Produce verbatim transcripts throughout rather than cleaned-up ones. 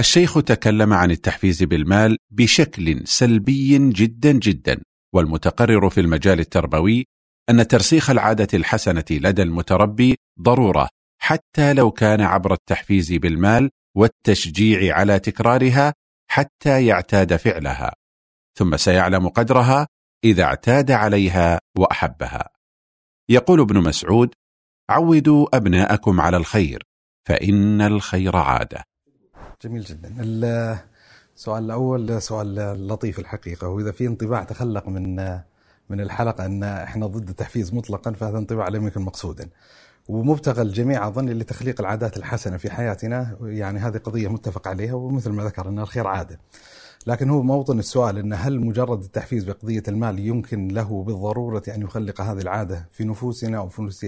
الشيخ تكلم عن التحفيز بالمال بشكل سلبي جدا جدا، والمتقرر في المجال التربوي أن ترسيخ العادة الحسنة لدى المتربي ضرورة حتى لو كان عبر التحفيز بالمال والتشجيع على تكرارها حتى يعتاد فعلها، ثم سيعلم قدرها إذا اعتاد عليها وأحبها. يقول ابن مسعود: عودوا أبناءكم على الخير فإن الخير عادة. جميل جدا. السؤال الأول سؤال لطيف الحقيقة، وإذا في انطباع تخلق من من الحلقة أن إحنا ضد التحفيز مطلقا فهذا انطباع لم يكن مقصودا، ومبتغى الجميع أظن لتخليق العادات الحسنة في حياتنا، يعني هذه قضية متفق عليها، ومثل ما ذكر أن الخير عادة. لكن هو موطن السؤال أن هل مجرد التحفيز بقضية المال يمكن له بالضرورة أن يخلق هذه العادة في نفوسنا أو في نفوس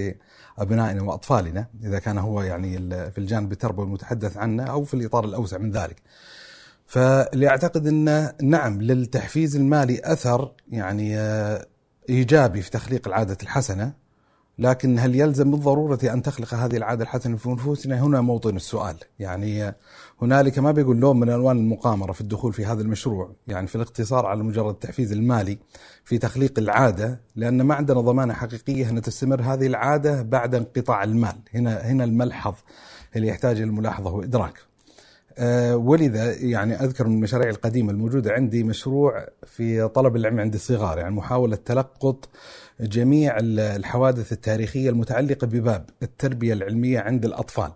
أبنائنا وأطفالنا، إذا كان هو يعني في الجانب التربوي المتحدث عنه أو في الإطار الأوسع من ذلك؟ فلأعتقد أن نعم للتحفيز المالي أثر يعني إيجابي في تخليق العادة الحسنة، لكن هل يلزم بالضرورة أن تخلق هذه العادة الحسنة في نفوسنا؟ هنا موطن السؤال. يعني هنالك ما بيقول لون من ألوان المقامرة في الدخول في هذا المشروع، يعني في الاقتصار على مجرد التحفيز المالي في تخليق العادة، لأن ما عندنا ضمانة حقيقية أن تستمر هذه العادة بعد انقطاع المال. هنا هنا الملحظ اللي يحتاج الملاحظة وإدراك. أه ولذا يعني أذكر من المشاريع القديمة الموجودة عندي مشروع في طلب العلم عند الصغار، يعني محاولة تلقط جميع الحوادث التاريخية المتعلقة بباب التربية العلمية عند الأطفال.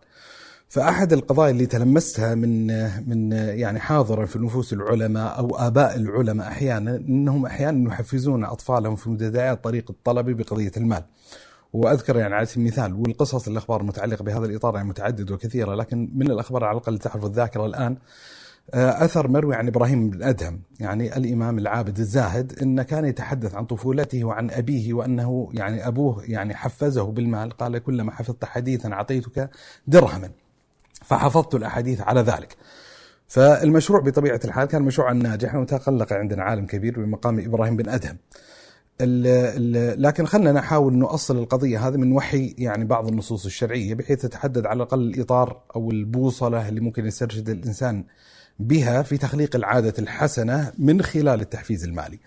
فأحد القضايا اللي تلمستها من من يعني حاضرا في نفوس العلماء أو آباء العلماء أحيانا، إنهم أحيانا يحفزون أطفالهم في مبتدئات طريق الطلبة بقضية المال. وأذكر يعني على سبيل المثال، والقصص الأخبار المتعلقة بهذا الإطار يعني متعدد وكثيرة، لكن من الأخبار على الأقل تحفظ الذاكرة الآن أثر مروي عن إبراهيم بن الأدهم، يعني الإمام العابد الزاهد، إنه كان يتحدث عن طفولته وعن أبيه، وأنه يعني أبوه يعني حفزه بالمال، قال: كلما حفظت حديثا أعطيتك درهما، فحفظت الأحاديث على ذلك. فالمشروع بطبيعة الحال كان مشروعا ناجحا وتألق عندنا عالم كبير بمقام إبراهيم بن أدهم. ال ال لكن خلنا نحاول نؤصل القضية هذه من وحي يعني بعض النصوص الشرعية، بحيث تتحدد على الأقل الإطار أو البوصلة اللي ممكن يسترشد الإنسان بها في تخليق العادة الحسنة من خلال التحفيز المالي.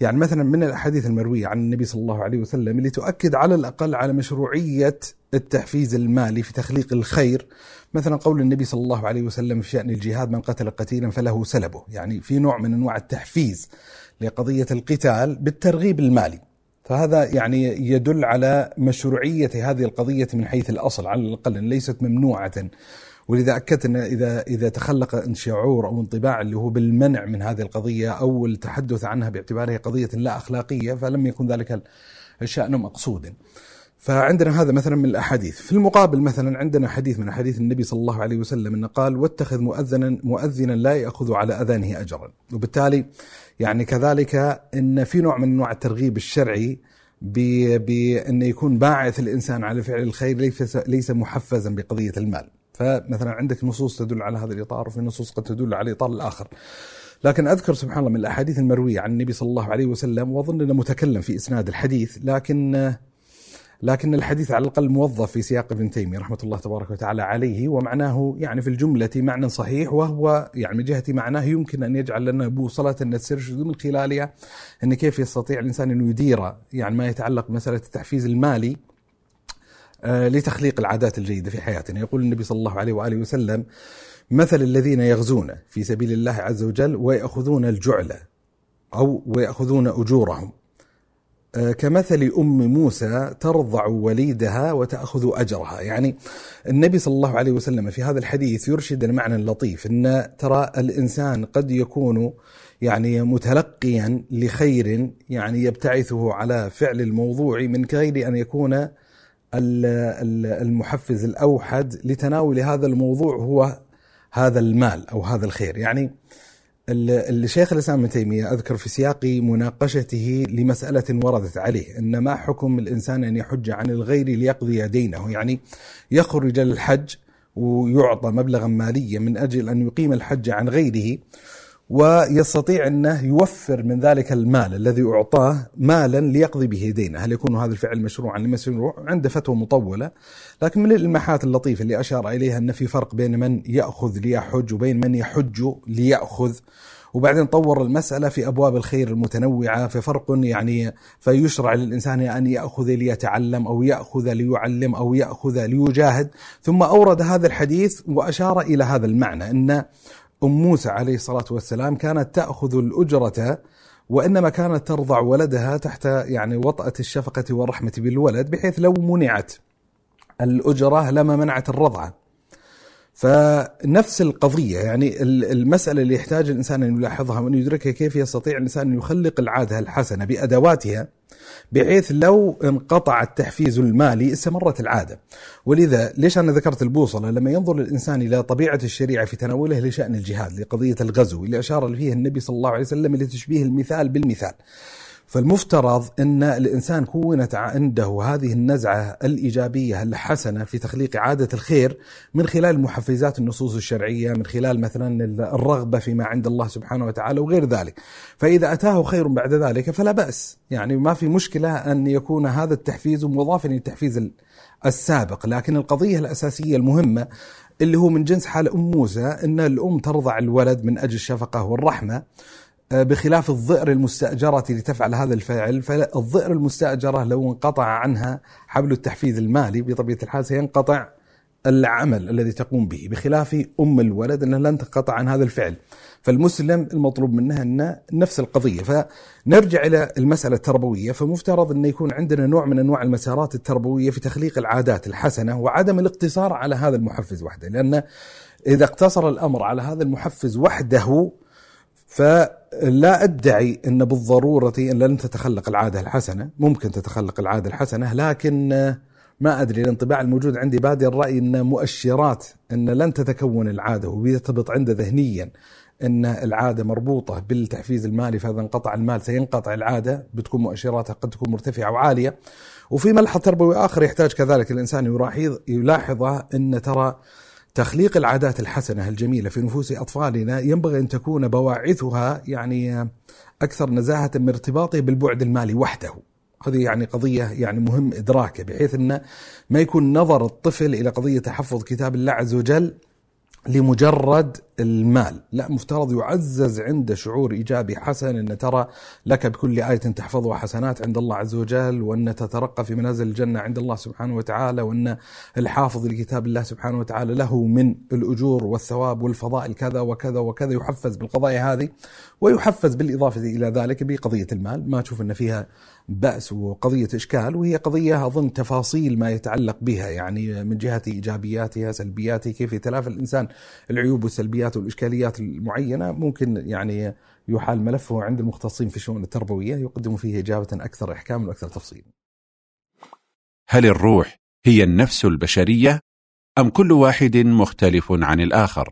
يعني مثلا من الأحاديث المروية عن النبي صلى الله عليه وسلم اللي تؤكد على الأقل على مشروعية التحفيز المالي في تخليق الخير، مثلا قول النبي صلى الله عليه وسلم في شأن الجهاد: من قتل قتيلا فله سلبه. يعني في نوع من أنواع التحفيز لقضية القتال بالترغيب المالي، فهذا يعني يدل على مشروعية هذه القضية من حيث الأصل، على الأقل ليست ممنوعة. ولذا أكدت أن إذا إذا تخلق شعور أو انطباع اللي هو بالمنع من هذه القضية أو التحدث عنها باعتبارها قضية لا أخلاقية، فلم يكن ذلك الشأن مقصودا. فعندنا هذا مثلا من الأحاديث. في المقابل مثلا عندنا حديث من حديث النبي صلى الله عليه وسلم أنه قال: واتخذ مؤذنا مؤذنا لا يأخذ على أذانه أجرا. وبالتالي يعني كذلك أن في نوع من نوع الترغيب الشرعي بأن يكون باعث الإنسان على فعل الخير ليس ليس محفزا بقضية المال. فمثلا عندك نصوص تدل على هذا الإطار، وفي نصوص قد تدل على الإطار الآخر. لكن أذكر سبحان الله من الأحاديث المروية عن النبي صلى الله عليه وسلم، وأظن أنه متكلم في إسناد الحديث، لكن لكن الحديث على الأقل موظف في سياق ابن تيمية رحمة الله تبارك وتعالى عليه، ومعناه يعني في الجملة معنى صحيح، وهو يعني من جهة معناه يمكن أن يجعل لنا بوصلة نسترشد من خلالها أن كيف يستطيع الإنسان أن يدير يعني ما يتعلق بمسألة التحفيز المالي لتخليق العادات الجيدة في حياتنا. يقول النبي صلى الله عليه وآله وسلم: مثل الذين يغزون في سبيل الله عز وجل ويأخذون الجعلة أو ويأخذون أجورهم كمثل أم موسى ترضع وليدها وتأخذ أجرها. يعني النبي صلى الله عليه وسلم في هذا الحديث يرشد المعنى اللطيف، أن ترى الإنسان قد يكون يعني متلقيا لخير يعني يبتعثه على فعل الموضوع من غير أن يكون المحفز الأوحد لتناول هذا الموضوع هو هذا المال أو هذا الخير. يعني الشيخ الإسلام ابن تيمية أذكر في سياق مناقشته لمسألة وردت عليه، إن ما حكم الإنسان أن يحج عن الغير ليقضي دينه، يعني يخرج للحج ويعطى مبلغا ماليا من أجل أن يقيم الحج عن غيره، ويستطيع أنه يوفر من ذلك المال الذي أعطاه مالا ليقضي به دينه. هل يكون هذا الفعل مشروعا لم يشروع؟ عنده فتوى مطولة، لكن من الإلماحات اللطيفة اللي أشار إليها أن في فرق بين من يأخذ ليحج وبين من يحج ليأخذ. وبعدين طور المسألة في أبواب الخير المتنوعة، في فرق يعني فيشرع للإنسان أن يأخذ ليتعلم أو يأخذ ليعلم أو يأخذ ليجاهد. ثم أورد هذا الحديث وأشار إلى هذا المعنى، أن أم موسى عليه الصلاة والسلام كانت تأخذ الأجرة وإنما كانت ترضع ولدها تحت يعني وطأة الشفقة والرحمة بالولد، بحيث لو منعت الأجرة لما منعت الرضعة. فنفس القضية، يعني المسألة اللي يحتاج الإنسان أن يلاحظها وأن يدركها كيف يستطيع الإنسان أن يخلق العادة الحسنة بأدواتها، بحيث لو انقطع التحفيز المالي استمرت العادة. ولذا ليش أنا ذكرت البوصلة؟ لما ينظر الإنسان إلى طبيعة الشريعة في تناوله لشأن الجهاد، لقضية الغزو اللي أشار فيها النبي صلى الله عليه وسلم لتشبيه المثال بالمثال، فالمفترض أن الإنسان كونت عنده هذه النزعة الإيجابية الحسنة في تخليق عادة الخير من خلال محفزات النصوص الشرعية، من خلال مثلا الرغبة فيما عند الله سبحانه وتعالى وغير ذلك. فإذا أتاه خير بعد ذلك فلا بأس، يعني ما في مشكلة أن يكون هذا التحفيز مضافا للتحفيز السابق. لكن القضية الأساسية المهمة اللي هو من جنس حال أم موسى، أن الأم ترضع الولد من أجل الشفقة والرحمة، بخلاف الظئر المستأجرة لتفعل هذا الفعل. فالظئر المستأجرة لو انقطع عنها حبل التحفيز المالي بطبيعة الحال سينقطع العمل الذي تقوم به، بخلاف أم الولد أنه لن تنقطع عن هذا الفعل. فالمسلم المطلوب منها أن نفس القضية. فنرجع إلى المسألة التربوية، فمفترض أن يكون عندنا نوع من أنواع المسارات التربوية في تخليق العادات الحسنة وعدم الاقتصار على هذا المحفز وحده، لأن إذا اقتصر الأمر على هذا المحفز وحده فلا أدعي أن بالضرورة أن لن تتخلق العادة الحسنة، ممكن تتخلق العادة الحسنة، لكن ما أدري، الانطباع الموجود عندي بادئ الرأي أن مؤشرات أن لن تتكون العادة ويرتبط عنده ذهنيا أن العادة مربوطة بالتحفيز المالي، فإذا انقطع المال سينقطع العادة، بتكون مؤشراتها قد تكون مرتفعة وعالية. وفي ملحظ تربوي آخر يحتاج كذلك الإنسان يلاحظه، أن ترى تخليق العادات الحسنة الجميلة في نفوس أطفالنا ينبغي أن تكون بواعثها يعني أكثر نزاهة من ارتباطه بالبعد المالي وحده. هذه يعني قضية يعني مهم إدراكه، بحيث أن ما يكون نظر الطفل إلى قضية تحفظ كتاب الله عز وجل لمجرد المال، لا، مفترض يعزز عنده شعور إيجابي حسن، أن ترى لك بكل آية تحفظها حسنات عند الله عز وجل، وأن تترقى في منازل الجنة عند الله سبحانه وتعالى، وأن الحافظ لكتاب الله سبحانه وتعالى له من الأجور والثواب والفضائل كذا وكذا وكذا. يحفز بالقضايا هذه، ويحفز بالإضافة إلى ذلك بقضية المال، ما أشوف أن فيها بأس وقضية إشكال، وهي قضية أظن تفاصيل ما يتعلق بها يعني من جهة إيجابياتها سلبياتها، كيف يتلافى الإنسان العيوب والسلبيات والإشكاليات المعينة، ممكن يعني يحال ملفه عند المختصين في الشؤون التربوية يقدم فيه إجابة أكثر إحكام وأكثر تفصيل. هل الروح هي النفس البشرية أم كل واحد مختلف عن الآخر؟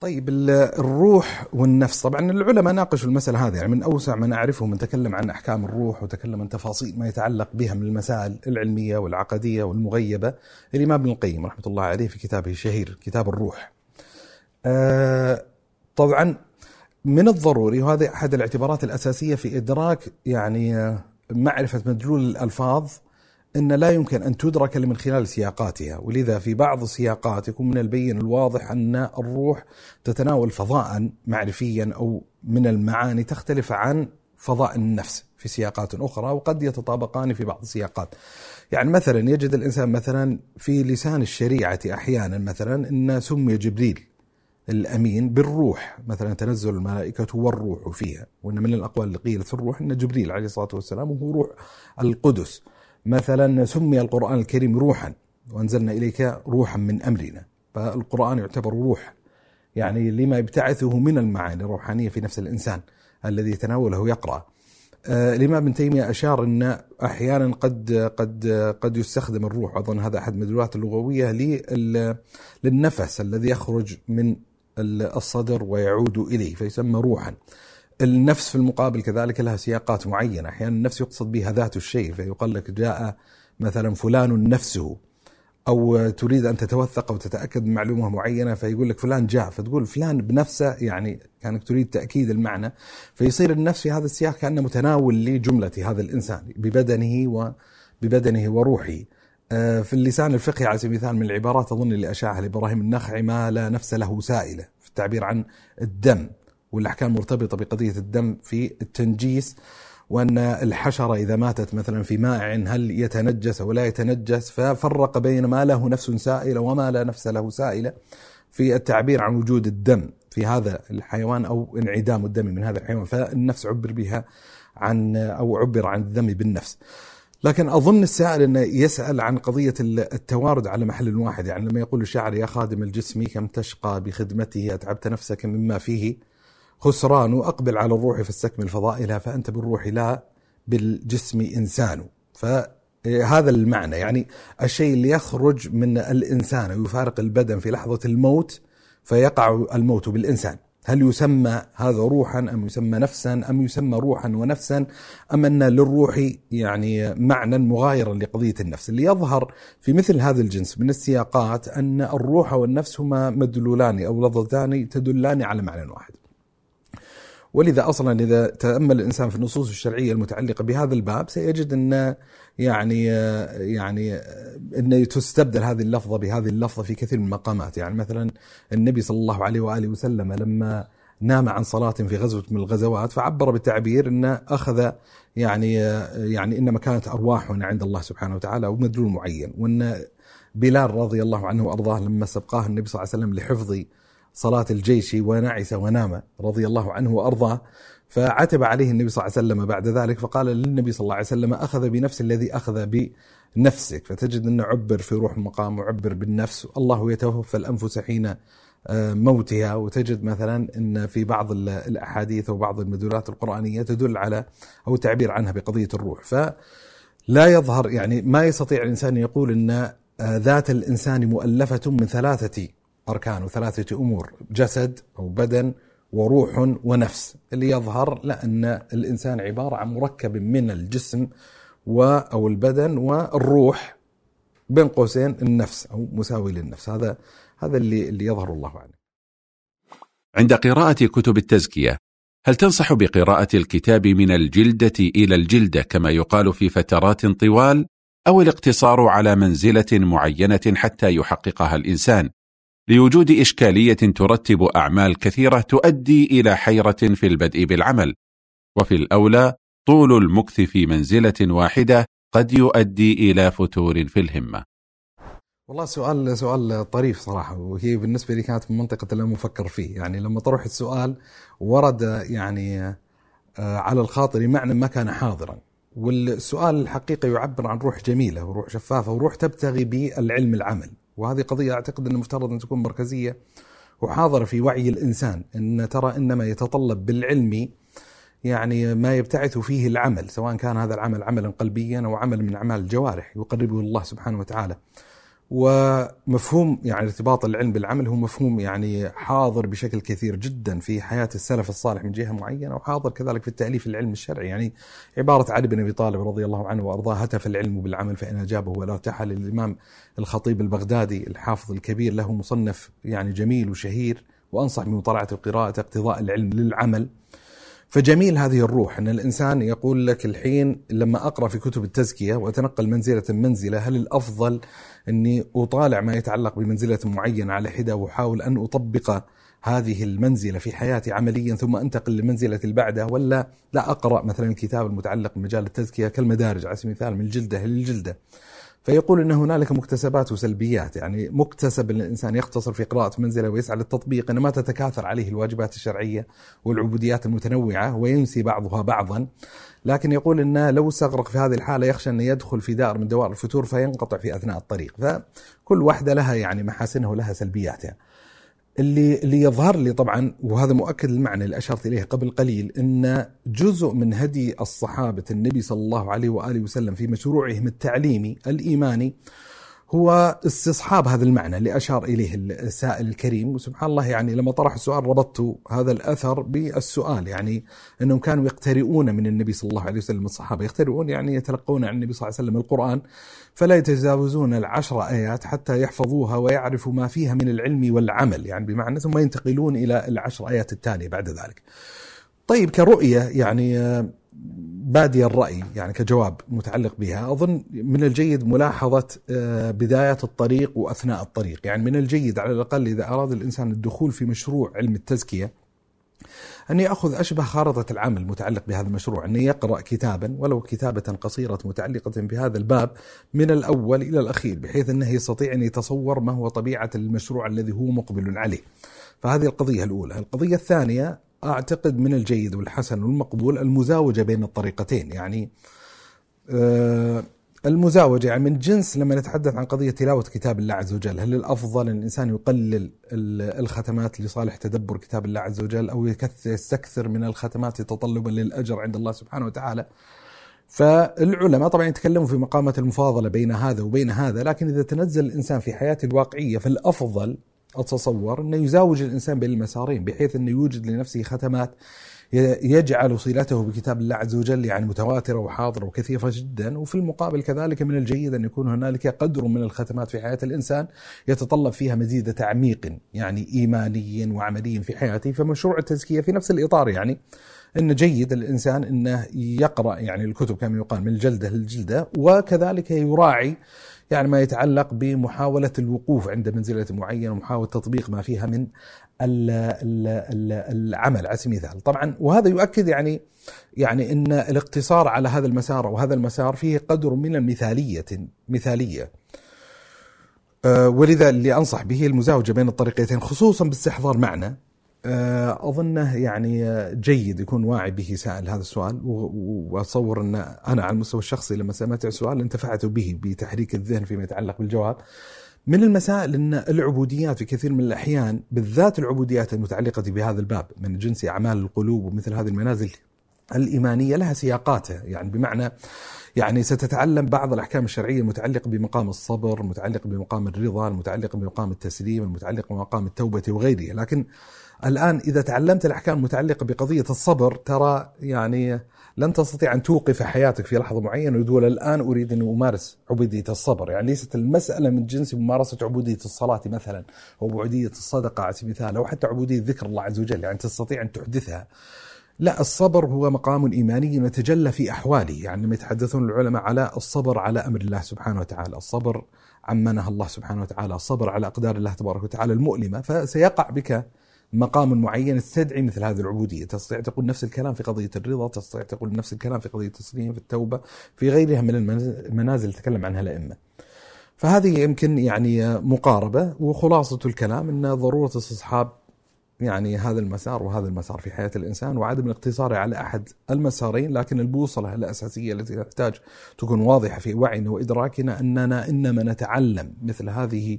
طيب، الروح والنفس، طبعا العلماء ناقشوا المسألة هذه، يعني من أوسع ما نعرفه من تكلم عن أحكام الروح، وتكلم عن تفاصيل ما يتعلق بها من المسائل العلمية والعقدية والمغيبة، الإمام ابن القيم رحمة الله عليه في كتابه الشهير كتاب الروح. آه طبعا من الضروري، وهذه أحد الاعتبارات الأساسية في إدراك يعني معرفة مدلول الألفاظ، أن لا يمكن أن تدرك من خلال سياقاتها. ولذا في بعض السياقات يكون من البين الواضح أن الروح تتناول فضاء معرفيا أو من المعاني تختلف عن فضاء النفس في سياقات أخرى، وقد يتطابقان في بعض السياقات. يعني مثلا يجد الإنسان مثلا في لسان الشريعة أحيانا مثلا أن سمي جبريل الأمين بالروح، مثلا تنزل الملائكة والروح فيها، وأن من الأقوال اللي قيلت في الروح أن جبريل عليه الصلاة والسلام وهو روح القدس. مثلا سمي القرآن الكريم روحا، وأنزلنا إليك روحا من أمرنا، فالقرآن يعتبر روح، يعني لما يبتعثه من المعاني الروحانية في نفس الإنسان الذي يتناوله يقرأ. آه الإمام ابن تيمية أشار أن أحيانا قد قد قد يستخدم الروح، أظن هذا أحد مدلولات اللغوية، للنفس الذي يخرج من الصدر ويعود إليه فيسمى روحا. النفس في المقابل كذلك لها سياقات معينة، أحيانا النفس يقصد بها ذات الشيء، فيقال لك جاء مثلا فلان نفسه، أو تريد أن تتوثق أو تتأكد من معلومة معينة فيقول لك فلان جاء، فتقول فلان بنفسه، يعني كانك تريد تأكيد المعنى، فيصير النفس في هذا السياق كأنه متناول لجملة هذا الإنسان ببدنه وببدنه وروحه. في اللسان الفقهي على سبيل المثال من العبارات أظن اللي أشاعها لإبراهيم النخعي ما لا نفس له سائلة، في التعبير عن الدم والأحكام مرتبطة بقضية الدم في التنجيس، وأن الحشرة إذا ماتت مثلا في مائع هل يتنجس ولا يتنجس، ففرق بين ما له نفس سائلة وما لا نفس له سائلة في التعبير عن وجود الدم في هذا الحيوان أو انعدام الدم من هذا الحيوان، فالنفس عبر بها عن أو عبر عن الدم بالنفس. لكن أظن السائل أنه يسأل عن قضية التوارد على محل واحد، يعني لما يقول الشاعر يا خادم الجسم كم تشقى بخدمته أتعبت نفسك مما فيه خسران، وأقبل على الروح فاستكمل فضائلها فأنت بالروح لا بالجسم إنسان. فهذا المعنى يعني الشيء اللي يخرج من الإنسان ويفارق البدن في لحظة الموت فيقع الموت بالإنسان، هل يسمى هذا روحا أم يسمى نفسا أم يسمى روحا ونفسا، أم أن للروح يعني معنى مغايرا لقضية النفس؟ اللي يظهر في مثل هذا الجنس من السياقات أن الروح والنفس هما مدلولان أو لفظتان تدلان على معنى واحد، ولذا أصلا إذا تأمل الإنسان في النصوص الشرعية المتعلقة بهذا الباب سيجد أن يعني يعني أن تستبدل هذه اللفظة بهذه اللفظة في كثير من المقامات. يعني مثلا النبي صلى الله عليه وآله وسلم لما نام عن صلاة في غزوة من الغزوات فعبر بالتعبير أن أخذ يعني يعني إنما كانت أرواحنا عند الله سبحانه وتعالى ومدلول معين، وأن بلال رضي الله عنه وأرضاه لما استبقاه النبي صلى الله عليه وسلم لحفظ صلاة الجيش ونعس ونام رضي الله عنه وأرضاه، فعتب عليه النبي صلى الله عليه وسلم بعد ذلك فقال للنبي صلى الله عليه وسلم أخذ بنفس الذي أخذ بنفسك. فتجد أنه عبر في روح المقام وعبر بالنفس، الله يتوفى الأنفس حين موتها. وتجد مثلا أن في بعض الأحاديث وبعض المدلولات القرآنية تدل على أو تعبير عنها بقضية الروح. فلا يظهر يعني ما يستطيع الإنسان يقول أن ذات الإنسان مؤلفة من ثلاثة أركان وثلاثة أمور، جسد أو بدن وروح ونفس. اللي يظهر لأن الإنسان عبارة عن مركب من الجسم أو البدن والروح بين قوسين النفس أو مساوي للنفس. هذا هذا اللي, اللي يظهر الله عنه. عند قراءة كتب التزكية هل تنصح بقراءة الكتاب من الجلدة إلى الجلدة كما يقال في فترات طوال، أو الاقتصار على منزلة معينة حتى يحققها الإنسان لوجود إشكالية ترتب أعمال كثيرة تؤدي إلى حيرة في البدء بالعمل، وفي الأولى طول المكث في منزلة واحدة قد يؤدي إلى فتور في الهمة؟ والله سؤال سؤال طريف صراحة، وهي بالنسبة لي كانت من منطقة اللي مفكر فيه. يعني لما طرح السؤال ورد يعني على الخاطر معنى ما كان حاضرا، والسؤال الحقيقة يعبر عن روح جميلة وروح شفافة وروح تبتغي بالعلم العمل، وهذه قضية أعتقد أن مفترض أن تكون مركزية وحاضرة في وعي الإنسان، أن ترى إنما يتطلب بالعلم يعني ما يبتعث فيه العمل، سواء كان هذا العمل عملا قلبيا أو عمل من أعمال الجوارح يقربه الله سبحانه وتعالى. ومفهوم يعني ارتباط العلم بالعمل هو مفهوم يعني حاضر بشكل كثير جدا في حياة السلف الصالح من جهة معينة، وحاضر كذلك في التأليف العلم الشرعي. يعني عبارة علي بن أبي طالب رضي الله عنه وأرضاه هتف العلم بالعمل فإن أجابه ولا ارتحل، للإمام الخطيب البغدادي الحافظ الكبير له مصنف يعني جميل وشهير، وأنصح بمطالعة القراءة اقتضاء العلم للعمل. فجميل هذه الروح أن الإنسان يقول لك الحين لما أقرأ في كتب التزكية وأتنقل منزلة منزلة هل الأفضل أني أطالع ما يتعلق بمنزلة معينة على حدة وأحاول أن أطبق هذه المنزلة في حياتي عمليا ثم أنتقل لمنزلة البعدة، ولا لا أقرأ مثلا الكتاب المتعلق بمجال التزكية كالمدارج على سبيل المثال من الجلدة للجلدة؟ فيقول أن هنالك مكتسبات وسلبيات. يعني مكتسب أن الإنسان يختصر في قراءة منزلة ويسعى للتطبيق، أن ما تتكاثر عليه الواجبات الشرعية والعبوديات المتنوعة وينسي بعضها بعضا. لكن يقول أنه لو استغرق في هذه الحالة يخشى أن يدخل في دائرة من دوائر الفتور فينقطع في أثناء الطريق. فكل واحدة لها يعني محاسنها ولها سلبياتها. اللي, اللي يظهر لي طبعا، وهذا مؤكد المعنى اللي أشرت إليه قبل قليل، أن جزء من هدي الصحابة النبي صلى الله عليه وآله وسلم في مشروعهم التعليمي الإيماني هو استصحاب هذا المعنى اللي أشار إليه السائل الكريم. وسبحان الله يعني لما طرح السؤال ربطت هذا الأثر بالسؤال، يعني أنهم كانوا يقترئون من النبي صلى الله عليه وسلم، الصحابة يقترئون يعني يتلقون عن النبي صلى الله عليه وسلم القرآن، فلا يتجاوزون العشر آيات حتى يحفظوها ويعرفوا ما فيها من العلم والعمل، يعني بمعنى ثم ينتقلون إلى العشر آيات التالية بعد ذلك. طيب كرؤية يعني بادي الرأي، يعني كجواب متعلق بها، أظن من الجيد ملاحظة بداية الطريق وأثناء الطريق، يعني من الجيد على الأقل إذا أراد الإنسان الدخول في مشروع علم التزكية أن يأخذ أشبه خارطة العمل المتعلق بهذا المشروع، أن يقرأ كتابا ولو كتابة قصيرة متعلقة بهذا الباب من الأول إلى الأخير، بحيث أنه يستطيع أن يتصور ما هو طبيعة المشروع الذي هو مقبل عليه. فهذه القضية الأولى. القضية الثانية أعتقد من الجيد والحسن والمقبول المزاوجة بين الطريقتين، يعني المزاوجة يعني من جنس لما نتحدث عن قضية تلاوة كتاب الله عز وجل، هل الأفضل أن الإنسان يقلل الختمات لصالح تدبر كتاب الله عز وجل أو يستكثر من الختمات تطلبا للأجر عند الله سبحانه وتعالى؟ فالعلماء طبعا يتكلموا في مقامة المفاضلة بين هذا وبين هذا، لكن إذا تنزل الإنسان في حياته الواقعية فالأفضل أتصور أنه يزاوج الإنسان بين المسارين، بحيث أنه يوجد لنفسه ختمات يجعل صلته بكتاب الله عز وجل يعني متواترة وحاضرة وكثيرة جدا، وفي المقابل كذلك من الجيد أن يكون هنالك قدر من الختمات في حياة الإنسان يتطلب فيها مزيد تعميق يعني إيماني وعملي في حياته. فمشروع التزكية في نفس الإطار، يعني أن جيد الإنسان أنه يقرأ يعني الكتب كما يقال من الجلدة للجلدة، وكذلك يراعي يعني ما يتعلق بمحاولة الوقوف عند منزلة معينة ومحاولة تطبيق ما فيها من ال ال ال العمل على سبيل المثال طبعا. وهذا يؤكد يعني يعني أن الاقتصار على هذا المسار وهذا المسار فيه قدر من المثالية مثالية أه ولذا اللي أنصح به المزاوجة بين الطريقتين، خصوصا باستحضار معنى أظنه يعني جيد يكون واعي به سائل هذا السؤال، وأتصور أن أنا على المستوى الشخصي لما سمعت السؤال انتفعت به بتحريك الذهن فيما يتعلق بالجواب. من المسائل أن العبوديات في كثير من الأحيان بالذات العبوديات المتعلقة بهذا الباب من جنس أعمال القلوب ومثل هذه المنازل الإيمانية لها سياقاتها، يعني بمعنى يعني ستتعلم بعض الأحكام الشرعية المتعلقة بمقام الصبر، المتعلقة بمقام الرضا، المتعلقة بمقام التسليم، المتعلقة بمقام التوبة وغيرها. لكن الآن إذا تعلمت الأحكام المتعلقة بقضية الصبر ترى يعني لن تستطيع أن توقف حياتك في لحظة معينة وتقول الآن أريد أن أمارس عبودية الصبر، يعني ليست المسألة من جنس ممارسة عبودية الصلاة مثلا أو عبودية الصدقة على سبيل المثال أو حتى عبودية ذكر الله عز وجل، يعني تستطيع أن تحدثها. لا، الصبر هو مقام إيماني يتجلى في أحواله، يعني ما يتحدثون العلماء على الصبر على أمر الله سبحانه وتعالى، الصبر عما نهى الله سبحانه وتعالى، الصبر على أقدار الله تبارك وتعالى المؤلمة. فسيقع بك مقام معين تستدعي مثل هذه العبودية، تستطيع تقول نفس الكلام في قضية الرضا، تستطيع تقول نفس الكلام في قضية التسليم، في التوبة، في غيرها من المنازل تكلم عنها الأئمة. فهذه يمكن يعني مقاربة، وخلاصة الكلام أن ضرورة استصحاب يعني هذا المسار وهذا المسار في حياة الإنسان وعدم الاقتصار على أحد المسارين، لكن البوصلة الأساسية التي تحتاج تكون واضحة في وعينا وإدراكنا أننا إنما نتعلم مثل هذه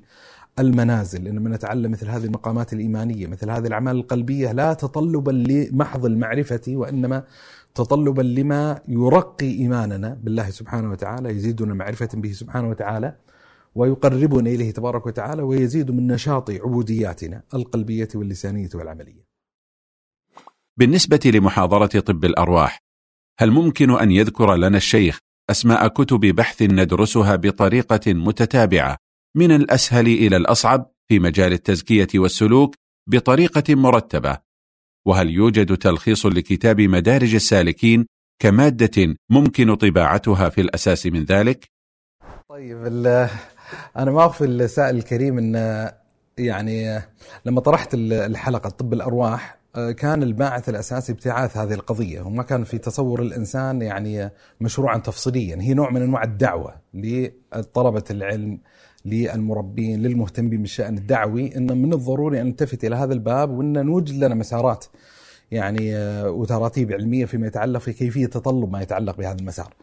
المنازل، إنما نتعلم مثل هذه المقامات الإيمانية، مثل هذه الأعمال القلبية، لا تطلبا لمحض المعرفة وإنما تطلبا لما يرقي إيماننا بالله سبحانه وتعالى، يزيدنا معرفة به سبحانه وتعالى ويقربنا إليه تبارك وتعالى، ويزيد من نشاط عبودياتنا القلبية واللسانية والعملية. بالنسبة لمحاضرة طب الأرواح، هل ممكن أن يذكر لنا الشيخ أسماء كتب بحث ندرسها بطريقة متتابعة من الأسهل إلى الأصعب في مجال التزكية والسلوك بطريقة مرتبة؟ وهل يوجد تلخيص لكتاب مدارج السالكين كمادة ممكن طباعتها في الأساس من ذلك؟ طيب، أنا ما أخفي السائل الكريم أن يعني لما طرحت الحلقة طب الأرواح كان الباعث الأساسي ابتعاث هذه القضية، وما كان في تصور الإنسان يعني مشروعا تفصيليا، هي نوع من أنواع الدعوة لطلبة العلم، للمربين، للمهتمين بالشأن الدعوي، إن من الضروري أن نلتفت إلى هذا الباب وأن نوجد لنا مسارات يعني وتراتيب علمية فيما يتعلق في كيفية تطلب ما يتعلق بهذا المسار.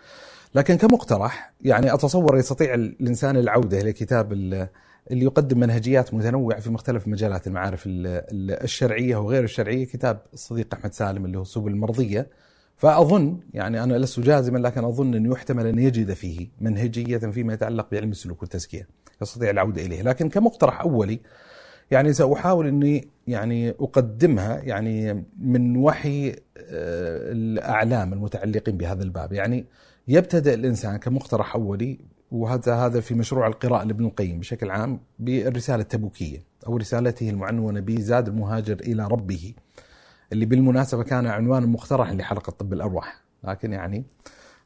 لكن كمقترح يعني أتصور يستطيع الإنسان العودة إلى كتاب اللي يقدم منهجيات متنوعة في مختلف مجالات المعارف الشرعية وغير الشرعية، كتاب الصديق أحمد سالم اللي هو السبل المرضية. فأظن يعني أنا لست جازما، لكن أظن أن يحتمل أن يجد فيه منهجية فيما يتعلق بعلم السلوك والتزكية، يستطيع العودة إليه. لكن كمقترح أولي يعني سأحاول أني يعني أقدمها يعني من وحي الأعلام المتعلقين بهذا الباب. يعني يبتدأ الإنسان كمقترح أولي، وهذا هذا في مشروع القراءة لابن القيم بشكل عام، بالرسالة التبوكية أو رسالته المعنونة بزاد المهاجر إلى ربه، اللي بالمناسبة كان عنوان مقترح لحلقة طب الأرواح، لكن يعني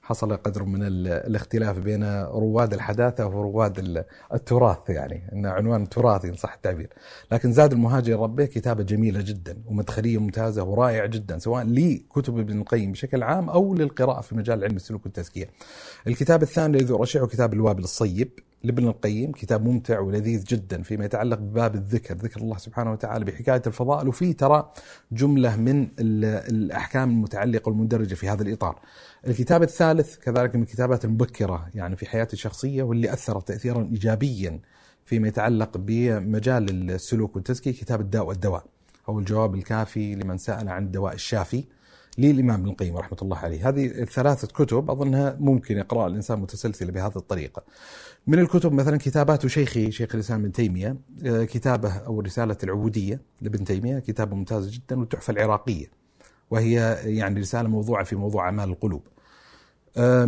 حصل قدر من الاختلاف بين رواد الحداثة ورواد التراث، يعني إنه عنوان تراثي إن صح التعبير. لكن زاد المهاجر ربه كتابة جميلة جدا ومدخلية ممتازة ورائعة جدا، سواء لكتب ابن القيم بشكل عام أو للقراءة في مجال علم السلوك والتزكية. الكتاب الثاني الذي أرشحه كتاب الوابل الصيب لابن القيم، كتاب ممتع ولذيذ جدا فيما يتعلق بباب الذكر، ذكر الله سبحانه وتعالى بحكاية الفضائل، وفيه ترى جملة من الأحكام المتعلقة والمندرجة في هذا الإطار. الكتاب الثالث كذلك من الكتابات المبكرة يعني في حياتي الشخصية، واللي أثرت تأثيرا إيجابيا فيما يتعلق بمجال السلوك والتزكية، كتاب الداء والدواء أو الجواب الكافي لمن سأل عن الدواء الشافي للإمام ابن القيم رحمة الله عليه. هذه الثلاثة كتب أظنها ممكن يقرأ الإنسان متسلسلة بهذه الطريقة. من الكتب مثلا كتابات شيخي شيخ الإسلام ابن تيمية، كتابه أو رسالة العبودية لابن تيمية، كتاب ممتاز جدا، والتحفة العراقية وهي يعني رسالة موضوعة في موضوع أعمال القلوب.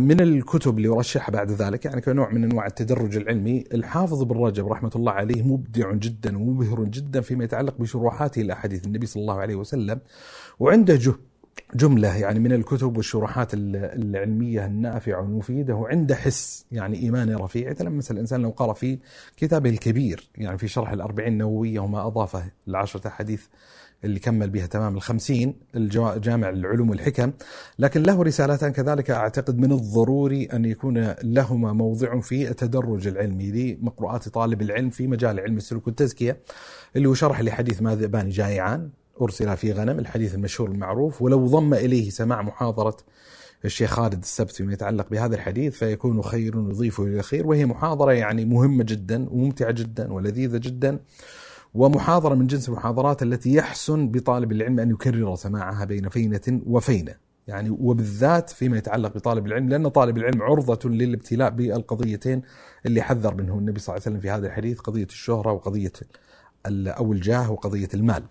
من الكتب اللي يرشحها بعد ذلك يعني كنوع من أنواع التدرج العلمي، الحافظ ابن رجب رحمة الله عليه مبدع جدا ومبهر جدا فيما يتعلق بشروحاته لأحاديث النبي صلى الله عليه وسلم، وعنده جهد جملة يعني من الكتب والشروحات العلمية النافعة والمفيدة، وعنده حس يعني إيماني رفيع يتلمس الإنسان لو قرأ في كتابه الكبير، يعني في شرح الأربعين النووية وما أضافه، العشرة حديث اللي كمل بها تمام الخمسين، جامع العلوم والحكم. لكن له رسالتان كذلك أعتقد من الضروري أن يكون لهما موضع في التدرج العلمي لمقروءات طالب العلم في مجال علم السلوك والتزكية، اللي هو شرح لحديث ما ذئبان جائعان أرسل في غنم، الحديث المشهور المعروف، ولو ضم إليه سماع محاضرة الشيخ خالد السبت فيما يتعلق بهذا الحديث فيكون خير يضيفه إلى خير. وهي محاضرة يعني مهمة جدا وممتعة جدا ولذيذة جدا، ومحاضرة من جنس المحاضرات التي يحسن بطالب العلم أن يكرر سماعها بين فينة وفينة، يعني وبالذات فيما يتعلق بطالب العلم، لأن طالب العلم عرضة للابتلاء بالقضيتين اللي حذر منهم النبي صلى الله عليه وسلم في هذا الحديث، قضية الشهرة وقضية أو الجاه وقضية المال،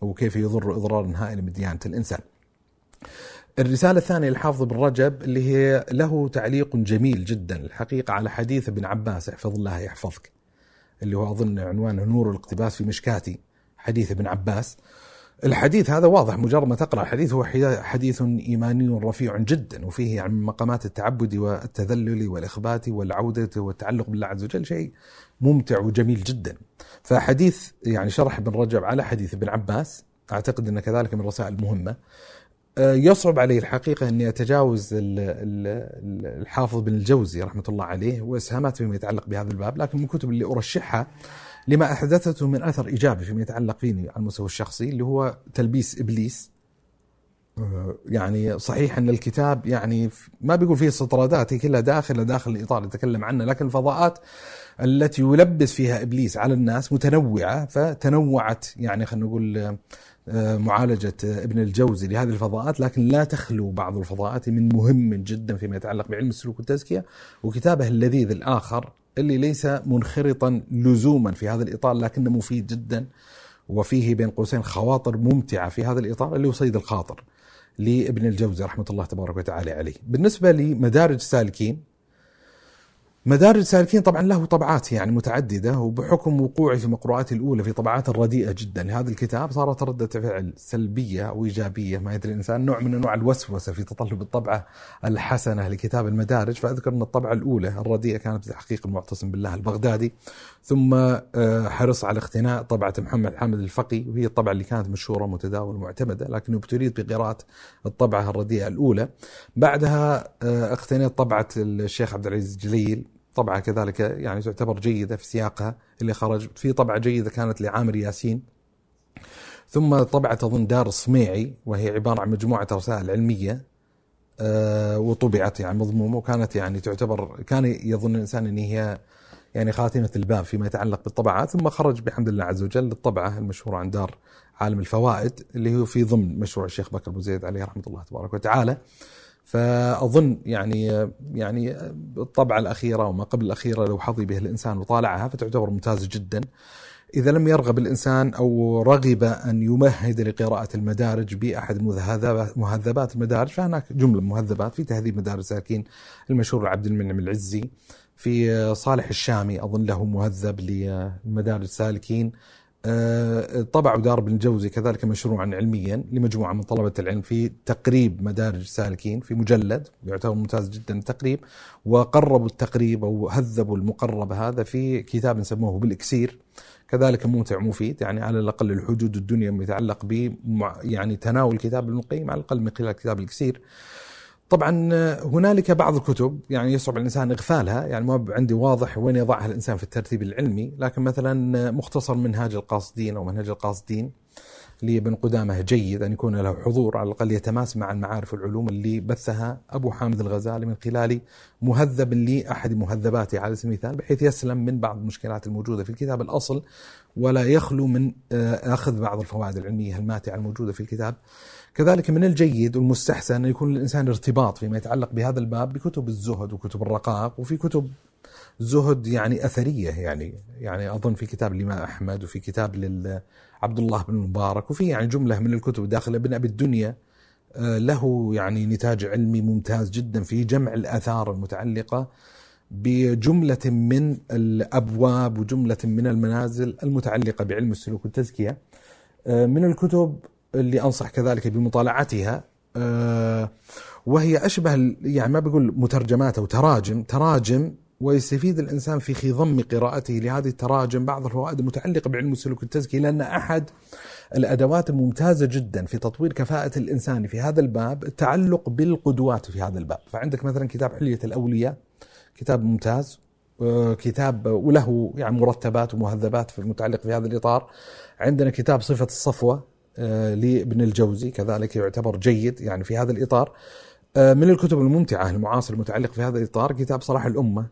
وكيف يضر إضرار هائل بديانة الإنسان. الرسالة الثانية للحافظ ابن رجب اللي هي له تعليق جميل جدا الحقيقة على حديث ابن عباس احفظ الله يحفظك، اللي هو أظن عنوانه نور الاقتباس في مشكاتي، حديث ابن عباس. الحديث هذا واضح مجرد ما تقرأ الحديث، هو حديث إيماني رفيع جدا، وفيه يعني مقامات التعبد والتذلل والإخبات والعودة والتعلق بالله عز وجل، شيء ممتع وجميل جدا. فحديث يعني شرح ابن رجب على حديث ابن عباس أعتقد أن كذلك من الرسائل المهمة. يصعب عليه الحقيقة أن يتجاوز الحافظ ابن الجوزي رحمة الله عليه وإسهاماته فيما يتعلق بهذا الباب، لكن من الكتب اللي أرشحها لما أحدثته من أثر إيجابي فيما يتعلق فيني على المستوى الشخصي اللي هو تلبيس إبليس. يعني صحيح أن الكتاب يعني ما بيقول فيه استطرادات، كلها داخل داخل الإطار يتكلم عنه، لكن الفضاءات التي يلبس فيها إبليس على الناس متنوعة، فتنوعت يعني خلينا نقول معالجة ابن الجوزي لهذه الفضاءات، لكن لا تخلو بعض الفضاءات من مهم جدا فيما يتعلق بعلم السلوك والتزكية. وكتابه اللذيذ الآخر اللي ليس منخرطا لزوما في هذا الإطار لكنه مفيد جدا، وفيه بين قوسين خواطر ممتعة في هذا الإطار، اللي هو صيد الخاطر لابن الجوزي رحمة الله تبارك وتعالى عليه. بالنسبة لمدارج سالكين، مدارج سالكين طبعا له طبعات يعني متعددة، وبحكم وقوعي في مقروءاتي الأولى في طبعات رديئة جدا لهذا الكتاب صارت ردة فعل سلبية أو إيجابية، ما يدري الإنسان، نوع من أنواع الوسوسة في تطلب الطبعة الحسنة لكتاب المدارج. فأذكر أن الطبعة الأولى الرديئة كانت بتحقيق المعتصم بالله البغدادي، ثم حرص على اقتناء طبعة محمد حامد الفقي، وهي الطبعة اللي كانت مشهورة متداولة ومعتمدة، لكن ابتليت بقراءة الطبعة الرديئة الأولى. بعدها اقتنيت طبعة الشيخ عبد العزيز جليل، طبعة كذلك يعني تعتبر جيدة في سياقها اللي خرج في طبعة جيدة كانت لعامر ياسين، ثم طبعة أظن دار الصميعي وهي عبارة عن مجموعة رسائل علمية آه وطبعت يعني مضمومة، وكانت يعني تعتبر كان يظن الإنسان أن هي يعني خاتمة الباب فيما يتعلق بالطبعات. ثم خرج بحمد الله عز وجل الطبعة المشهورة عن دار عالم الفوائد اللي هو في ضمن مشروع الشيخ بكر أبو زيد عليه رحمة الله تبارك وتعالى. فأظن يعني يعني الطبعة الأخيرة وما قبل الأخيرة لو حظي به الإنسان وطالعها فتعتبر ممتازة جدا. إذا لم يرغب الإنسان أو رغب أن يمهد لقراءة المدارج بأحد مهذبات المدارج، فهناك جملة مهذبات في تهذيب مدارج ساكين المشهور لعبد المنعم العزي، في صالح الشامي أظن له مهذب لمدارج سالكين، طبع دار ابن الجوزي كذلك مشروعا علميا لمجموعة من طلبة العلم في تقريب مدارج سالكين في مجلد يعتبر ممتاز جدا التقريب، وقربوا التقريب أو هذبوا المقرب هذا في كتاب سموه بالإكسير، كذلك ممتع مفيد، يعني على الأقل الحدود الدنيا متعلق ب يعني تناول كتاب ابن القيم على الأقل من خلال كتاب الإكسير. طبعا هنالك بعض الكتب يعني يصعب الإنسان إغفالها، يعني ما عندي واضح وين يضعها الإنسان في الترتيب العلمي، لكن مثلا مختصر منهاج القاصدين أو منهج القاصدين لابن قدامه جيد أن يكون له حضور على الأقل يتماس مع المعارف والعلوم اللي بثها أبو حامد الغزالي من خلال مهذب لأحد مهذباته على سبيل المثال، بحيث يسلم من بعض المشكلات الموجودة في الكتاب الأصل ولا يخلو من أخذ بعض الفوائد العلمية الماتعة الموجودة في الكتاب. كذلك من الجيد والمستحسن أن يكون للإنسان ارتباط فيما يتعلق بهذا الباب بكتب الزهد وكتب الرقاق، وفي كتب زهد يعني أثرية، يعني يعني أظن في كتاب الإمام أحمد وفي كتاب لعبد الله بن المبارك، وفي يعني جملة من الكتب داخل ابن أبي الدنيا له يعني نتاج علمي ممتاز جدا في جمع الآثار المتعلقة بجملة من الأبواب وجملة من المنازل المتعلقة بعلم السلوك والتزكية. من الكتب اللي أنصح كذلك بمطالعتها وهي أشبه يعني ما بقول مترجمات أو تراجم تراجم ويستفيد الإنسان في خضم قراءته لهذه التراجم بعض الفوائد المتعلقة بعلم السلوك والتزكية، لأن أحد الأدوات الممتازة جدا في تطوير كفاءة الإنسان في هذا الباب التعلق بالقدوات في هذا الباب. فعندك مثلا كتاب حلية الأولياء كتاب ممتاز، كتاب وله يعني مرتبات ومهذبات في المتعلق في هذا الإطار. عندنا كتاب صفة الصفوة لابن الجوزي كذلك يعتبر جيد يعني في هذا الإطار. من الكتب الممتعة المعاصر المتعلق في هذا الإطار كتاب صلاح الأمة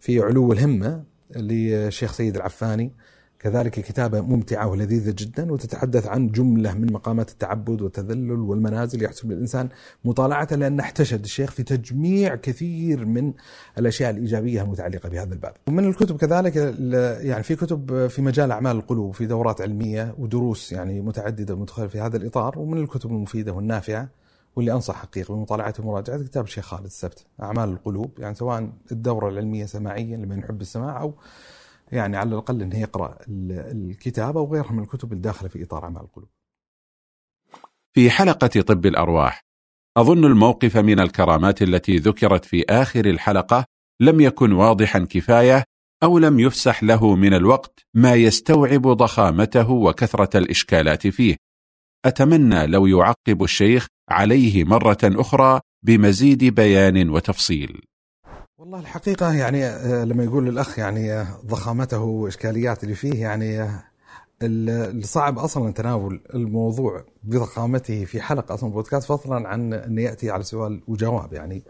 في علو الهمة للشيخ سيد العفاني، كذلك كتابة ممتعة ولذيذة جدا وتتحدث عن جملة من مقامات التعبد والتذلل والمنازل، يحسب الإنسان مطالعة لأن احتشد الشيخ في تجميع كثير من الأشياء الإيجابية المتعلقة بهذا الباب. ومن الكتب كذلك يعني في كتب في مجال أعمال القلوب في دورات علمية ودروس يعني متعددة ومدخلة في هذا الإطار. ومن الكتب المفيدة والنافعة واللي أنصح حقيقة بمطالعته ومراجعته كتاب الشيخ خالد السبت أعمال القلوب، يعني سواء الدورة العلمية سماعيا لمن يحب السماع أو يعني على الأقل أنه يقرأ الكتاب أو غيرها من الكتب الداخلة في إطار أعمال القلوب. في حلقة طب الأرواح أظن الموقف من الكرامات التي ذكرت في آخر الحلقة لم يكن واضحا كفاية أو لم يفسح له من الوقت ما يستوعب ضخامته وكثرة الإشكالات فيه. أتمنى لو يعقب الشيخ عليه مرة أخرى بمزيد بيان وتفصيل. والله الحقيقة يعني لما يقول الأخ يعني ضخامته وإشكاليات اللي فيه، يعني الصعب أصلا تناول الموضوع بضخامته في حلقة أصلا بودكاست، فضلا عن أن يأتي على سؤال وجواب يعني.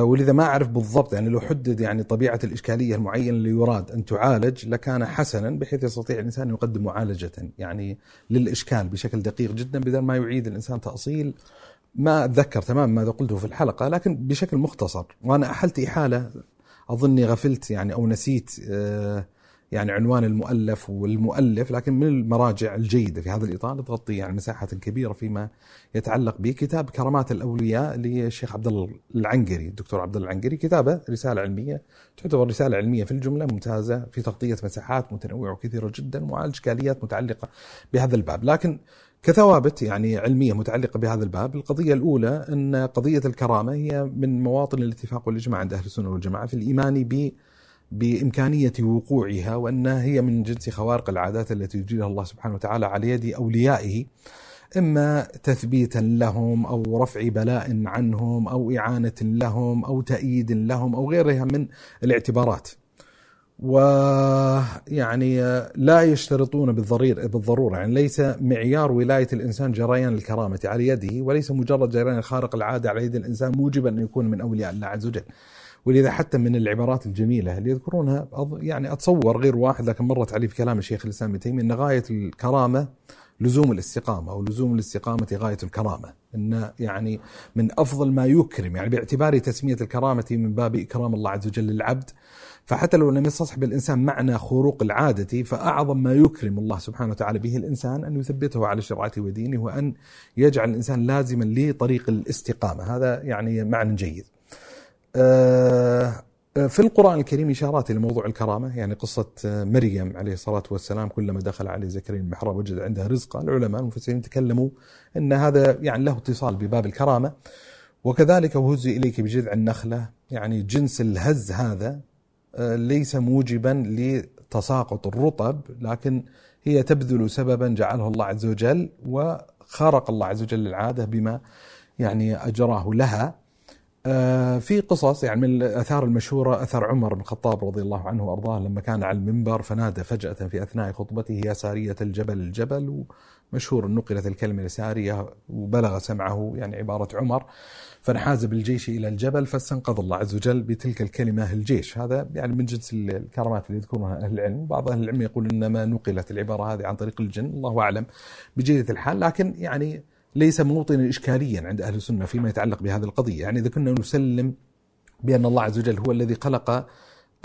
ولذا ما أعرف بالضبط يعني لو حدد يعني طبيعة الإشكالية المعينة اللي يراد أن تعالج لكان حسنا، بحيث يستطيع الإنسان أن يقدم معالجة يعني للإشكال بشكل دقيق جدا بدل ما يعيد الإنسان تأصيل ما أتذكر تمام ماذا قلته في الحلقة، لكن بشكل مختصر. وأنا أحلت إحالة أظني غفلت يعني أو نسيت يعني عنوان المؤلف والمؤلف، لكن من المراجع الجيدة في هذا الإطار تغطي يعني مساحة كبيرة فيما يتعلق به كتاب كرامات الأولياء للشيخ عبد الله العنقري الدكتور عبد الله العنقري، كتابة رسالة علمية تعتبر رسالة علمية في الجملة ممتازة في تغطية مساحات متنوعة وكثيرة جدا ومعالج إشكاليات متعلقة بهذا الباب. لكن كثوابت يعني علمية متعلقة بهذا الباب، القضية الأولى أن قضية الكرامة هي من مواطن الاتفاق والإجماع عند أهل السنة والجماعة في الإيمان ب بإمكانية وقوعها، وأنها هي من جنس خوارق العادات التي يجريها الله سبحانه وتعالى على يد أوليائه، إما تثبيتا لهم أو رفع بلاء عنهم أو إعانة لهم أو تأييد لهم أو غيرها من الاعتبارات، ويعني لا يشترطون بالضرورة يعني ليس معيار ولاية الإنسان جريان الكرامة على يده، وليس مجرد جريان خارق العادة على يد الإنسان موجبا أن يكون من أولياء الله عز وجل. ولذا حتى من العبارات الجميلة اللي يذكرونها يعني أتصور غير واحد لكن مرت عليه في كلام الشيخ الإسلام ابن تيمية أن غاية الكرامة لزوم الاستقامة، أو لزوم الاستقامة غاية الكرامة، إن يعني من أفضل ما يكرم، يعني باعتبار تسمية الكرامة من باب إكرام الله عز وجل للعبد، فحتى لو لم يستصحب الإنسان معنى خروق العادة، فأعظم ما يكرم الله سبحانه وتعالى به الإنسان أن يثبته على شرعته ودينه، وأن يجعل الإنسان لازما لطريق الاستقامة. هذا يعني معنى جيد. أه في القرآن الكريم إشارات لموضوع الكرامة، يعني قصة مريم عليه الصلاة والسلام كلما دخل عليه زكريا المحراب وجد عندها رزقا. العلماء المفسرين تكلموا أن هذا يعني له اتصال بباب الكرامة. وكذلك وهزي إليك بجذع النخلة، يعني جنس الهز هذا ليس موجبا لتساقط الرطب، لكن هي تبذل سببا جعله الله عز وجل، وخرق الله عز وجل العادة بما يعني أجراه لها. في قصص يعني من الأثار المشهورة أثر عمر بن الخطاب رضي الله عنه وأرضاه، لما كان على المنبر فنادى فجأة في أثناء خطبته يا سارية الجبل الجبل، ومشهور نقلت الكلمة لسارية وبلغ سمعه يعني عبارة عمر، فانحاز بالجيش إلى الجبل فاستنقذ الله عز وجل بتلك الكلمة الجيش. هذا يعني من جنس الكرامات اللي يذكرونها أهل العلم. بعض أهل العلم يقول إنما نقلت العبارة هذه عن طريق الجن، الله أعلم بجيدة الحال، لكن يعني ليس موطنا إشكاليا عند أهل السنة فيما يتعلق بهذه القضية. يعني إذا كنا نسلم بأن الله عز وجل هو الذي خلق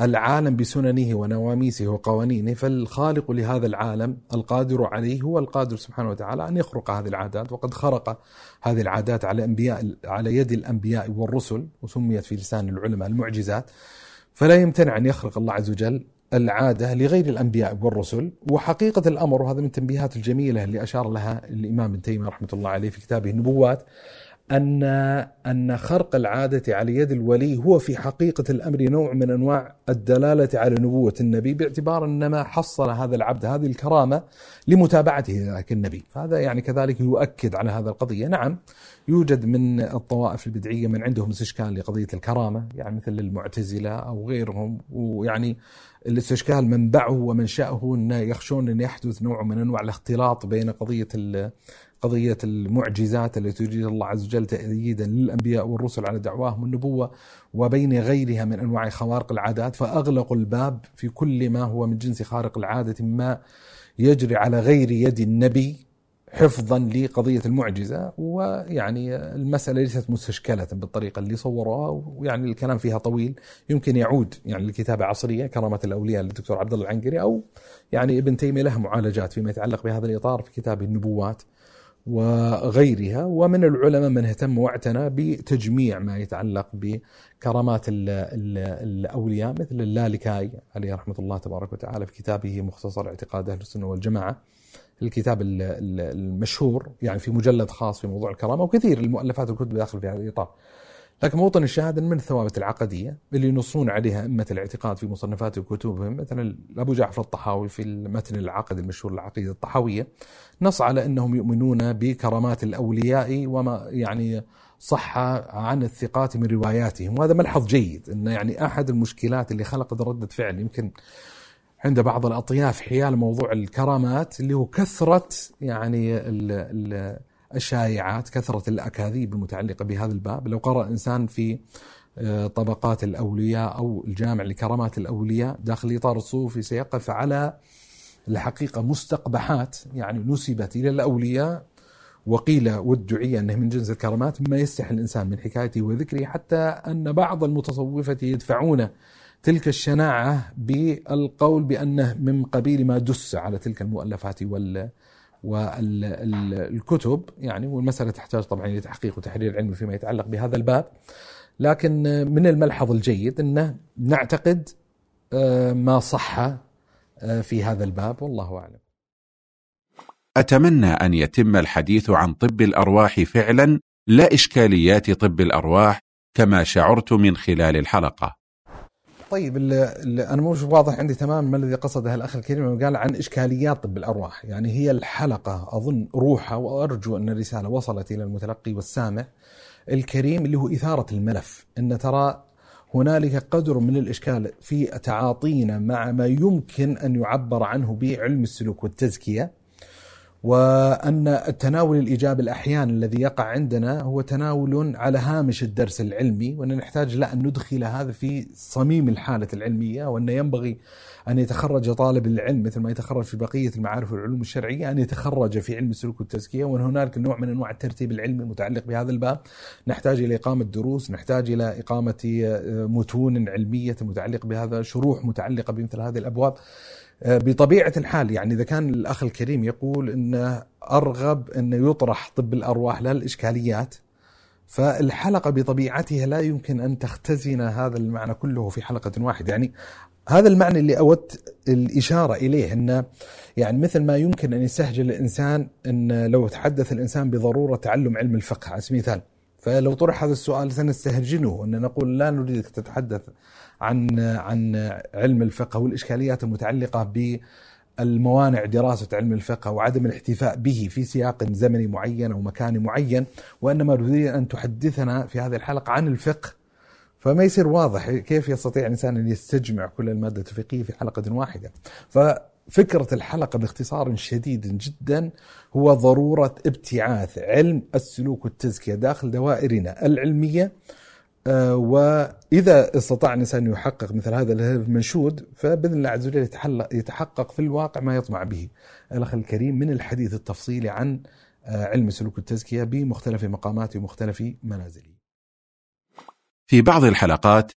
العالم بسننه ونواميسه وقوانينه، فالخالق لهذا العالم القادر عليه هو القادر سبحانه وتعالى أن يخرق هذه العادات، وقد خرق هذه العادات على أنبياء على يد الأنبياء والرسل، وسميت في لسان العلماء المعجزات. فلا يمتنع أن يخرق الله عز وجل العادة لغير الأنبياء والرسل. وحقيقة الأمر، وهذا من التنبيهات الجميلة اللي أشار لها الإمام ابن تيمية رحمة الله عليه في كتابه النبوات، أن أن خرق العادة على يد الولي هو في حقيقة الأمر نوع من أنواع الدلالة على نبوة النبي، باعتبار أنما حصل هذا العبد هذه الكرامة لمتابعته ذاك النبي. فهذا يعني كذلك يؤكد على هذا القضية. نعم يوجد من الطوائف البدعية من عندهم استشكال لقضية الكرامة، يعني مثل المعتزلة أو غيرهم، ويعني الاستشكال منبعه ومنشأه أن يخشون أن يحدث نوع من أنواع الاختلاط بين قضية قضية المعجزات التي تجيز الله عز وجل تأييدا للأنبياء والرسل على دعواهم النبوة، وبين غيرها من أنواع خوارق العادات، فأغلقوا الباب في كل ما هو من جنس خارق العادة مما يجري على غير يد النبي حفظا لقضية المعجزة. ويعني المسألة ليست مستشكلة بالطريقة اللي صورها، ويعني الكلام فيها طويل، يمكن يعود يعني لكتابة عصرية كرامة الأولياء للدكتور عبد الله العنقري، أو يعني ابن تيمية له معالجات فيما يتعلق بهذا الإطار في كتابه النبوات وغيرها. ومن العلماء من اهتم واعتنى بتجميع ما يتعلق بكرامات الأولياء، مثل اللالكاي عليه رحمة الله تبارك وتعالى في كتابه مختصر اعتقاد أهل السنة والجماعة، الكتاب المشهور يعني في مجلد خاص في موضوع الكرامة، وكثير المؤلفات والكتب داخل في هذا الإطار. لكن موطن الشهادة من الثوابت العقدية اللي ينصون عليها أمة الاعتقاد في مصنفات وكتبهم، مثلا أبو جعفر الطحاوي في المتن العقد المشهور العقيدة الطحاوية نص على أنهم يؤمنون بكرامات الأولياء وما يعني صح عن الثقات من رواياتهم. وهذا ملحظ جيد، أن يعني أحد المشكلات اللي خلقت ردة فعل يمكن عند بعض الأطياف حيال موضوع الكرامات، اللي هو كثرة يعني ال ال الشائعات، كثرة الأكاذيب المتعلقة بهذا الباب. لو قرأ إنسان في طبقات الأولياء أو الجامع لكرامات الأولياء داخل إطار الصوفي، سيقف على الحقيقة مستقبحات يعني نسبت إلى الأولياء وقيل والدعية أنه من جنس الكرامات، ما يستحي الإنسان من حكايته وذكره، حتى أن بعض المتصوفة يدفعون تلك الشناعة بالقول بأنه من قبيل ما دس على تلك المؤلفات وال والكتب يعني. والمسألة تحتاج طبعا لتحقيق وتحرير علمي فيما يتعلق بهذا الباب. لكن من الملحظ الجيد أن نعتقد ما صح في هذا الباب، والله أعلم. أتمنى أن يتم الحديث عن طب الأرواح فعلا، لا إشكاليات طب الأرواح كما شعرت من خلال الحلقة. طيب أنا مش واضح عندي تمام ما الذي قصده الأخ الكريم وقال عن إشكاليات طب الأرواح. يعني هي الحلقة أظن روحها، وأرجو أن الرسالة وصلت إلى المتلقي والسامع الكريم، اللي هو إثارة الملف، أن ترى هنالك قدر من الإشكال في تعاطينا مع ما يمكن أن يعبر عنه بعلم السلوك والتزكية، وأن التناول الإيجابي الأحيان الذي يقع عندنا هو تناول على هامش الدرس العلمي، وأن نحتاج لا أن ندخل هذا في صميم الحالة العلمية، وأن ينبغي أن يتخرج طالب العلم مثل ما يتخرج في بقية المعارف والعلوم الشرعية أن يتخرج في علم السلوك والتزكية، وأن هناك نوع من أنواع الترتيب العلمي المتعلق بهذا الباب. نحتاج إلى إقامة دروس، نحتاج إلى إقامة متون علمية متعلقة بهذا، شروح متعلقة بمثل هذه الأبواب. بطبيعة الحال يعني إذا كان الأخ الكريم يقول أنه أرغب أن يطرح طب الأرواح لا الإشكاليات، فالحلقة بطبيعتها لا يمكن أن تختزن هذا المعنى كله في حلقة واحدة. يعني هذا المعنى اللي أودت الإشارة إليه، أنه يعني مثل ما يمكن أن يستهجن الإنسان أن لو تحدث الإنسان بضرورة تعلم علم الفقه على سبيل المثال، فلو طرح هذا السؤال سنستهجنه أن نقول لا نريدك تتحدث عن عن علم الفقه والإشكاليات المتعلقة بالموانع دراسة علم الفقه وعدم الاحتفاء به في سياق زمني معين أو مكاني معين، وإنما نريد أن تحدثنا في هذه الحلقة عن الفقه. فما يصير واضح كيف يستطيع الإنسان أن يستجمع كل المادة الفقهية في حلقة واحدة. ففكرة الحلقة باختصار شديد جدا هو ضرورة ابتعاث علم السلوك والتزكية داخل دوائرنا العلمية، وإذا استطاع الإنسان يحقق مثل هذا الهدف المنشود فبإذن الله عز وجل يتحقق في الواقع ما يطمع به الأخ الكريم من الحديث التفصيلي عن علم السلوك والتزكية بمختلف مقاماته ومختلف منازله. في بعض الحلقات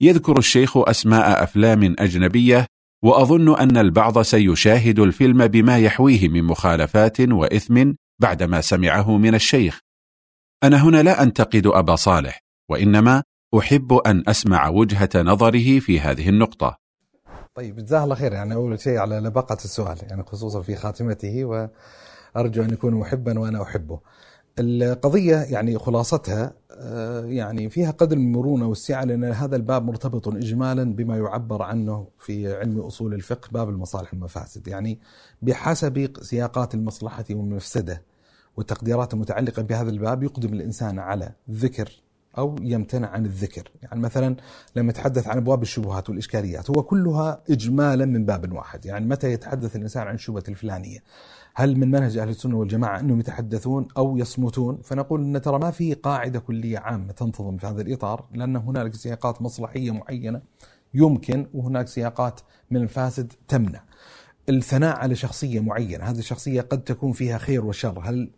يذكر الشيخ أسماء أفلام أجنبية، وأظن أن البعض سيشاهد الفيلم بما يحويه من مخالفات وإثم بعدما سمعه من الشيخ. أنا هنا لا أنتقد أبا صالح، وإنما أحب أن أسمع وجهة نظره في هذه النقطة. طيب، جزاه الله خير. يعني أول شيء على لباقة السؤال، يعني خصوصا في خاتمته، وأرجو أن يكون محبا وأنا أحبه. القضية يعني خلاصتها يعني فيها قدر من المرونة والسعة، لأن هذا الباب مرتبط إجمالا بما يعبر عنه في علم أصول الفقه باب المصالح والمفاسد، يعني بحسب سياقات المصلحة والمفسدة والتقديرات المتعلقة بهذا الباب يقدم الإنسان على الذكر أو يمتنع عن الذكر. يعني مثلا لما يتحدث عن أبواب الشبهات والإشكاليات هو كلها إجمالا من باب واحد، يعني متى يتحدث الإنسان عن شبهة الفلانية هل من منهج أهل السنة والجماعة أنهم يتحدثون أو يصمتون؟ فنقول أن ترى ما في قاعدة كلية عامة تنتظم في هذا الإطار، لأن هناك سياقات مصلحية معينة يمكن، وهناك سياقات من الفاسد تمنع. الثناء على شخصية معينة، هذه الشخصية قد تكون فيها خير وشر، هل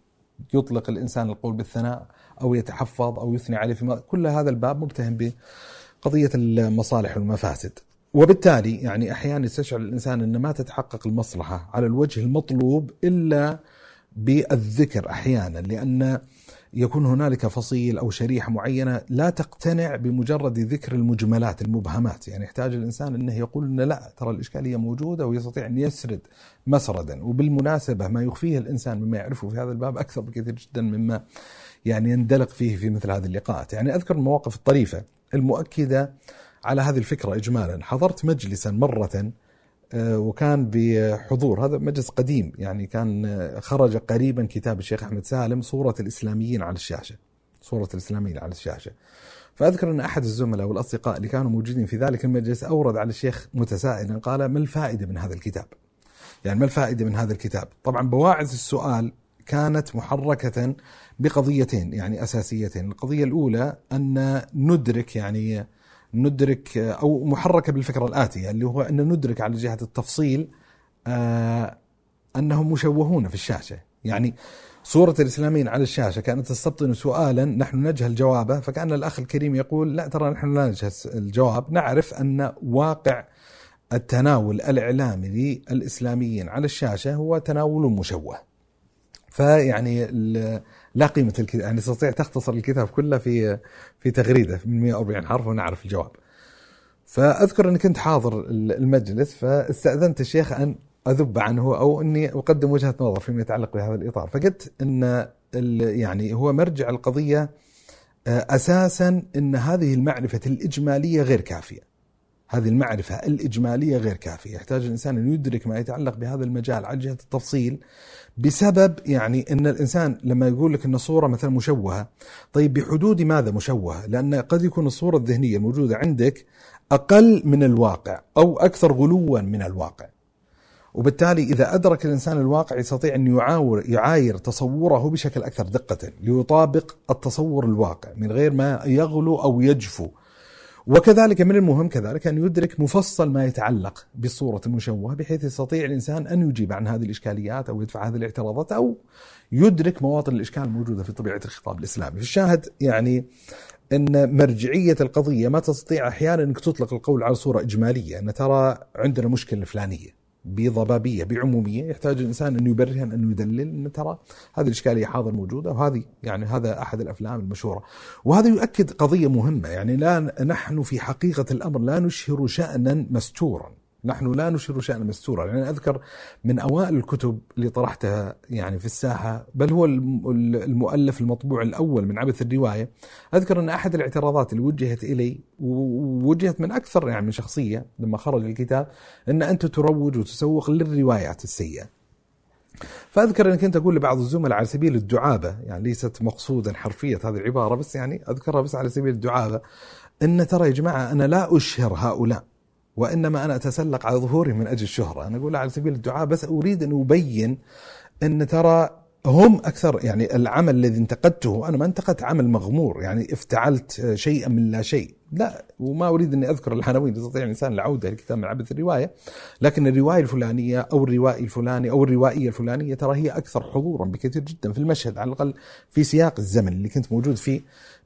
يطلق الإنسان القول بالثناء أو يتحفظ أو يثني عليه فيما، كل هذا الباب مرتهم بقضية المصالح والمفاسد. وبالتالي يعني أحيانا يستشعر الإنسان أن ما تتحقق المصلحة على الوجه المطلوب إلا بالذكر أحيانا، لأن يكون هنالك فصيل أو شريحة معينة لا تقتنع بمجرد ذكر المجملات المبهمات. يعني يحتاج الإنسان أنه يقول إن لا ترى الإشكالية موجودة، ويستطيع أن يسرد مسردا. وبالمناسبة ما يخفيه الإنسان مما يعرفه في هذا الباب أكثر بكثير جدا مما يعني يندلق فيه في مثل هذه اللقاءات. يعني أذكر المواقف الطريفة المؤكدة على هذه الفكرة إجمالا. حضرت مجلسا مرة وكان بحضور، هذا مجلس قديم يعني، كان خرج قريبا كتاب الشيخ أحمد سالم صورة الإسلاميين على الشاشة، صورة الإسلاميين على الشاشة. فأذكر أن أحد الزملاء والأصدقاء اللي كانوا موجودين في ذلك المجلس أورد على الشيخ متسائلا قال: ما الفائدة من هذا الكتاب؟ يعني ما الفائدة من هذا الكتاب؟ طبعا بواعث السؤال كانت محركة بقضيتين يعني أساسيتين. القضية الأولى أن ندرك يعني ندرك أو محركة بالفكرة الآتية، اللي هو أن ندرك على جهة التفصيل أنهم مشوهون في الشاشة. يعني صورة الإسلاميين على الشاشة كانت تستبطن سؤالا نحن نجهل جوابه، فكأن الأخ الكريم يقول: لا ترى نحن لا نجهل الجواب، نعرف أن واقع التناول الإعلامي للإسلاميين على الشاشة هو تناول مشوه، فيعني لا قيمة الكتاب، يعني تستطيع تختصر الكتاب كله في في تغريدة من مئة وأربعين حرف ونعرف الجواب. فأذكر أني كنت حاضر المجلس، فاستأذنت الشيخ أن أذب عنه أو أني أقدم وجهة نظر فيما يتعلق بهذا الإطار. فقلت أن يعني هو مرجع القضية أساسا أن هذه المعرفة الإجمالية غير كافية، هذه المعرفة الإجمالية غير كافية، يحتاج الإنسان أن يدرك ما يتعلق بهذا المجال على جهة التفصيل، بسبب يعني أن الإنسان لما يقول لك أن الصورة مثلا مشوهة، طيب بحدود ماذا مشوهة؟ لأن قد يكون الصورة الذهنية الموجودة عندك أقل من الواقع أو أكثر غلوا من الواقع، وبالتالي إذا أدرك الإنسان الواقع يستطيع أن يعاور يعاير تصوره بشكل أكثر دقة ليطابق التصور الواقع من غير ما يغلو أو يجفو. وكذلك من المهم كذلك أن يدرك مفصل ما يتعلق بالصورة المشوهة بحيث يستطيع الإنسان أن يجيب عن هذه الإشكاليات أو يدفع هذه الاعتراضات أو يدرك مواطن الإشكال الموجودة في طبيعة الخطاب الإسلامي. الشاهد يعني أن مرجعية القضية ما تستطيع أحيانا أنك تطلق القول على صورة إجمالية أن ترى عندنا مشكلة فلانية بضبابية بعمومية، يحتاج الإنسان أن يبرهن أن يدلل أن ترى هذه الإشكالية حاضر موجودة، وهذه يعني هذا أحد الأفلام المشهورة. وهذا يؤكد قضية مهمة، يعني لا نحن في حقيقة الأمر لا نشهر شأنا مستورا، نحن لا نشهر شأنا مستورا. يعني أذكر من أوائل الكتب اللي طرحتها يعني في الساحة، بل هو المؤلف المطبوع الأول من عبث الرواية، أذكر أن أحد الاعتراضات اللي وجهت إلي ووجهت من أكثر يعني من شخصية لما خرج الكتاب أن أنت تروج وتسوق للروايات السيئة. فأذكر أن كنت أقول لبعض الزملاء على سبيل الدعابة، يعني ليست مقصودا حرفية هذه العبارة بس يعني أذكرها بس على سبيل الدعابة، أن ترى يا جماعة أنا لا أشهر هؤلاء وإنما أنا أتسلق على ظهورهم من أجل الشهرة. أنا أقول على سبيل الدعاء بس أريد أن أبين أن ترى هم أكثر، يعني العمل الذي انتقدته أنا ما انتقدت عمل مغمور يعني افتعلت شيئا من لا شيء، لا، وما أريد أن أذكر الحنوين يستطيع الإنسان العودة لكتاب من عبث الرواية، لكن الرواية الفلانية أو الروائي الفلاني أو الروائية الفلانية ترى هي أكثر حضورا بكثير جدا في المشهد، على الأقل في سياق الزمن اللي كنت موجود فيه،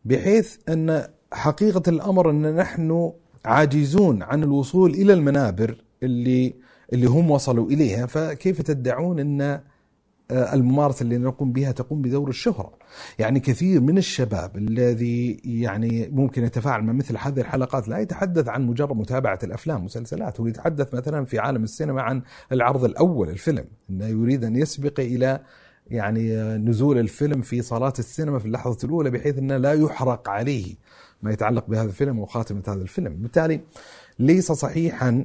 بحيث أن حقيقة الأمر أن نحن عاجزون عن الوصول إلى المنابر اللي اللي هم وصلوا إليها، فكيف تدعون أن الممارسة اللي نقوم بها تقوم بدور الشهرة؟ يعني كثير من الشباب الذي يعني ممكن يتفاعل مع مثل هذه الحلقات لا يتحدث عن مجرد متابعة الأفلام والمسلسلات، ويتحدث مثلا في عالم السينما عن العرض الأول الفيلم، أنه يريد أن يسبق إلى يعني نزول الفيلم في صالات السينما في اللحظة الأولى بحيث أنه لا يحرق عليه ما يتعلق بهذا الفيلم وخاتمة هذا الفيلم. بالتالي ليس صحيحا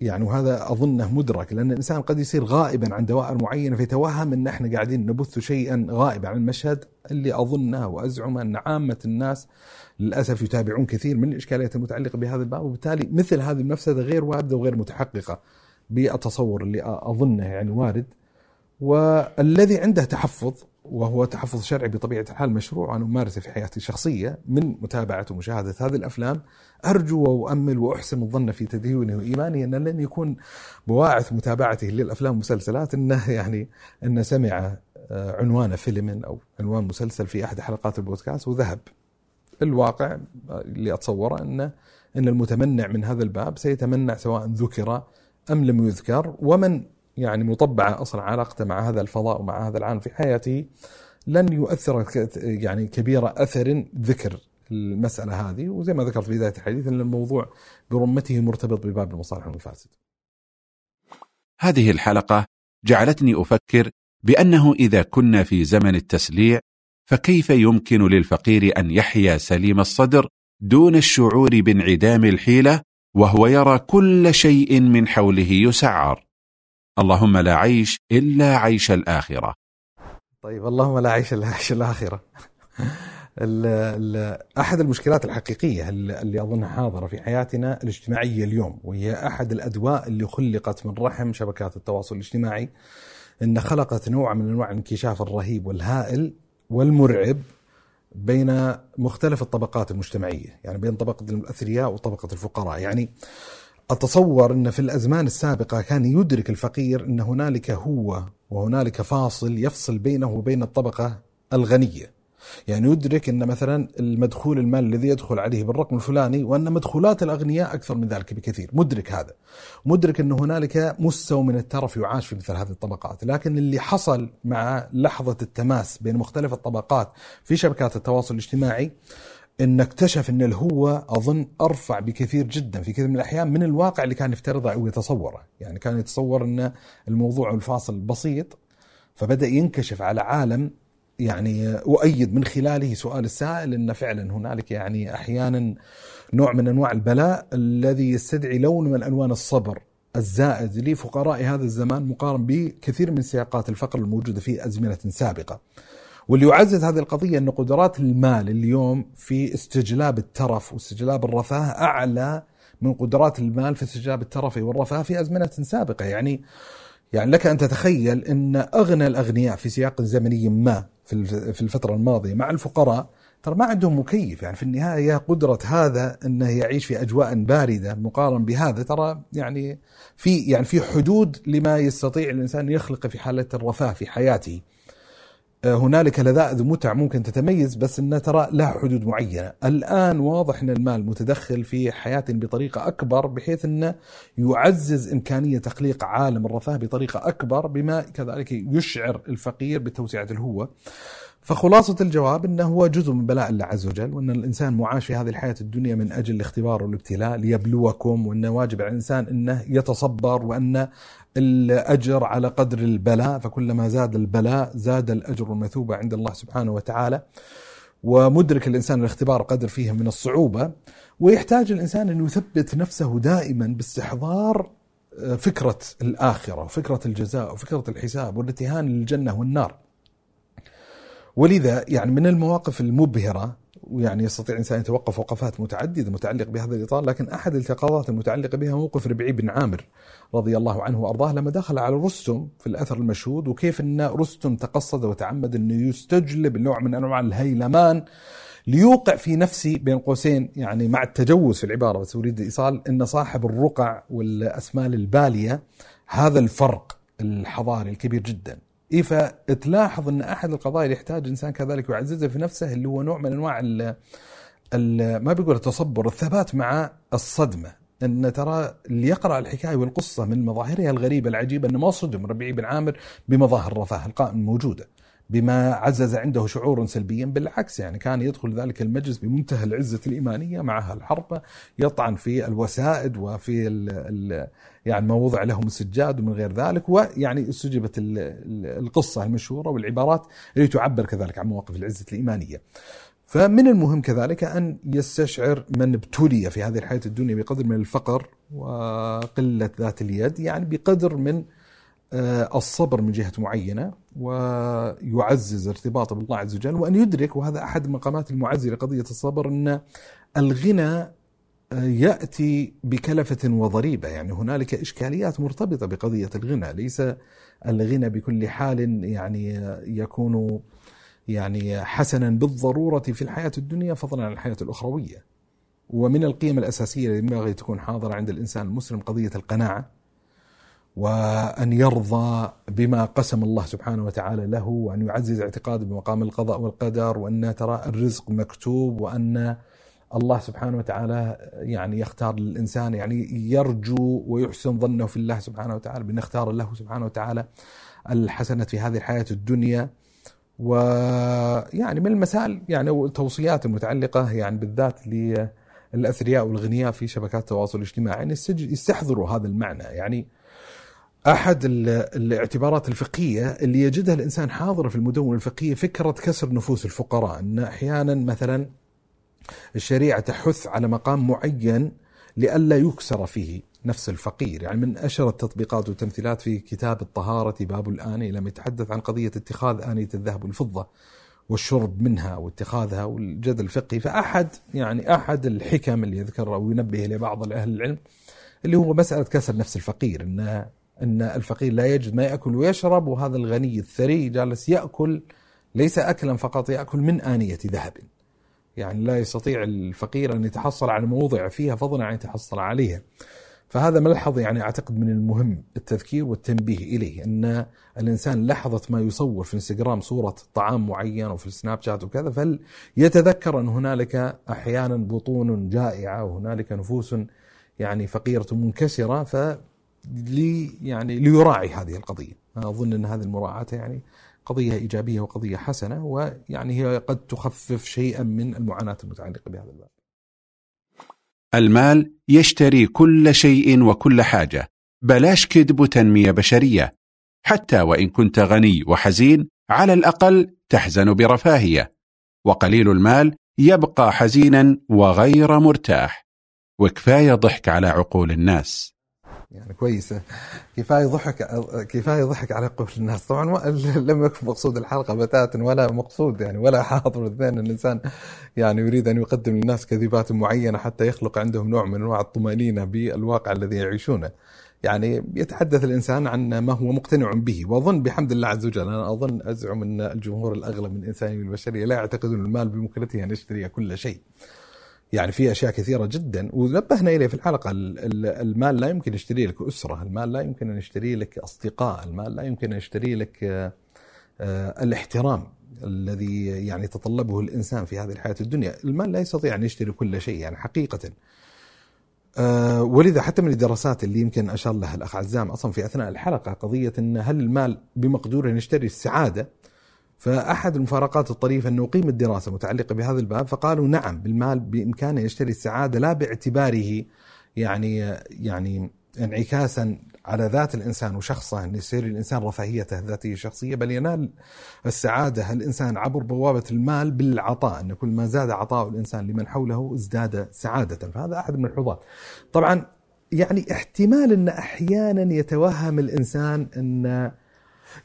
يعني، وهذا أظنه مدرك، لأن الإنسان قد يصير غائبا عن دوائر معينة فيتوهم أن احنا قاعدين نبث شيئا غائبا عن المشهد، اللي أظنه وأزعم أن عامة الناس للأسف يتابعون كثير من الإشكاليات المتعلقة بهذا الباب، وبالتالي مثل هذه المفسدة غير واردة وغير متحققة بالتصور اللي أظنه يعني وارد. والذي عنده تحفظ وهو تحفظ شرعي بطبيعة الحال مشروع أن أمارسه في حياتي الشخصية من متابعة ومشاهدة هذه الأفلام، أرجو وأمل وأحسن الظن في تدينه وإيماني أن لن يكون بواعث متابعته للأفلام والمسلسلات أنه يعني أن سمع عنوان فيلم أو عنوان مسلسل في أحد حلقات البودكاست وذهب. الواقع اللي أتصوره أن أن المتمنع من هذا الباب سيتمنع سواء ذكر أم لم يذكر، ومن يعني مطبعة أصلا علاقته مع هذا الفضاء ومع هذا العالم في حياته لن يؤثر يعني كبيرة أثر ذكر المسألة هذه. وزي ما ذكرت في بداية الحديث أن الموضوع برمته مرتبط بباب المصالح والمفاسد. هذه الحلقة جعلتني أفكر بأنه إذا كنا في زمن التسليع فكيف يمكن للفقير أن يحيا سليم الصدر دون الشعور بانعدام الحيلة وهو يرى كل شيء من حوله يسعر؟ اللهم لا عيش إلا عيش الآخرة. طيب، اللهم لا عيش إلا عيش الآخرة. ال ال أحد المشكلات الحقيقية اللي أظنها حاضرة في حياتنا الاجتماعية اليوم، وهي أحد الأدواء اللي خلقت من رحم شبكات التواصل الاجتماعي، إن خلقت نوع من أنواع الانكشاف الرهيب والهائل والمرعب بين مختلف الطبقات المجتمعية، يعني بين طبقة الأثرياء وطبقة الفقراء. يعني أتصور أن في الأزمان السابقة كان يدرك الفقير أن هنالك هو وهنالك فاصل يفصل بينه وبين الطبقة الغنية، يعني يدرك أن مثلا المدخول المال الذي يدخل عليه بالرقم الفلاني وأن مدخولات الأغنياء أكثر من ذلك بكثير، مدرك هذا، مدرك أن هنالك مستوى من الترف يعاش في مثل هذه الطبقات. لكن اللي حصل مع لحظة التماس بين مختلف الطبقات في شبكات التواصل الاجتماعي إن اكتشف أن الهوة أظن أرفع بكثير جدا في كثير من الأحيان من الواقع اللي كان يفترضه أو يتصوره. يعني كان يتصور أن الموضوع والفاصل بسيط، فبدأ ينكشف على عالم يعني أؤيد من خلاله سؤال السائل أن فعلا هنالك يعني أحيانا نوع من أنواع البلاء الذي يستدعي لون من ألوان الصبر الزائد لفقراء هذا الزمان مقارن بكثير من سياقات الفقر الموجودة في أزمنة سابقة. واللي يعزز هذه القضية أن قدرات المال اليوم في استجلاب الترف واستجلاب الرفاه أعلى من قدرات المال في استجلاب الترف والرفاه في أزمنة سابقة. يعني يعني لك أن تتخيل أن أغنى الأغنياء في سياق زمني ما في الفترة الماضية مع الفقراء ترى ما عندهم مكيف، يعني في النهاية قدرة هذا أنه يعيش في أجواء باردة مقارن بهذا ترى يعني في يعني في حدود لما يستطيع الإنسان يخلق في حالة الرفاه في حياته. هنالك لذائذ متع ممكن تتميز بس أنه ترى لها حدود معينة. الآن واضح أن المال متدخل في حياة بطريقة أكبر بحيث أنه يعزز إمكانية تخليق عالم الرفاه بطريقة أكبر بما كذلك يشعر الفقير بتوسعة الهوة. فخلاصة الجواب أنه هو جزء من بلاء الله عز وجل، وأن الإنسان معاش في هذه الحياة الدنيا من أجل الاختبار والابتلاء ليبلوكم، وأنه واجب على الإنسان أنه يتصبر وأن الأجر على قدر البلاء، فكلما زاد البلاء زاد الأجر والمثوبة عند الله سبحانه وتعالى. ومدرك الإنسان الاختبار قدر فيه من الصعوبة، ويحتاج الإنسان أن يثبت نفسه دائما باستحضار فكرة الآخرة وفكرة الجزاء وفكرة الحساب والاتهان للجنة والنار. ولذا يعني من المواقف المبهرة، ويعني يستطيع الإنسان يتوقف وقفات متعددة متعلقة بهذا الإطار، لكن أحد التقاضات المتعلقة بها موقف ربعي بن عامر رضي الله عنه وأرضاه لما دخل على رستم في الأثر المشهود، وكيف أن رستم تقصد وتعمد أنه يستجلب نوع من أنواع الهيلمان ليوقع في نفسي بين قوسين يعني مع التجوز في العبارة، بس أريد إيصال أن صاحب الرقع والأسمال البالية هذا الفرق الحضاري الكبير جداً. إيه فتلاحظ أن أحد القضايا اللي يحتاج إنسان كذلك يعززها في نفسه اللي هو نوع من أنواع ال ال ما بيقول التصبر، الثبات مع الصدمة. أن ترى اللي يقرأ الحكاية والقصة من مظاهرها الغريبة العجيبة أنه ما صدم ربيع بن عامر بمظاهر الرفاه القائمة الموجودة بما عزز عنده شعور سلبيا، بالعكس يعني كان يدخل ذلك المجلس بمنتهى العزة الإيمانية معها الحربة، يطعن في الوسائد وفي ال ال يعني ما وضع لهم السجاد ومن غير ذلك، ويعني استجبت القصة المشهورة والعبارات اللي تعبر كذلك عن مواقف العزة الإيمانية. فمن المهم كذلك أن يستشعر من ابتلي في هذه الحياة الدنيا بقدر من الفقر وقلة ذات اليد يعني بقدر من الصبر من جهة معينة، ويعزز ارتباطه بالله عز وجل، وأن يدرك، وهذا أحد مقامات المعزي لقضية الصبر، أن الغنى يأتي بكلفة وضريبة. يعني هنالك إشكاليات مرتبطة بقضية الغنى، ليس الغنى بكل حال يعني يكون يعني حسنا بالضرورة في الحياة الدنيا فضلا عن الحياة الأخروية. ومن القيم الأساسية التي ينبغي تكون حاضرة عند الإنسان المسلم قضية القناعة، وأن يرضى بما قسم الله سبحانه وتعالى له، وأن يعزز اعتقاده بمقام القضاء والقدر، وأن ترى الرزق مكتوب، وأن الله سبحانه وتعالى يعني يختار للإنسان، يعني يرجو ويحسن ظنه في الله سبحانه وتعالى بأن اختار له سبحانه وتعالى الحسنة في هذه الحياة الدنيا. ويعني من المسائل يعني توصيات المتعلقة يعني بالذات للأثرياء والغنياء في شبكات التواصل الاجتماعي أن يستحضروا هذا المعنى. يعني أحد الاعتبارات الفقهية اللي يجدها الإنسان حاضرة في المدونة الفقهية فكرة كسر نفوس الفقراء، أن أحيانا مثلا الشريعة تحث على مقام معين لئلا يكسر فيه نفس الفقير. يعني من أشهر التطبيقات والتمثيلات في كتاب الطهارة باب الآنية لما يتحدث عن قضية اتخاذ آنية الذهب والفضة والشرب منها واتخاذها والجدل الفقهي. فأحد يعني أحد الحكم اللي يذكره وينبه لبعض الأهل العلم اللي هو مسألة كسر نفس الفقير، أنها أن الفقير لا يجد ما يأكل ويشرب، وهذا الغني الثري جالس يأكل ليس أكلا فقط، يأكل من آنية ذهب. يعني لا يستطيع الفقير أن يتحصل على موضع فيها فضلا عن يتحصل عليها. فهذا ملحظ يعني أعتقد من المهم التذكير والتنبيه إليه، أن الإنسان لحظة ما يصور في إنستغرام صورة طعام معين وفي السناب شات وكذا فليتذكر أن هنالك أحيانا بطون جائعة وهنالك نفوس يعني فقيرة منكسرة، ف لي يعني ليراعي هذه القضية. أنا أظن أن هذه المراعاة يعني قضية إيجابية وقضية حسنة، ويعني هي قد تخفف شيئا من المعاناة المتعلقة بهذا الباب. المال يشتري كل شيء وكل حاجة، بلاش كذب وتنمية بشرية. حتى وإن كنت غني وحزين على الأقل تحزن برفاهية، وقليل المال يبقى حزينا وغير مرتاح. وكفاية ضحك على عقول الناس. يعني كويسة، كفاية ضحك كفاية ضحك على قول الناس. طبعا لم يكن مقصود الحلقة بتاتا ولا مقصود يعني ولا حاضر الذهن أن الإنسان يعني يريد أن يقدم للناس كذبات معينة حتى يخلق عندهم نوع من نوع الطمأنينة بالواقع الذي يعيشونه. يعني يتحدث الإنسان عن ما هو مقتنع به، وأظن بحمد الله عز وجل، أنا أظن أزعم أن الجمهور الأغلب من إنساني والبشرية لا يعتقدون المال بمكلته أن يشتري كل شيء، يعني في أشياء كثيرة جدا ونبهنا إليه في الحلقة. المال لا يمكن يشتري لك أسرة، المال لا يمكن أن يشتري لك أصدقاء، المال لا يمكن أن يشتري لك الاحترام الذي يعني تطلبه الإنسان في هذه الحياة الدنيا، المال لا يستطيع أن يشتري كل شيء يعني حقيقة. أه ولذا حتى من الدراسات اللي يمكن أشار لها الأخ عزام أصلا في أثناء الحلقة قضية أن هل المال بمقدوره أن يشتري السعادة؟ فأحد المفارقات الطريفة أنه قيمت دراسة متعلقة بهذا الباب فقالوا نعم بالمال بإمكانه يشتري السعادة، لا باعتباره يعني يعني انعكاسا على ذات الإنسان وشخصه أن يصير الإنسان رفاهيته الذاتية الشخصية، بل ينال السعادة الإنسان عبر بوابة المال بالعطاء، أن كل ما زاد عطاء الإنسان لمن حوله ازداد سعادة. فهذا أحد الملحوظات. طبعا يعني احتمال أن أحيانا يتوهم الإنسان أن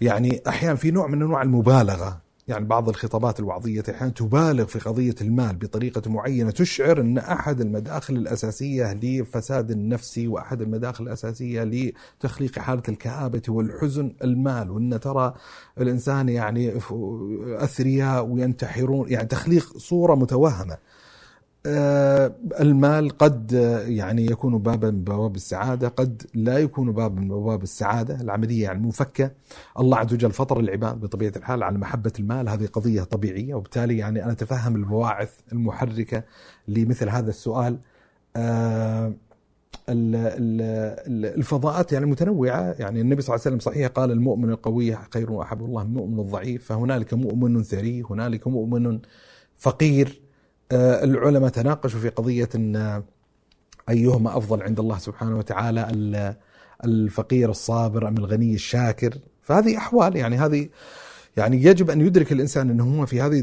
يعني أحيانا في نوع من أنواع المبالغة، يعني بعض الخطابات الوعظية أحيانا تبالغ في قضية المال بطريقة معينة تشعر أن أحد المداخل الأساسية لفساد النفسي وأحد المداخل الأساسية لتخليق حالة الكآبة والحزن المال، وأن ترى الإنسان يعني أثرياء وينتحرون، يعني تخليق صورة متوهمة. المال قد يعني يكون بابا من بواب السعادة، قد لا يكون بابا من بواب السعادة، العملية يعني منفكة. الله عز وجل فطر العباد بطبيعة الحال على محبة المال، هذه قضية طبيعية، وبالتالي يعني أنا أتفهم البواعث المحركة لمثل هذا السؤال. الفضاءات يعني متنوعة، يعني النبي صلى الله عليه وسلم صحيح قال المؤمن القوي خير وأحب الله من المؤمن الضعيف، فهنالك مؤمن ثري، هنالك مؤمن فقير. العلماء تناقشوا في قضية أن أيهما أفضل عند الله سبحانه وتعالى، الفقير الصابر أم الغني الشاكر. فهذه أحوال يعني هذه يعني يجب أن يدرك الإنسان أنه هو في هذه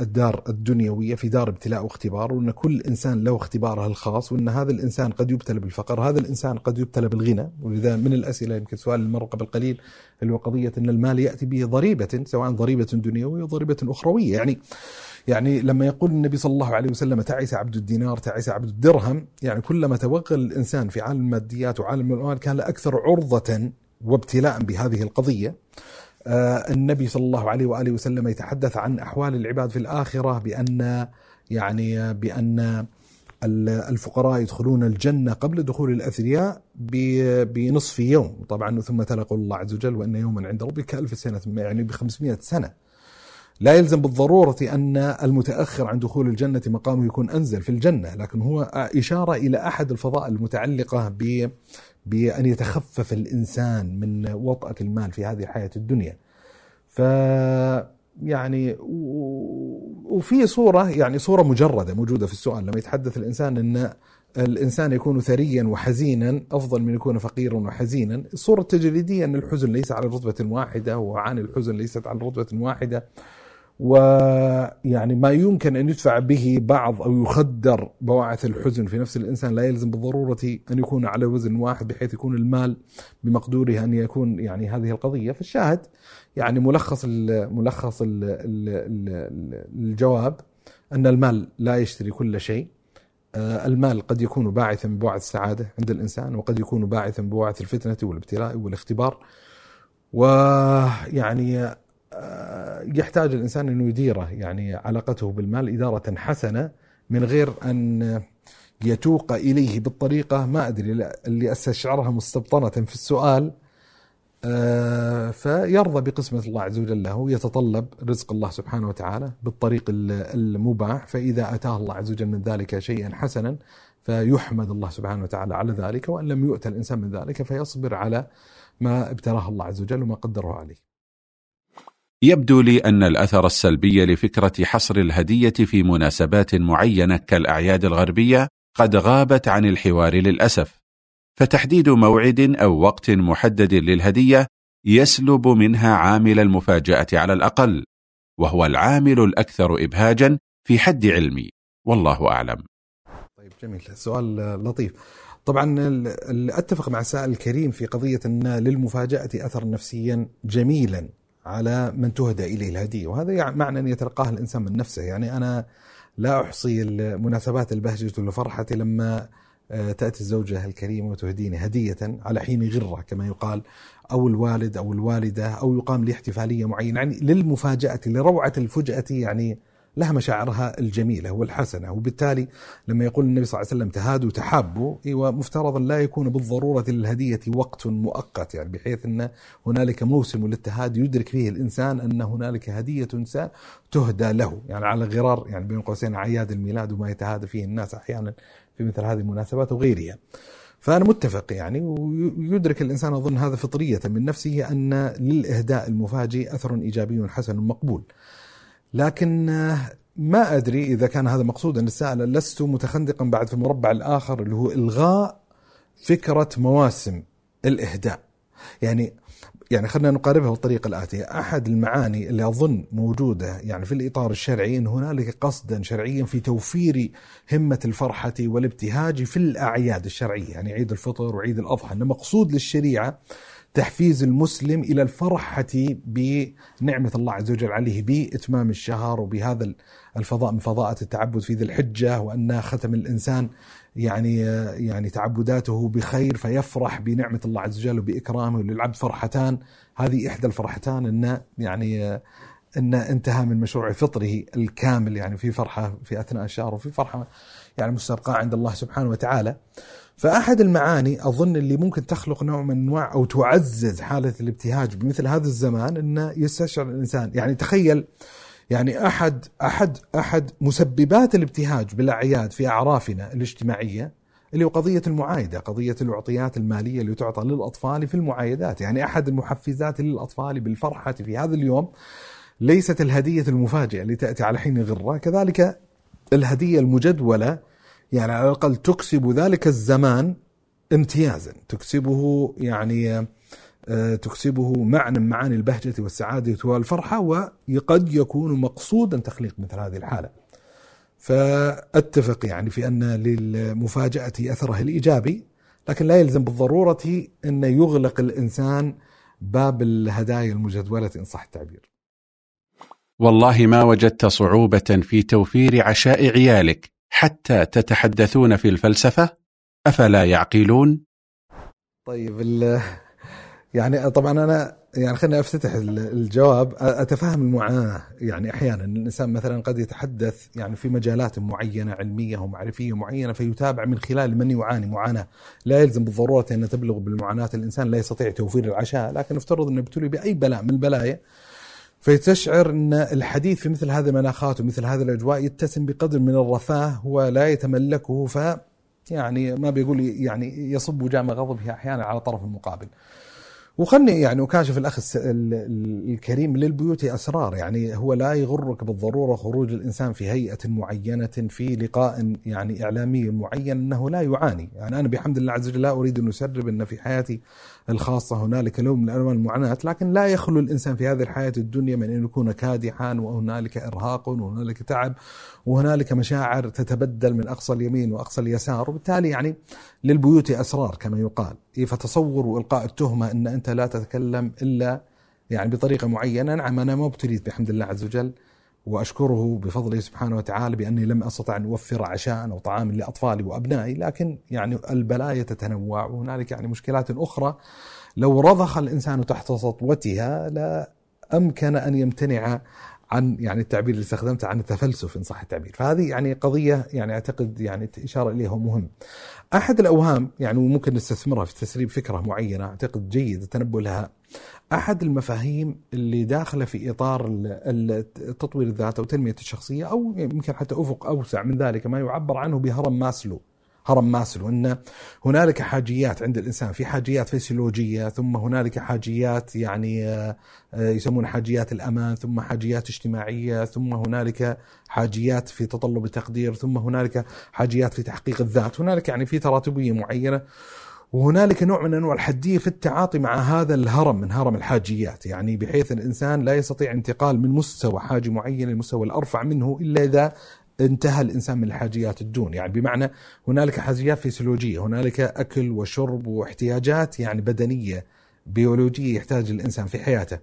الدار الدنيوية في دار ابتلاء واختبار، وأن كل إنسان له اختباره الخاص، وأن هذا الإنسان قد يبتلى بالفقر، هذا الإنسان قد يبتلى بالغنى. ولذا من الأسئلة يمكن سؤال المرقب القليل اللي هو قضية أن المال يأتي به ضريبة، سواء ضريبة دنيوية وضريبة أخروية. يعني يعني لما يقول النبي صلى الله عليه وسلم تعيس عبد الدينار تعيس عبد الدرهم، يعني كلما توغل الإنسان في عالم الماديات وعالم الأموال كان أكثر عرضة وابتلاء بهذه القضية. آه النبي صلى الله عليه وآله وسلم يتحدث عن أحوال العباد في الآخرة بأن يعني بأن الفقراء يدخلون الجنة قبل دخول الأثرياء بنصف يوم، طبعا ثم تلقوا الله عز وجل وأن يوما عند ربك ألف سنة، يعني بخمسمائة سنة. لا يلزم بالضرورة أن المتأخر عن دخول الجنة مقامه يكون أنزل في الجنة، لكن هو إشارة إلى أحد الفضاء المتعلقة بأن يتخفف الإنسان من وطأة المال في هذه الحياة الدنيا. ف يعني وفي صورة يعني صورة مجردة موجودة في السؤال لما يتحدث الإنسان أن الإنسان يكون ثريا وحزينا أفضل من يكون فقيرا وحزينا. الصورة التجريدية أن الحزن ليس على رتبة واحدة، وعن الحزن ليست على رتبة واحدة، ويعني ما يمكن أن يدفع به بعض أو يخدر بواعث الحزن في نفس الإنسان لا يلزم بالضرورة أن يكون على وزن واحد بحيث يكون المال بمقدوره أن يكون يعني هذه القضية. فالشاهد يعني ملخص ال ملخص ال ال الجواب أن المال لا يشتري كل شيء. المال قد يكون باعثا ببعث السعادة عند الإنسان، وقد يكون باعثا ببعث الفتنة والابتلاء والاختبار، ويعني يحتاج الإنسان أنه يديره يعني علاقته بالمال إدارة حسنة من غير أن يتوق إليه بالطريقة ما أدري اللي أستشعرها مستبطنة في السؤال، فيرضى بقسمة الله عز وجل له، يتطلب رزق الله سبحانه وتعالى بالطريق المباح، فإذا أتاه الله عز وجل من ذلك شيئا حسنا فيحمد الله سبحانه وتعالى على ذلك، وأن لم يؤت الإنسان من ذلك فيصبر على ما ابتلاه الله عز وجل وما قدره عليه. يبدو لي أن الأثر السلبي لفكرة حصر الهدية في مناسبات معينة كالأعياد الغربية قد غابت عن الحوار للأسف، فتحديد موعد أو وقت محدد للهدية يسلب منها عامل المفاجأة على الأقل، وهو العامل الأكثر إبهاجا في حد علمي، والله أعلم. طيب جميل، سؤال لطيف. طبعا أتفق مع السائل الكريم في قضية أن للمفاجأة أثر نفسيا جميلا على من تهدى إليه الهدية، وهذا يعني معنى أن يتلقاه الإنسان من نفسه. يعني أنا لا أحصي المناسبات البهجة والفرحة لما تأتي الزوجة الكريمة وتهديني هدية على حين غرة كما يقال، أو الوالد أو الوالدة، أو يقام لي احتفالية معينة يعني للمفاجأة، لروعة الفجأة يعني لها مشاعرها الجميلة والحسنة. وبالتالي لما يقول النبي صلى الله عليه وسلم تهادوا تحابوا، ومفترضا لا يكون بالضرورة للهدية وقت مؤقت، يعني بحيث أن هنالك موسم للتهادي يدرك فيه الإنسان أن هنالك هدية ستهدى له، يعني على غرار يعني بين قوسين أعياد الميلاد وما يتهادى فيه الناس أحيانا في مثل هذه المناسبات وغيرها. فأنا متفق يعني، ويدرك الإنسان أظن هذا فطرية من نفسه أن للإهداء المفاجئ أثر إيجابي حسن مقبول، لكن ما أدري إذا كان هذا مقصودا السائل. لست متخندقا بعد في المربع الآخر اللي هو إلغاء فكرة مواسم الإهداء، يعني يعني خلنا نقاربها بالطريقة الآتية. أحد المعاني اللي أظن موجودة يعني في الإطار الشرعي إن هنالك قصدا شرعيا في توفير همة الفرحة والابتهاج في الأعياد الشرعية، يعني عيد الفطر وعيد الأضحى، إن مقصود للشريعة تحفيز المسلم إلى الفرحة بنعمة الله عز وجل عليه بإتمام الشهر وبهذا الفضاء من فضاءة التعبد في ذي الحجة، وأن ختم الإنسان يعني يعني تعبداته بخير فيفرح بنعمة الله عز وجل وبإكرامه. للعبد فرحتان، هذه إحدى الفرحتان أن يعني أن انتهى من مشروع فطره الكامل، يعني في فرحة في أثناء الشهر وفي فرحة يعني مستبقى عند الله سبحانه وتعالى. فأحد المعاني أظن اللي ممكن تخلق نوع من أنواع أو تعزز حالة الابتهاج بمثل هذا الزمان أن يستشعر الإنسان، يعني تخيل يعني أحد أحد أحد مسببات الابتهاج بالأعياد في أعرافنا الاجتماعية اللي هو قضية المعايدة، قضية العطيات المالية اللي تعطى للأطفال في المعايدات. يعني أحد المحفزات للأطفال بالفرحة في هذا اليوم ليست الهدية المفاجئة اللي تأتي على حين غرة، كذلك الهدية المجدولة يعني على الأقل تكسب ذلك الزمان امتيازا، تكسبه يعني تكسبه معنى معاني البهجة والسعادة والفرحة، وقد يكون مقصودا تخليق مثل هذه الحالة. فأتفق يعني في أن للمفاجأة أثره الإيجابي، لكن لا يلزم بالضرورة أن يغلق الإنسان باب الهدايا المجدولة إن صح التعبير. والله ما وجدت صعوبة في توفير عشاء عيالك حتى تتحدثون في الفلسفة، أفلا يعقلون؟ طيب يعني طبعا أنا يعني خلني أفتتح الجواب. أتفهم المعاناة، يعني أحيانا الإنسان مثلا قد يتحدث يعني في مجالات معينة علمية ومعرفية معينة فيتابع من خلال من يعاني معاناة، لا يلزم بالضرورة أن تبلغ بالمعاناة الإنسان لا يستطيع توفير العشاء، لكن افترض أنه ابتلي بأي بلاء من البلايا فيتشعر أن الحديث في مثل هذه المناخات ومثل هذه الأجواء يتسم بقدر من الرفاه ولا يتملكه، ف يعني ما بيقول يعني يصب جام غضبه أحيانا على طرف المقابل. وخلني يعني أكاشف الأخ الكريم للبيوت أسرار، يعني هو لا يغرك بالضرورة خروج الإنسان في هيئة معينة في لقاء يعني إعلامي معين أنه لا يعاني. يعني أنا بحمد الله عز وجل لا أريد أن أسرب أن في حياتي الخاصة هنالك نوع من أنواع المعاناة، لكن لا يخلو الإنسان في هذه الحياة الدنيا من أن يكون كادحا، وهنالك إرهاق وهنالك تعب وهنالك مشاعر تتبدل من أقصى اليمين وأقصى اليسار، وبالتالي يعني للبيوت أسرار كما يقال. فتصور وإلقاء التهمة أن أنت لا تتكلم إلا يعني بطريقة معينة، نعم أنا ما ابتليت بحمد الله عز وجل وأشكره بفضله سبحانه وتعالى بأني لم أستطع أن أوفر عشاء أو طعام لأطفالي وأبنائي، لكن يعني البلايا تتنوع وهنالك يعني مشكلات أخرى لو رضخ الإنسان تحت سطوتها لا أمكن أن يمتنع عن يعني التعبير اللي استخدمته عن التفلسف إن صح التعبير. فهذه يعني قضية يعني أعتقد يعني إشارة إليها مهم. أحد الأوهام يعني وممكن نستثمرها في تسريب فكرة معينة أعتقد جيد التنبؤ لها، أحد المفاهيم اللي داخلة في إطار التطوير الذات أو تنمية الشخصية أو يمكن حتى أفق أوسع من ذلك ما يعبر عنه بهرم ماسلو. هرم ماسلو أن هنالك حاجيات عند الإنسان، في حاجيات فسيولوجية، ثم هنالك حاجيات يعني يسمون حاجيات الأمان، ثم حاجيات اجتماعية، ثم هنالك حاجيات في تطلب التقدير، ثم هنالك حاجيات في تحقيق الذات. هنالك يعني في تراتبية معينة، وهنالك نوع من أنواع الحدية في التعاطي مع هذا الهرم من هرم الحاجيات، يعني بحيث الإنسان لا يستطيع انتقال من مستوى حاجي معين للمستوى الأرفع منه إلا إذا انتهى الإنسان من الحاجيات الدون. يعني بمعنى هنالك حاجيات فسيولوجية، هنالك أكل وشرب واحتياجات يعني بدنية بيولوجية يحتاج الإنسان في حياته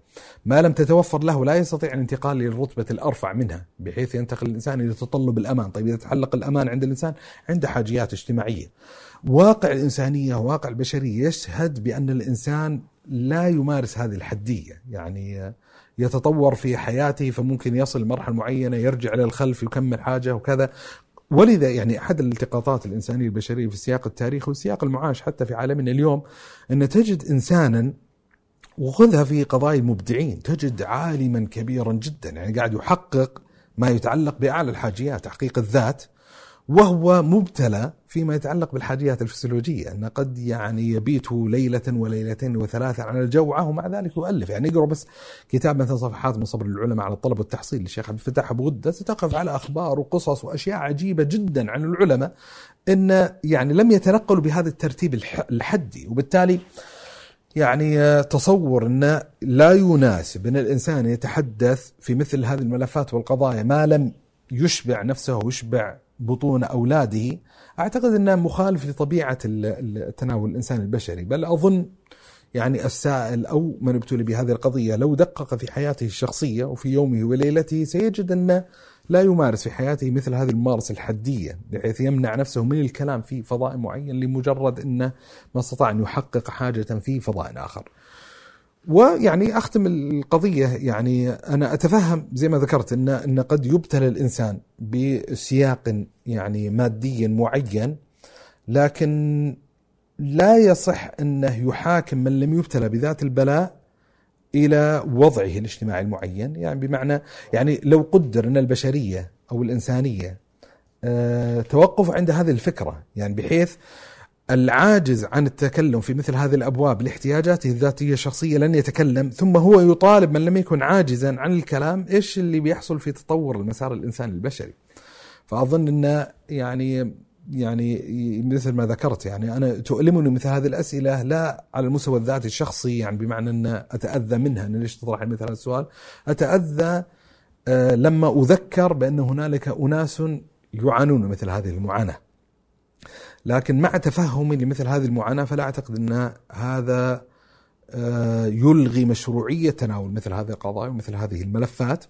ما لم تتوفر له لا يستطيع الانتقال للرتبة الأرفع منها، بحيث ينتقل الإنسان إلى تطلب الأمان. طيب إذا تحلق الأمان عند الإنسان عنده حاجيات اجتماعية. واقع الإنسانية وواقع البشرية يشهد بأن الإنسان لا يمارس هذه الحدية، يعني يتطور في حياته فممكن يصل مرحلة معينة يرجع للخلف يكمل حاجة وكذا. ولذا يعني أحد الالتقاطات الإنسانية البشرية في سياق التاريخ وسياق المعاش حتى في عالمنا اليوم أن تجد إنسانا، وخذها في قضايا المبدعين، تجد عالما كبيرا جدا يعني قاعد يحقق ما يتعلق بأعلى الحاجيات، تحقيق الذات، وهو مبتلى فيما يتعلق بالحاجيات الفسيولوجية، أن قد يعني يبيت ليلة وليلتين وثلاثة على الجوعة ومع ذلك يؤلف. يعني يقرأ بس كتاب مثل صفحات من صبر العلماء على الطلب والتحصيل للشيخ عبد الفتاح أبو غدة، ستقف على أخبار وقصص وأشياء عجيبة جدا عن العلماء إن يعني لم يتنقلوا بهذا الترتيب الحدي. وبالتالي يعني تصور أن لا يناسب أن الإنسان يتحدث في مثل هذه الملفات والقضايا ما لم يشبع نفسه ويشبع بطون أولاده، أعتقد أنه مخالف لطبيعة التناول الإنسان البشري. بل أظن يعني السائل أو من ابتلي بهذه القضية لو دقق في حياته الشخصية وفي يومه وليلته سيجد أنه لا يمارس في حياته مثل هذه الممارسة الحدية، بحيث يمنع نفسه من الكلام في فضاء معين لمجرد أنه ما استطاع أن يحقق حاجة في فضاء آخر. ويعني أختم القضية، يعني أنا أتفهم زي ما ذكرت إن إن قد يبتلى الإنسان بسياق يعني مادي معين، لكن لا يصح أنه يحاكم من لم يبتلى بذات البلاء إلى وضعه الاجتماعي المعين. يعني بمعنى يعني لو قدر أن البشرية أو الإنسانية أه توقف عند هذه الفكرة، يعني بحيث العاجز عن التكلم في مثل هذه الأبواب لاحتياجاته الذاتية الشخصية لن يتكلم، ثم هو يطالب من لم يكن عاجزا عن الكلام، إيش اللي بيحصل في تطور المسار الإنساني البشري؟ فأظن أنه يعني يعني مثل ما ذكرت، يعني أنا تؤلمني مثل هذه الأسئلة لا على المستوى الذاتي الشخصي، يعني بمعنى أن أتأذى منها، أن ليش تطرح مثل هذا السؤال، أتأذى لما أذكر بأن هنالك أناس يعانون مثل هذه المعاناة. لكن مع تفهمي لمثل هذه المعاناة فلا أعتقد أن هذا يلغي مشروعية تناول مثل هذه القضايا ومثل هذه الملفات.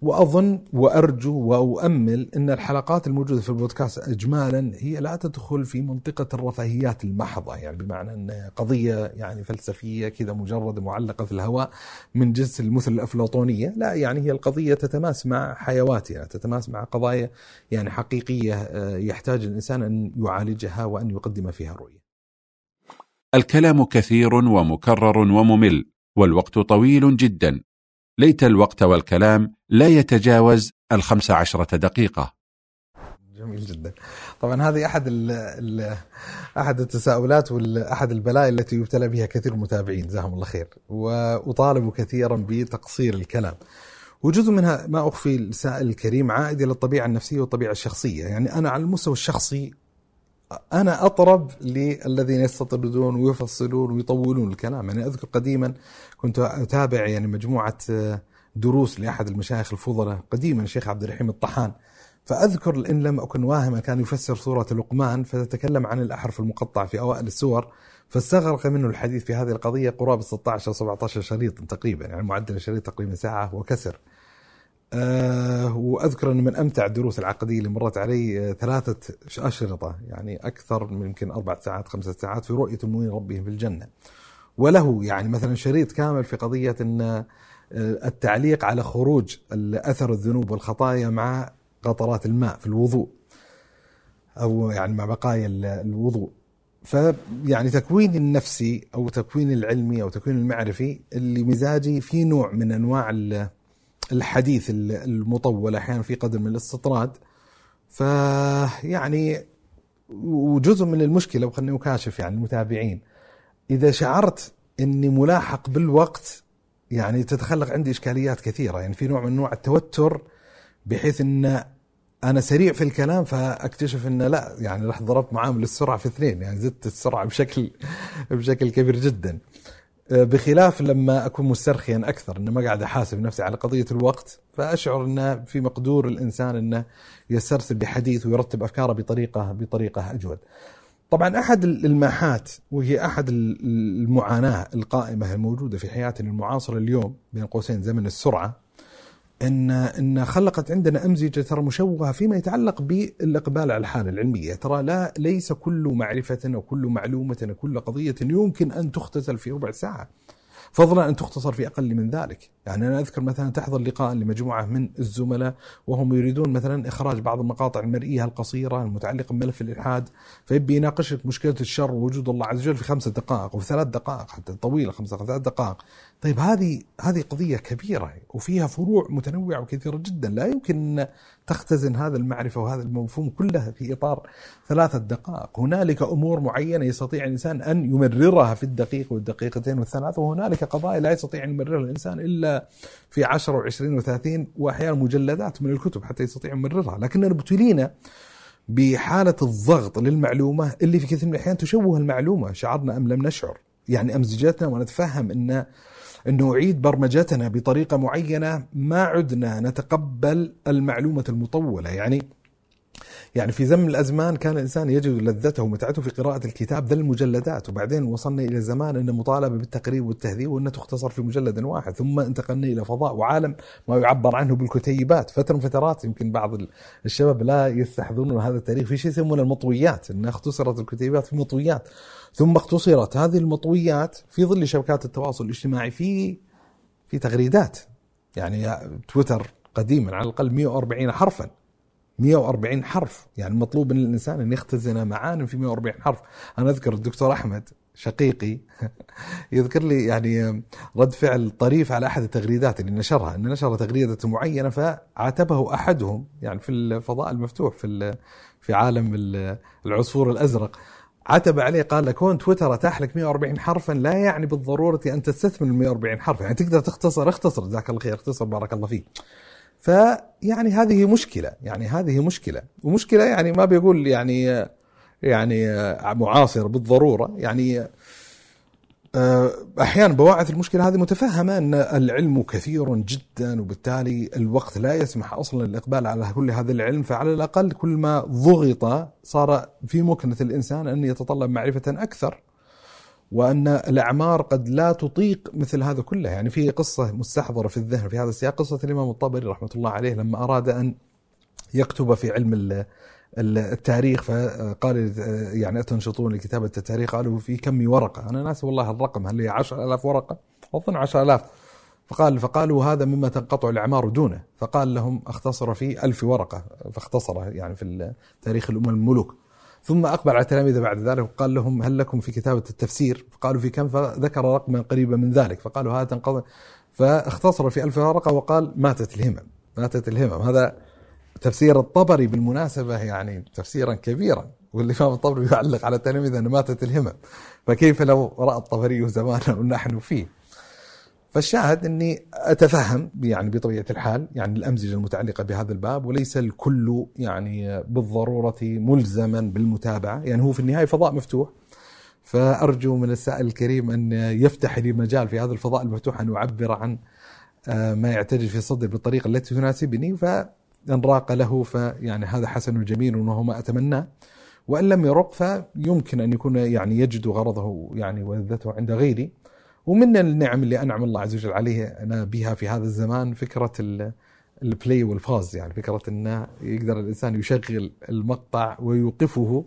وأظن وأرجو وأؤمل أن الحلقات الموجودة في البودكاست أجمالا هي لا تدخل في منطقة الرفاهيات المحضة، يعني بمعنى أن قضية يعني فلسفية كذا مجرد معلقة في الهواء من جنس المثل الأفلاطونية، لا، يعني هي القضية تتماس مع حيواتنا، تتماس مع قضايا يعني حقيقية يحتاج الإنسان أن يعالجها وأن يقدم فيها رؤية. الكلام كثير ومكرر وممل والوقت طويل جدا، ليت الوقت والكلام لا يتجاوز الخمس عشرة دقيقة. جميل جدا. طبعا هذه أحد ال ال أحد التساؤلات وأحد البلاء التي يبتلى بها كثير المتابعين جزاهم الله خير، وأطالب كثيرا بتقصير الكلام، وجزء منها ما أخفي السائل الكريم عائد إلى الطبيعة النفسية والطبيعة الشخصية. يعني أنا على المستوى الشخصي أنا أطرب للذين يستطردون ويفصلون ويطولون الكلام. أنا أذكر قديما كنت أتابع يعني مجموعة دروس لأحد المشايخ الفضلاء قديما الشيخ عبد الرحيم الطحان، فأذكر إن لم أكن واهما كان يفسر سورة لقمان فتتكلم عن الأحرف المقطعة في أوائل السور، فاستغرق منه الحديث في هذه القضية قرابة ستة عشر سبعة عشر شريط تقريبا، يعني معدل الشريط تقريبا ساعة وكسر. أه وأذكر أن من أمتع الدروس العقدية اللي مرت علي ثلاثة أشرطة، يعني أكثر من يمكن أربع ساعات خمسة ساعات في رؤية المؤمنين ربهم في الجنة، وله يعني مثلا شريط كامل في قضية أن التعليق على خروج أثر الذنوب والخطايا مع قطرات الماء في الوضوء أو يعني مع بقايا الوضوء. فيعني تكوين النفسي أو تكوين العلمي أو تكوين المعرفي اللي مزاجي في نوع من أنواع الحديث المطول أحيانا في قدر من الاستطراد. فيعني وجزء من المشكلة، وخلني أكاشف يعني المتابعين، إذا شعرت أني ملاحق بالوقت يعني تتخلق عندي إشكاليات كثيرة، يعني في نوع من نوع التوتر بحيث أن أنا سريع في الكلام فأكتشف أن لا، يعني راح ضربت معامل السرعة في اثنين، يعني زدت السرعة بشكل بشكل كبير جدا، بخلاف لما أكون مسترخيا أكثر أن ما قاعد أحاسب نفسي على قضية الوقت، فأشعر أن في مقدور الإنسان أنه يسترسل بحديث ويرتب أفكاره بطريقة بطريقة أجود. طبعا أحد الماحات وهي أحد المعاناة القائمة الموجودة في حياتنا المعاصرة اليوم بين قوسين زمن السرعة، إن إن خلقت عندنا أمزجة ترى مشوهة فيما يتعلق بالإقبال على الحالة العلمية. ترى لا ليس كل معرفة وكل معلومة وكل قضية يمكن أن تختزل في ربع ساعة، فضلا أن تختصر في أقل من ذلك. يعني أنا أذكر مثلا تحضر لقاء لمجموعة من الزملاء وهم يريدون مثلا إخراج بعض المقاطع المرئية القصيرة المتعلقة بملف الإلحاد، فيبي يناقشك مشكلة الشر ووجود الله عز وجل في خمسة دقائق وفي ثلاث دقائق حتى طويلة خمسة ثلاث دقائق. طيب هذه هذه قضية كبيرة وفيها فروع متنوعة وكثيرة جدا، لا يمكن تختزن هذا المعرفة وهذا المفهوم كلها في إطار ثلاثة دقائق. هنالك أمور معينة يستطيع الإنسان أن يمررها في الدقيقة والدقيقتين والثلاثة، وهنالك قضايا لا يستطيع أن يمررها الإنسان إلا في عشرة وعشرين وثلاثين وأحيانا مجلدات من الكتب حتى يستطيع أن يمررها. لكننا ابتلينا بحالة الضغط للمعلومة اللي في كثير من الأحيان تشوه المعلومة، شعرنا أم لم نشعر. يعني أمزجتنا ونتفهم أن أنه عيد برمجتنا بطريقة معينة ما عدنا نتقبل المعلومة المطولة. يعني يعني في زمن الأزمان كان الإنسان يجد لذته ومتعته في قراءة الكتاب ذا المجلدات، وبعدين وصلنا إلى زمان أن مطالبة بالتقريب والتهذيب وأن تختصر في مجلد واحد، ثم انتقلنا إلى فضاء وعالم ما يعبر عنه بالكتيبات. فترة فترات يمكن بعض الشباب لا يستحضرون هذا التاريخ في شيء يسمونه المطويات، أن اختصرت الكتيبات في مطويات، ثم اختصرت هذه المطويات في ظل شبكات التواصل الاجتماعي في في تغريدات. يعني تويتر قديما على الأقل مئة وأربعين حرفا، مئة وأربعين حرف، يعني مطلوب من الإنسان أن يختزن معاني في مئة وأربعين حرف. أنا أذكر الدكتور أحمد شقيقي يذكر لي يعني رد فعل طريف على أحد التغريدات اللي نشرها، أن نشر تغريدة معينة فعاتبه أحدهم يعني في الفضاء المفتوح في في عالم العصفور الأزرق، عتب عليه قال لك كون تويتر أتاح لك مئة وأربعين حرفا لا يعني بالضرورة أن تستثمر مئة وأربعين حرف، يعني تقدر تختصر اختصر جزاك الله خير اختصر بارك الله فيه. فيعني هذه مشكلة، يعني هذه مشكلة ومشكلة يعني ما بيقول يعني يعني معاصر بالضرورة. يعني أحيانا بواعث المشكلة هذه متفهمة أن العلم كثير جدا وبالتالي الوقت لا يسمح أصلا الإقبال على كل هذا العلم، فعلى الأقل كل ما ضغط صار في مكنة الإنسان أن يتطلب معرفة أكثر، وأن الأعمار قد لا تطيق مثل هذا كله. يعني في قصة مستحضرة في الذهن في هذا السياق، قصة الإمام الطبري رحمة الله عليه لما أراد أن يكتب في علم التاريخ فقال يعني أتنشطون لكتابة التاريخ؟ قالوا في كم ورقة؟ أنا ناسي والله الرقم، هل هي عشر آلاف ورقة؟ أظن عشر آلاف. فقال فقالوا هذا مما تنقطع الأعمار دونه، فقال لهم اختصر في ألف ورقة، فاختصر يعني في تاريخ الأمم الملوك. ثم أقبل على تلاميذه بعد ذلك وقال لهم هل لكم في كتابة التفسير؟ فقالوا في كم؟ فذكر رقما قريبا من ذلك، فقالوا هذا تنقضي، فاختصر في ألف ورقة وقال ماتت الهمم ماتت الهمم. هذا تفسير الطبري بالمناسبة، يعني تفسيرا كبيرا، والإمام الطبري يعلق على تلاميذه أن ماتت الهمم، فكيف لو رأى الطبري زمانا ونحن فيه. فالشاهد أني أتفهم يعني بطبيعة الحال يعني الأمزجة المتعلقة بهذا الباب، وليس الكل يعني بالضرورة ملزما بالمتابعة. يعني هو في النهاية فضاء مفتوح، فأرجو من السائل الكريم أن يفتح لي مجال في هذا الفضاء المفتوح أن أعبر عن ما يعتجل في صدري بالطريقة التي تناسبني، فإنراق له فيعني هذا حسن جميل وهو ما أتمناه، وإن لم يرق فيمكن أن يكون يعني يجد غرضه يعني ولذته عند غيري. ومن النعم اللي أنعم الله عز وجل عليه أنا بها في هذا الزمان فكرة البلاي والفاز، يعني فكرة أنه يقدر الإنسان يشغل المقطع ويوقفه.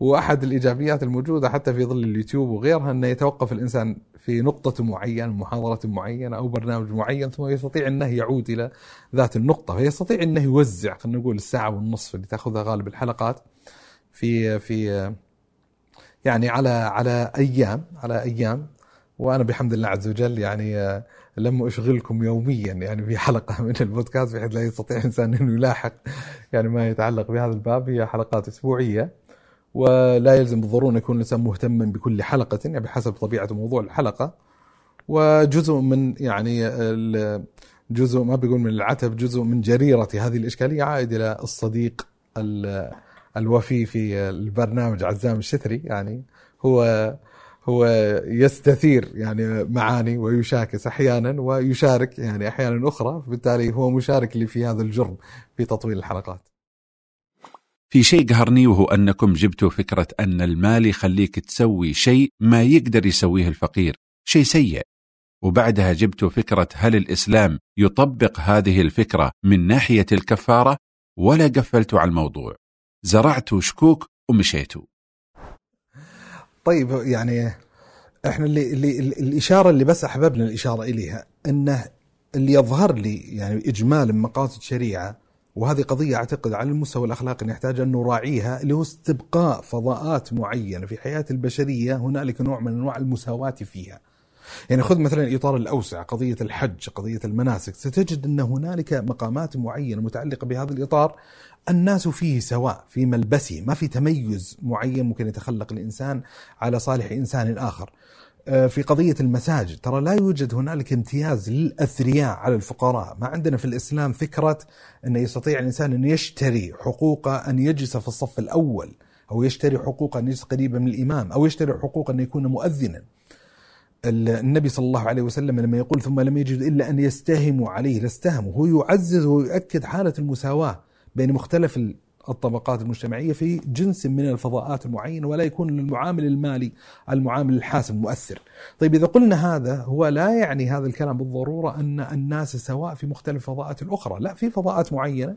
وأحد الإيجابيات الموجودة حتى في ظل اليوتيوب وغيرها أنه يتوقف الإنسان في نقطة معينة، محاضرة معينة أو برنامج معين، ثم يستطيع أنه يعود إلى ذات النقطة، فيستطيع أنه يوزع خلينا نقول الساعة والنصف اللي تأخذها غالب الحلقات في في يعني على على أيام على أيام. وأنا بحمد الله عز وجل يعني لم أشغلكم يوميا يعني في حلقة من البودكاست، بحيث لا يستطيع إنسان أن يلاحق يعني ما يتعلق بهذا الباب. هي حلقات أسبوعية، ولا يلزم بالضرورة أن يكون الإنسان مهتما بكل حلقة، يعني بحسب طبيعة موضوع الحلقة. وجزء من يعني الجزء ما بيقول من العتب، جزء من جريرة هذه الإشكالية عائد إلى الصديق الوفي في البرنامج عزام الشثري. يعني هو هو يستثير يعني معاني ويشاكس أحيانا ويشارك يعني أحيانا أخرى، بالتالي هو مشارك لي في هذا الجرم في تطويل الحلقات. في شيء قهرني وهو أنكم جبتوا فكرة أن المال يخليك تسوي شيء ما يقدر يسويه الفقير، شيء سيء، وبعدها جبتوا فكرة هل الإسلام يطبق هذه الفكرة من ناحية الكفارة، ولا قفلتوا على الموضوع، زرعتوا شكوك ومشيتوا. طيب يعني احنا اللي, اللي الإشارة اللي بس أحببنا الإشارة إليها أنه اللي يظهر لي يعني إجمالا مقاصد شريعة، وهذه قضية أعتقد على المستوى الأخلاقي نحتاج أن نراعيها، اللي هو استبقاء فضاءات معينة في حياة البشرية هنالك نوع من أنواع المساواة فيها. يعني خذ مثلا الإطار الأوسع، قضية الحج، قضية المناسك، ستجد أن هنالك مقامات معينة متعلقة بهذا الإطار الناس فيه سواء في ملبسه، ما في تميز معين ممكن يتخلق الإنسان على صالح إنسان آخر. في قضية المساجد ترى لا يوجد هنالك امتياز للأثرياء على الفقراء، ما عندنا في الإسلام فكرة أن يستطيع الإنسان أن يشتري حقوقه أن يجلس في الصف الأول، أو يشتري حقوقه أن يجلس قريبا من الإمام، أو يشتري حقوقه أن يكون مؤذنا. النبي صلى الله عليه وسلم لما يقول ثم لم يجد إلا أن يستهموا عليه لاستهموا، هو يعزز ويؤكد حالة المساواة بين مختلف الطبقات المجتمعية في جنس من الفضاءات المعينة، ولا يكون المعامل المالي المعامل الحاسم مؤثر. طيب إذا قلنا هذا، هو لا يعني هذا الكلام بالضرورة أن الناس سواء في مختلف الفضاءات الأخرى، لا، في فضاءات معينة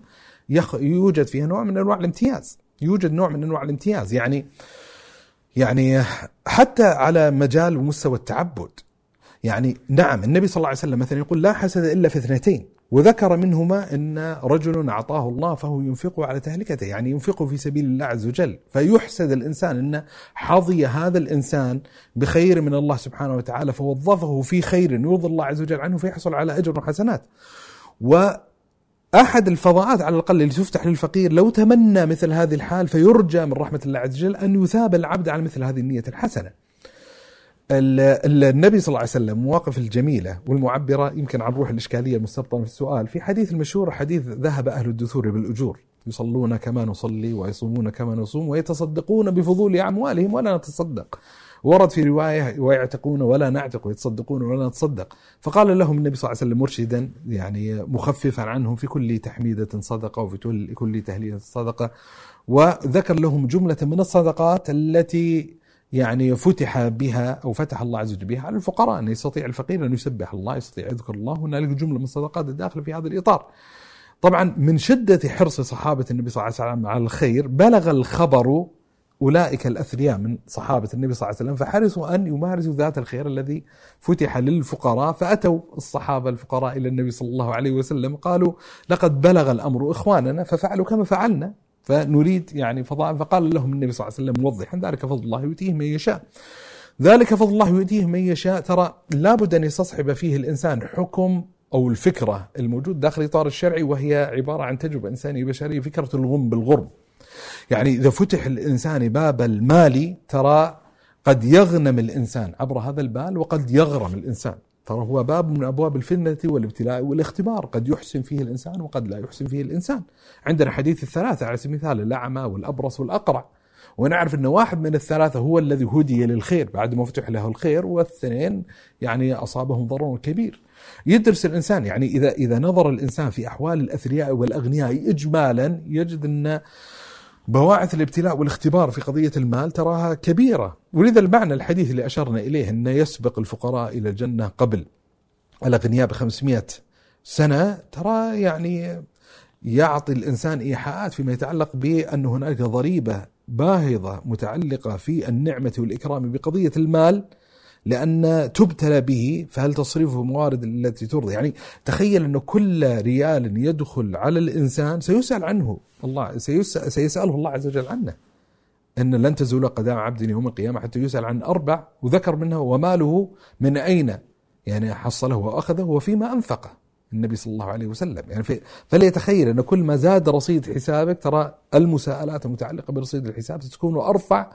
يوجد فيها نوع من أنواع الامتياز، يوجد نوع من أنواع الامتياز. يعني يعني حتى على مجال ومستوى التعبد، يعني نعم النبي صلى الله عليه وسلم مثلا يقول لا حسد إلا في اثنتين، وذكر منهما أن رجل أعطاه الله فهو ينفق على تهلكته، يعني ينفق في سبيل الله عز وجل، فيحسد الإنسان أن حظي هذا الإنسان بخير من الله سبحانه وتعالى فوظفه في خير يرضى الله عز وجل عنه فيحصل على أجر وحسنات. وأحد الفضاءات على الأقل اللي تفتح للفقير لو تمنى مثل هذه الحال فيرجى من رحمة الله عز وجل أن يثاب العبد على مثل هذه النية الحسنة. النبي صلى الله عليه وسلم مواقف الجميلة والمعبرة يمكن عن روح الإشكالية المستبطنة في السؤال في حديث المشهور، حديث ذهب أهل الدثور بالأجور يصلون كما نصلي ويصومون كما نصوم ويتصدقون بفضول أموالهم ولا نتصدق، ورد في رواية ويعتقون ولا نعتق ويتصدقون ولا نتصدق. فقال لهم النبي صلى الله عليه وسلم مرشدا يعني مخففا عنهم في كل تحميدة صدقة وفي كل تهليلة صدقة، وذكر لهم جملة من الصدقات التي يعني فتح بها أو فتح الله عز وجل بها على الفقراء، أن يستطيع الفقير أن يسبح الله، يستطيع يذكر الله، هنالك جملة من الصدقات الداخل في هذا الإطار. طبعا من شدة حرص صحابة النبي صلى الله عليه وسلم على الخير بلغ الخبر أولئك الأثرياء من صحابة النبي صلى الله عليه وسلم، فحرصوا أن يمارسوا ذات الخير الذي فتح للفقراء، فأتوا الصحابة الفقراء إلى النبي صلى الله عليه وسلم قالوا لقد بلغ الأمر إخواننا ففعلوا كما فعلنا فنريد يعني فضاء، فقال لهم النبي صلى الله عليه وسلم موضحا ذلك فضل الله يؤتيه من يشاء، ذلك فضل الله يؤتيه من يشاء. ترى لابد أن يستصحب فيه الإنسان حكم أو الفكرة الموجود داخل إطار الشرعي، وهي عبارة عن تجربة إنسانية بشرية، فكرة الغم بالغرب. يعني إذا فتح الإنسان باب المالي ترى قد يغنم الإنسان عبر هذا البال وقد يغرم الإنسان، ترى هو باب من أبواب الفتنة والابتلاء والاختبار، قد يحسن فيه الإنسان وقد لا يحسن فيه الإنسان. عندنا حديث الثلاثة على سبيل المثال، الأعمى والأبرص والأقرع، ونعرف أن واحد من الثلاثة هو الذي هدي للخير بعد ما فتح له الخير، والثنين يعني أصابهم ضرر كبير. يدرس الإنسان، يعني إذا إذا نظر الإنسان في أحوال الأثرياء والأغنياء إجمالا يجد أن بواعث الابتلاء والاختبار في قضية المال تراها كبيرة، ولذا المعنى الحديث اللي أشرنا إليه أن يسبق الفقراء إلى الجنة قبل الأغنياء بخمسمائة سنة، ترى يعني يعطي الإنسان إيحاءات فيما يتعلق بأن هناك ضريبة باهظة متعلقة في النعمة والإكرام بقضية المال، لأن تبتلى به فهل تصرفه موارد التي ترضي. يعني تخيل أنه كل ريال يدخل على الإنسان سيسأل عنه الله، سيسأل سيسأله الله عز وجل عنه، أن لن تزول قدام عبد يوم القيامة حتى يسأل عن أربع، وذكر منها وماله من أين يعني حصله وأخذه وفيما أنفقه النبي صلى الله عليه وسلم. يعني فليتخيل أن كل ما زاد رصيد حسابك ترى المساءلات المتعلقة برصيد الحساب ستكون أرفع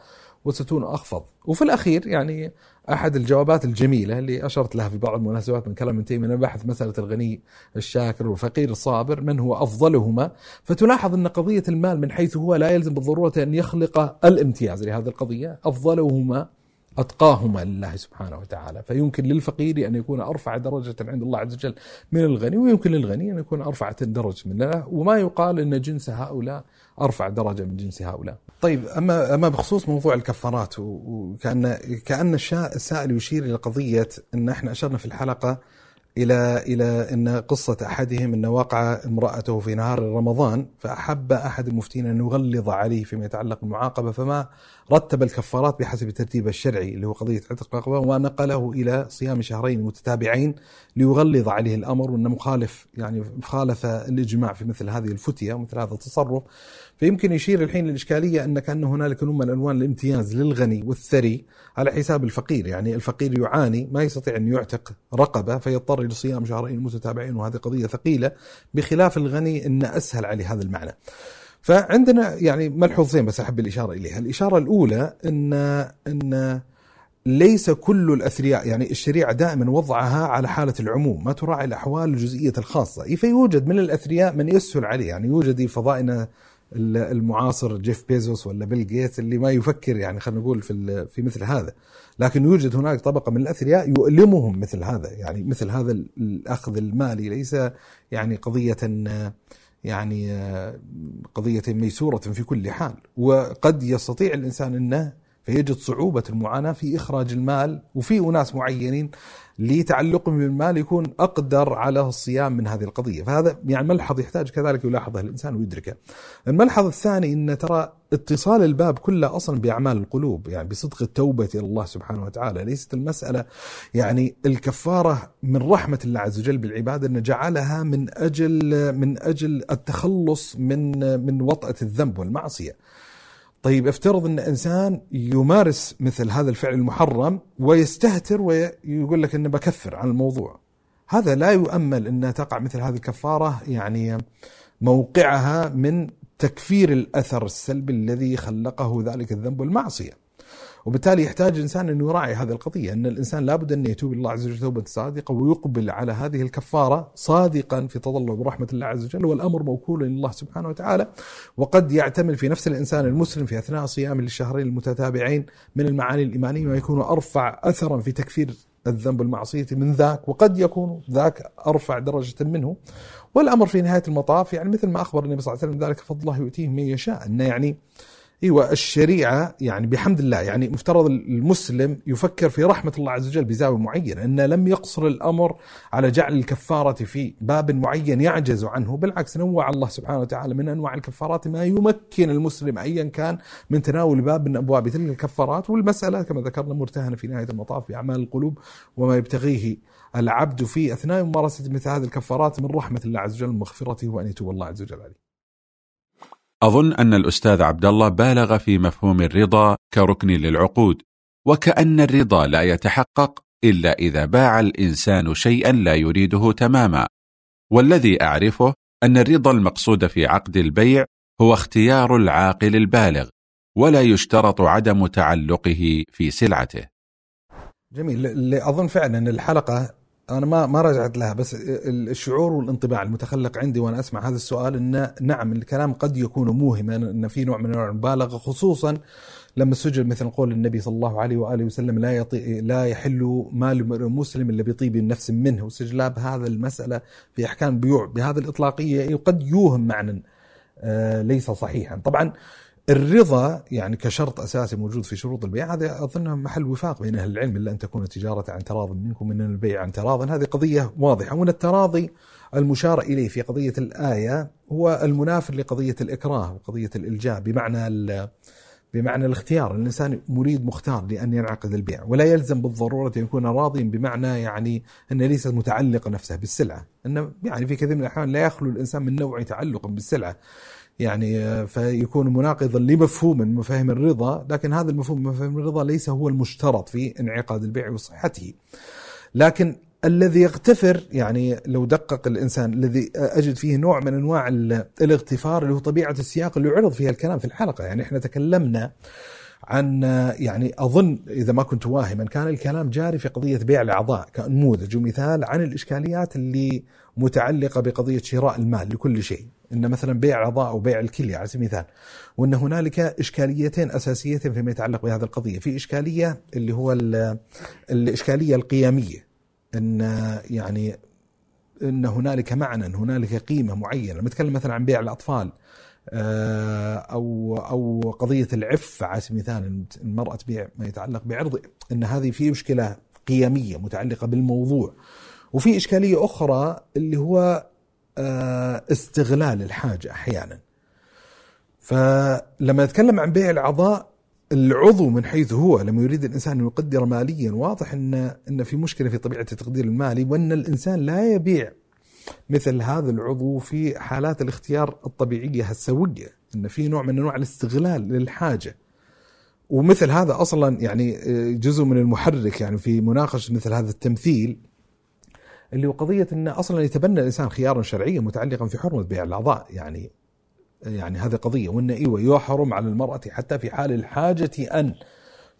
وستكون أخفض. وفي الأخير يعني أحد الجوابات الجميلة اللي أشرت لها في بعض المناسبات من كلام ابن تيمية بحث مسألة الغني الشاكر والفقير الصابر من هو أفضلهما، فتلاحظ أن قضية المال من حيث هو لا يلزم بالضرورة أن يخلق الامتياز لهذه القضية، أفضلهما أتقاهما لله سبحانه وتعالى. فيمكن للفقير أن يكون أرفع درجة عند الله عز وجل من الغني، ويمكن للغني أن يكون أرفع درجة من الله، وما يقال أن جنس هؤلاء أرفع درجة من جنس هؤلاء. طيب، أما أما بخصوص موضوع الكفارات، وكأن كأن السائل يشير إلى قضية أن إحنا أشرنا في الحلقة إلى إلى أن قصة أحدهم أن وقع امرأته في نهار رمضان فأحب أحد المفتين أن يغلظ عليه فيما يتعلق بالمعاقبة، فما رتب الكفارات بحسب الترتيب الشرعي اللي هو قضية عتق رقبة، ونقله إلى صيام شهرين متتابعين ليغلظ عليه الأمر، وأنه مخالف يعني مخالف الإجماع في مثل هذه الفتية ومثل هذا التصرف. فيمكن يشير الحين للإشكالية أن كأن هنالك نوع من ألوان الامتياز للغني والثري على حساب الفقير، يعني الفقير يعاني ما يستطيع أن يعتق رقبة فيضطر لصيام شهرين متتابعين، وهذه قضية ثقيلة، بخلاف الغني أن أسهل عليه هذا المعنى. فعندنا يعني ملحوظين بس أحب الإشارة إليها. الإشارة الأولى أن أن ليس كل الأثرياء، يعني الشريعة دائما وضعها على حالة العموم، ما تراعي الأحوال الجزئية الخاصة، فيوجد من الأثرياء من يسهل عليه، يعني يوجد في فضائنا المعاصر جيف بيزوس ولا بيل جيتس اللي ما يفكر، يعني خلينا نقول في في مثل هذا، لكن يوجد هناك طبقة من الأثرياء يؤلمهم مثل هذا، يعني مثل هذا الأخذ المالي ليس يعني قضية يعني قضية ميسورة في كل حال، وقد يستطيع الإنسان أنه فيجد صعوبة المعاناة في إخراج المال، وفي أناس معينين لتعلقهم بالمال يكون أقدر على الصيام من هذه القضية. فهذا يعني ملحظ يحتاج كذلك يلاحظه الإنسان ويدركه. الملحظ الثاني أن ترى اتصال الباب كله أصلا بأعمال القلوب، يعني بصدق التوبة إلى الله سبحانه وتعالى، ليست المسألة يعني الكفارة من رحمة الله عز وجل بالعباد أن جعلها من أجل من أجل التخلص من من وطأة الذنب والمعصية. طيب، افترض ان انسان يمارس مثل هذا الفعل المحرم ويستهتر ويقول لك انه بكفر عن الموضوع، هذا لا يؤمل ان تقع مثل هذه الكفارة يعني موقعها من تكفير الاثر السلبي الذي خلقه ذلك الذنب والمعصية. وبالتالي يحتاج الانسان ان يراعي هذه القضية، ان الانسان لابد ان يتوب الله عز وجل توبة صادقة ويقبل على هذه الكفارة صادقا في تطلب رحمة الله عز وجل، والامر موكول لله سبحانه وتعالى. وقد يعتمد في نفس الانسان المسلم في اثناء صيام الشهرين المتتابعين من المعاني الإيمانية ما يكون ارفع اثرا في تكفير الذنب والمعصية من ذاك، وقد يكون ذاك ارفع درجة منه. والامر في نهاية المطاف يعني مثل ما اخبر النبي صلى الله عليه وسلم ذلك فضل الله يؤتيه من يشاء، ان يعني ايوه الشريعة يعني بحمد الله يعني مفترض المسلم يفكر في رحمة الله عز وجل بزاوية معينة، ان لم يقصر الامر على جعل الكفارة في باب معين يعجز عنه، بالعكس نوع الله سبحانه وتعالى من انواع الكفارات ما يمكن المسلم ايا كان من تناول باب من ابواب تلك الكفارات. والمسألة كما ذكرنا مرتهنة في نهاية المطاف باعمال القلوب وما يبتغيه العبد في اثناء ممارسة مثل هذه الكفارات من رحمة الله عز وجل ومغفرته وان يتوب الله عز وجل عليه. أظن أن الأستاذ عبد الله بالغ في مفهوم الرضا كركن للعقود، وكأن الرضا لا يتحقق إلا إذا باع الإنسان شيئا لا يريده تماما، والذي أعرفه أن الرضا المقصود في عقد البيع هو اختيار العاقل البالغ، ولا يشترط عدم تعلقه في سلعته. جميل، اللي أظن فعلا أن الحلقة أنا ما ما رجعت لها، بس الشعور والانطباع المتخلق عندي وأنا أسمع هذا السؤال إن نعم الكلام قد يكون موهما، إن في نوع من نوع المبالغة، خصوصا لما سجل مثل قول النبي صلى الله عليه وآله وسلم لا يطي لا يحل مال مسلم إلا بطيب نفس منه، وسجلها بهذا المسألة في أحكام بيوع بهذه الإطلاقية قد يوهم معنى ليس صحيحا. طبعا الرضا يعني كشرط أساسي موجود في شروط البيع، هذا أظنها محل وفاق بين أهل العلم، إلا أن تكون التجارة عن تراض منكم من البيع عن تراض، هذه قضية واضحة. ومن التراضي المشار إليه في قضية الآية هو المنافر لقضية الإكراه وقضية الإلجاء، بمعنى بمعنى الاختيار، الإنسان مريد مختار لأن ينعقد البيع، ولا يلزم بالضرورة أن يكون راضيا بمعنى يعني أنه ليس متعلق نفسه بالسلعة، أنه يعني في كثير من الأحيان لا يخلو الإنسان من نوع تعلق بالسلعة، يعني فيكون مناقضا لمفهوم من مفاهيم الرضا، لكن هذا المفهوم من مفاهيم الرضا ليس هو المشترط في انعقاد البيع وصحته. لكن الذي يغتفر يعني لو دقق الإنسان، الذي أجد فيه نوع من أنواع الاغتفار اللي هو طبيعة السياق اللي عرض فيها الكلام في الحلقة، يعني احنا تكلمنا عن يعني أظن إذا ما كنت واهما كان الكلام جاري في قضية بيع الأعضاء كنموذج ومثال عن الإشكاليات اللي متعلقة بقضية شراء المال لكل شيء، إن مثلا بيع عضاء أو بيع الكلية على سبيل المثال، وأن هنالك إشكاليتين أساسيتين فيما يتعلق بهذه القضية. في إشكالية اللي هو الإشكالية القيمية، أن يعني أن هنالك معنى، هنالك قيمة معينة. نتكلم مثلا عن بيع الأطفال أو أو قضية العفة على سبيل المثال، المرأة تبيع ما يتعلق بعرض، أن هذه في مشكلة قيمية متعلقة بالموضوع. وفي إشكالية أخرى اللي هو استغلال الحاجة أحيانا. فلما نتكلم عن بيع العضاء، العضو من حيث هو لما يريد الإنسان أن يقدر ماليا، واضح أن أن في مشكلة في طبيعة التقدير المالي، وأن الإنسان لا يبيع مثل هذا العضو في حالات الاختيار الطبيعية السوية، أن في نوع من أنواع الاستغلال للحاجة. ومثل هذا أصلا يعني جزء من المحرك يعني في مناقشة مثل هذا التمثيل، اللي هو قضية أن أصلا يتبنى الإنسان خيارا شرعيا متعلقا في حرمة بيع الأعضاء، يعني يعني هذه قضية، وأن إيوة يحرم على المرأة حتى في حال الحاجة أن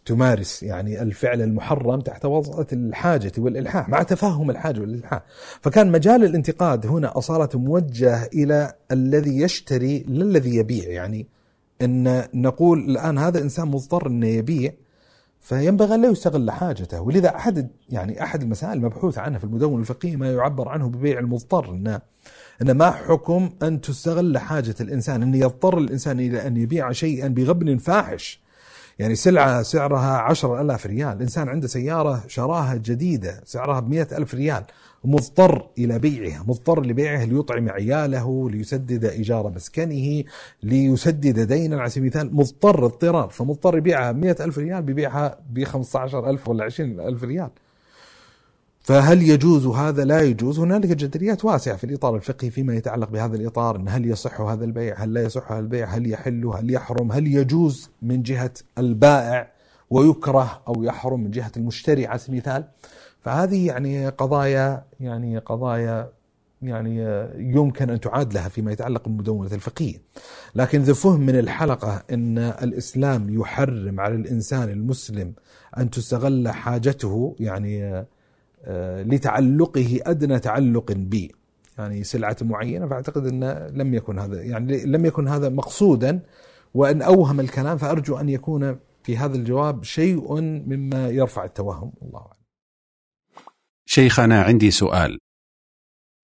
تمارس يعني الفعل المحرم تحت وضعة الحاجة والإلحاح، مع تفهم الحاجة والإلحاح. فكان مجال الانتقاد هنا أصارت موجه إلى الذي يشتري لا الذي يبيع، يعني أن نقول الآن هذا إنسان مضطر أن يبيع، فينبغي لا يستغل حاجته. ولذا أحد يعني أحد المسائل المبحوث عنها في المدون الفقهي ما يعبر عنه ببيع المضطر، إن إن ما حكم أن تستغل حاجة الإنسان، أن يضطر الإنسان إلى أن يبيع شيئا بغبن فاحش. يعني سلعة سعرها عشر ألاف ريال، إنسان عنده سيارة شراها جديدة سعرها بمئة ألف ريال، مضطر إلى بيعها، مضطر لبيعها ليطعم عياله، ليسدد إيجار مسكنه، ليسدد دينا على سبيل المثال، مضطر اضطرار، فمضطر يبيعها بمئة ألف ريال، بيبيعها بخمسة عشر ألف ولا عشرين ألف ريال. فهل يجوز هذا؟ لا يجوز. هنالك جدليات واسعة في الإطار الفقهي فيما يتعلق بهذا الإطار، إن هل يصح هذا البيع، هل لا يصح هذا البيع، هل يحل، هل يحرم، هل يجوز من جهة البائع ويكره، أو يحرم من جهة المشتري على سبيل المثال. فهذه يعني قضايا يعني قضايا يعني يمكن أن تعاد لها فيما يتعلق بالمدونة الفقهية. لكن ذو فهم من الحلقة أن الإسلام يحرم على الإنسان المسلم أن تستغل حاجته يعني لتعلقه أدنى تعلق بي، يعني سلعة معينة، فأعتقد أن لم يكن هذا يعني لم يكن هذا مقصودا، وأن أوهم الكلام، فأرجو أن يكون في هذا الجواب شيء مما يرفع التوهم. الله أعلم. شيخنا، عندي سؤال: